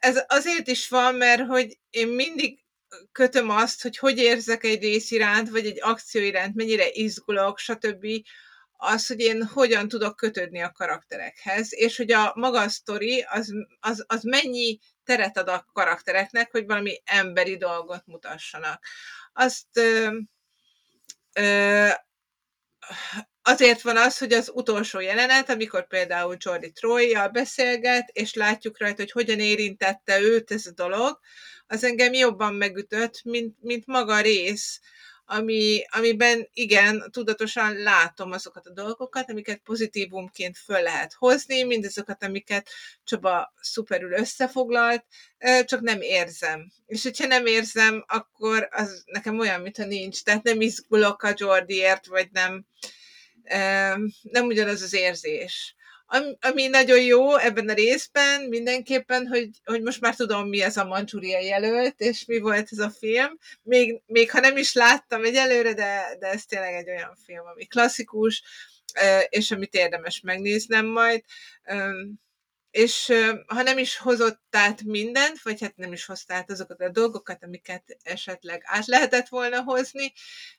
Ez azért is van, mert hogy én mindig kötöm azt, hogy hogy érzek egy rész iránt, vagy egy akció iránt, mennyire izgulok, stb. Az, hogy én hogyan tudok kötődni a karakterekhez, és hogy a maga a sztori, az, az, az mennyi teret ad a karaktereknek, hogy valami emberi dolgot mutassanak. Azt... Ö, ö, Azért van az, hogy az utolsó jelenet, amikor például Geordi Troijjal beszélget, és látjuk rajta, hogy hogyan érintette őt ez a dolog, az engem jobban megütött, mint, mint maga a rész, ami, amiben igen, tudatosan látom azokat a dolgokat, amiket pozitívumként föl lehet hozni, mindazokat, amiket Csaba szuperül összefoglalt, csak nem érzem. És hogyha nem érzem, akkor az nekem olyan, mintha nincs. Tehát nem izgulok a Geordiért, vagy nem, nem ugyanaz az érzés. Ami nagyon jó ebben a részben mindenképpen, hogy, hogy most már tudom, mi ez a mandzsúriai jelölt, és mi volt ez a film. Még, még ha nem is láttam egyelőre, de, de ez tényleg egy olyan film, ami klasszikus, és amit érdemes megnéznem majd. És ha nem is hozott át mindent, vagy hát nem is hozta át azokat a dolgokat, amiket esetleg át lehetett volna hozni,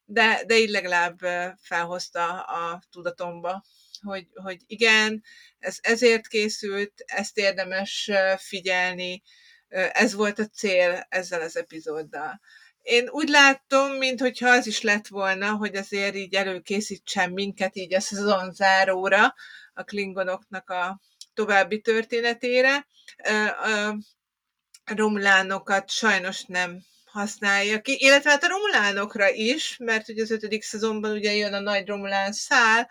de, de így legalább felhozta a tudatomba. Hogy, hogy igen, ez ezért készült, ezt érdemes figyelni, ez volt a cél ezzel az epizóddal. Én úgy látom, minthogyha az is lett volna, hogy azért így előkészítsen minket így a szezon záróra, a klingonoknak a további történetére. A romulánokat sajnos nem használja ki, illetve hát a romulánokra is, mert ugye az ötödik szezonban ugye jön a nagy romulán szál,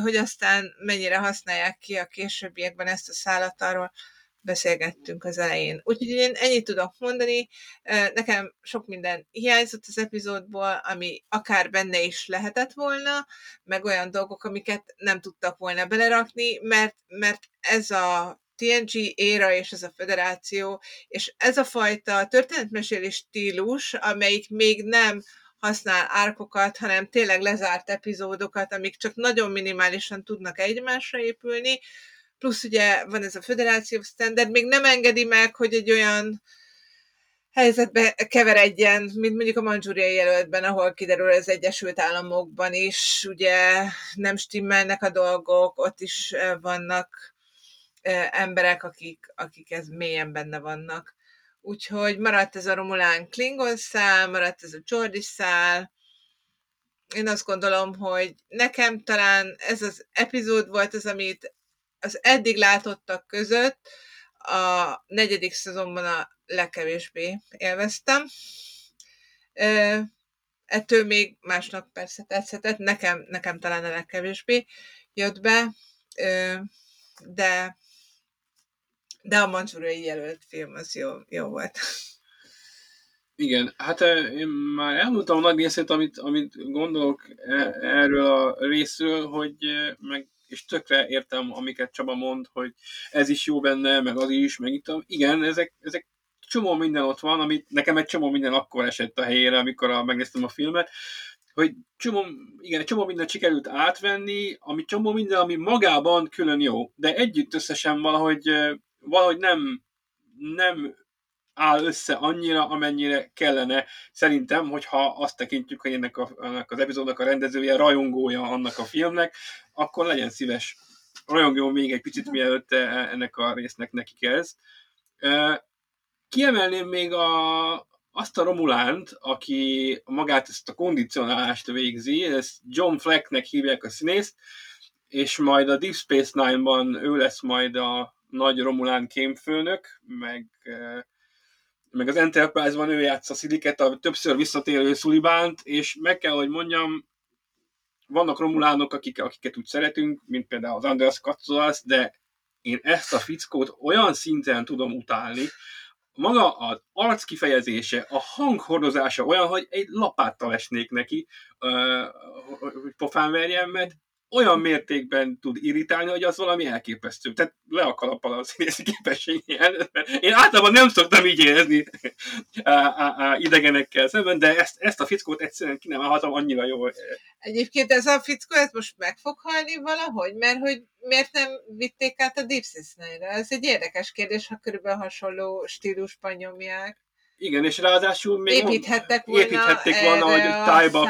hogy aztán mennyire használják ki a későbbiekben ezt a szállat, arról beszélgettünk az elején. Úgyhogy én ennyit tudok mondani. Nekem sok minden hiányzott az epizódból, ami akár benne is lehetett volna, meg olyan dolgok, amiket nem tudtak volna belerakni, mert, mert ez a té en gé éra és ez a föderáció, és ez a fajta történetmesélés stílus, amelyik még nem használ árkokat, hanem tényleg lezárt epizódokat, amik csak nagyon minimálisan tudnak egymásra épülni, plusz ugye van ez a föderáció standard, még nem engedi meg, hogy egy olyan helyzetbe keveredjen, mint mondjuk a mandzsúriai jelöltben, ahol kiderül az Egyesült Államokban is, ugye nem stimmelnek a dolgok, ott is vannak emberek, akik, akik ez mélyen benne vannak. Úgyhogy maradt ez a romulán klingon szál, maradt ez a Geordi szál. Én azt gondolom, hogy nekem talán ez az epizód volt az, amit az eddig látottak között a negyedik szezonban a legkevésbé élveztem. Ettől még másnak persze tetszett, nekem, nekem talán a legkevésbé jött be, de... De a mandzsúriai jelölt film, az jó, jó volt. Igen, hát én már elmondtam a nagy részét, amit, amit gondolok erről a részről, hogy meg, és tökre értem, amiket Csaba mond, hogy ez is jó benne, meg az is, meg itt. Igen, ezek, ezek csomó minden ott van, amit nekem egy csomó minden akkor esett a helyére, amikor a, megnéztem a filmet, hogy csomó, igen, csomó mindent sikerült átvenni, ami csomó minden, ami magában külön jó, de együtt összesen valahogy valahogy nem, nem áll össze annyira, amennyire kellene. Szerintem, hogyha azt tekintjük, hogy ennek, a, ennek az epizódnak a rendezője rajongója annak a filmnek, akkor legyen szíves. Rajongjon még egy picit, mielőtt ennek a résznek neki kezd. Kiemelném még a, azt a Romulánt, aki magát ezt a kondicionálást végzi, ezt John Flecknek hívják a színészt, és majd a Deep Space Nine-ban ő lesz majd a nagy romulán kémfőnök, meg, meg az Enterprise-ban ő játsza Sziliket, a többször visszatérő Sullivant, és meg kell, hogy mondjam, vannak romulánok, akik, akiket úgy szeretünk, mint például az Anders Katszolász, de én ezt a fickót olyan szinten tudom utálni, maga az arc kifejezése, a hanghordozása olyan, hogy egy lapáttal esnék neki, hogy pofán verjem, mert olyan mértékben tud irritálni, hogy az valami elképesztő. Tehát le a kalappal a színészi képességé előtt, mert én általában nem szoktam így érezni á, á, á, idegenekkel szemben, de ezt, ezt a fickót egyszerűen ki nem állhatom annyira jól. Egyébként ez a fickó, ez most meg fog halni valahogy, mert hogy miért nem vitték át a Deep Space Nine-ra? Ez egy érdekes kérdés, ha körülbelül hasonló stílusban nyomják. Igen, és ráadásul még építhettek volna, építhették volna hogy tájba,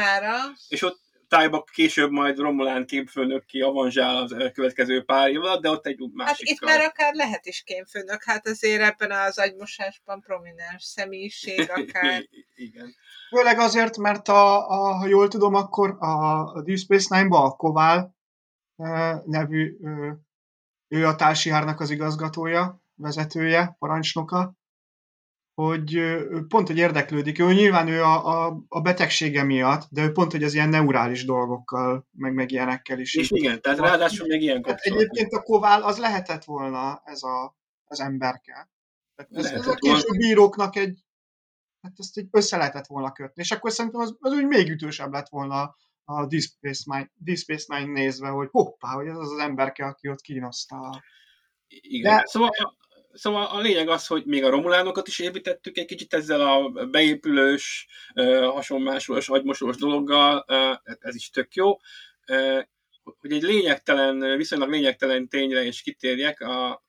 és ott tájba később majd romulán kémfőnök ki avanzsál az következő pár évad, de ott egy másik. Hát itt már akár lehet is kémfőnök, hát azért ebben az agymosásban prominens személyiség akár. Igen. Főleg azért, mert a, a, ha jól tudom, akkor a Deep Space Nine-ban a Kovál e, nevű, e, ő a Tasha Yarnak az igazgatója, vezetője, parancsnoka, hogy pont, hogy érdeklődik, ő nyilván ő a, a, a betegsége miatt, de ő pont, hogy az ilyen neurális dolgokkal, meg, meg ilyenekkel is. És igen, tehát ráadásul még ilyen kapcsolat. Egyébként a Kovál az lehetett volna ez a, az emberke. Ez, ez a később bíróknak egy, hát ezt így össze lehetett volna kötni, és akkor szerintem az, az úgy még ütősebb lett volna a Deep Space Nine, Deep Space Nine nézve, hogy hoppá, hogy ez az az emberke, aki ott kínoszta. Igen, de, szóval... Szóval a lényeg az, hogy még a romulánokat is építettük egy kicsit ezzel a beépülős, hasonmásolós, agymosós dologgal, ez is tök jó. Hogy egy lényegtelen, viszonylag lényegtelen tényre is kitérjek, a,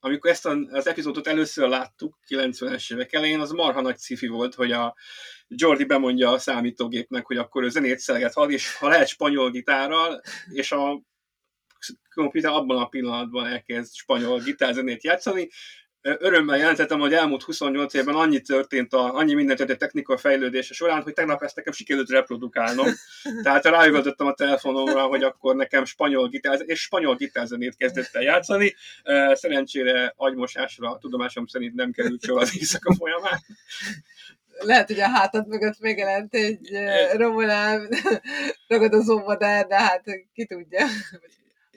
amikor ezt az epizódot először láttuk, kilencvenes évek elején, az marha nagy cifi volt, hogy a Geordi bemondja a számítógépnek, hogy akkor ő zenét szereget hall, és ha lehet spanyol gitárral, és a komputer abban a pillanatban elkezd spanyol gitárzenét játszani. Örömmel jelentettem, hogy elmúlt huszonnyolc évben annyi történt, a, annyi minden történt a technika fejlődése során, hogy tegnap ezt nekem sikerült reprodukálnom. Tehát ráüvöltöttem a telefonomra, hogy akkor nekem spanyol gitárzenét, és spanyol gitárzenét kezdett el játszani. Szerencsére agymosásra tudomásom szerint nem került sor az éjszaka folyamán. Lehet, hogy a hátad mögött megjelent egy romulán ragadozó madár, de hát ki tudja.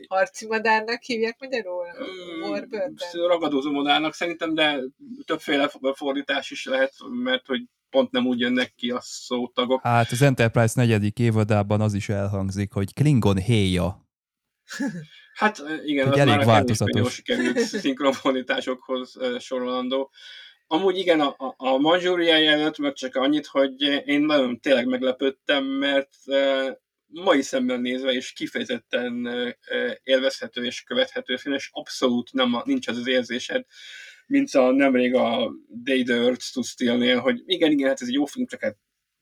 Harci madárnak hívják magyarul? Mm, ragadozó madárnak szerintem, de többféle fordítás is lehet, mert hogy pont nem úgy jönnek ki a szótagok. Hát az Enterprise negyedik évadában az is elhangzik, hogy Klingon héja. Hát igen, az elég már változatos. A kevés szinkronfordításokhoz sorolandó. Amúgy igen, a, a, a mandzsúriai jelölt meg csak annyit, hogy én nagyon tényleg meglepődtem, mert mai szemben nézve is kifejezetten élvezhető és követhető film, és abszolút nem a, nincs az az érzésed, mint a nemrég a Day the Earth to Steal-nél, hogy igen, igen, hát ez egy jó film, csak hát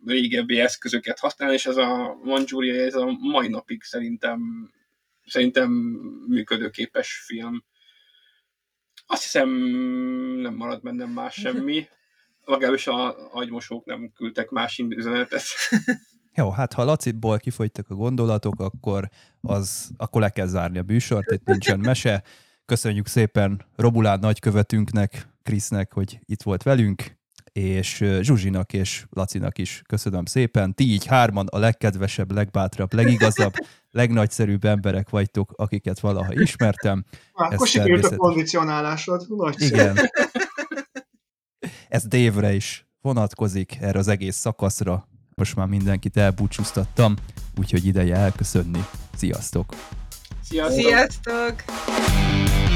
régebbi eszközöket használ, és ez a Mandzsúria, ez a mai napig szerintem, szerintem működőképes film. Azt hiszem, nem marad bennem más semmi, legalábbis a agymosók nem küldtek más üzenetet. Jó, hát ha Lacitból kifogytak a gondolatok, akkor, az, akkor le kell zárni a bűsort, itt nincsen mese. Köszönjük szépen Romulán nagykövetünknek, Krisznek, hogy itt volt velünk, és Zsuzsinak és Lacinak is köszönöm szépen. Ti így hárman a legkedvesebb, legbátrabb, legigazabb, legnagyszerűbb emberek vagytok, akiket valaha ismertem. Már akkor sikerült a kondicionálásod. Igen. Ez Dave-re is vonatkozik, erre az egész szakaszra. Most már mindenkit elbúcsúztattam, úgyhogy ideje elköszönni. Sziasztok! Sziasztok! Sziasztok!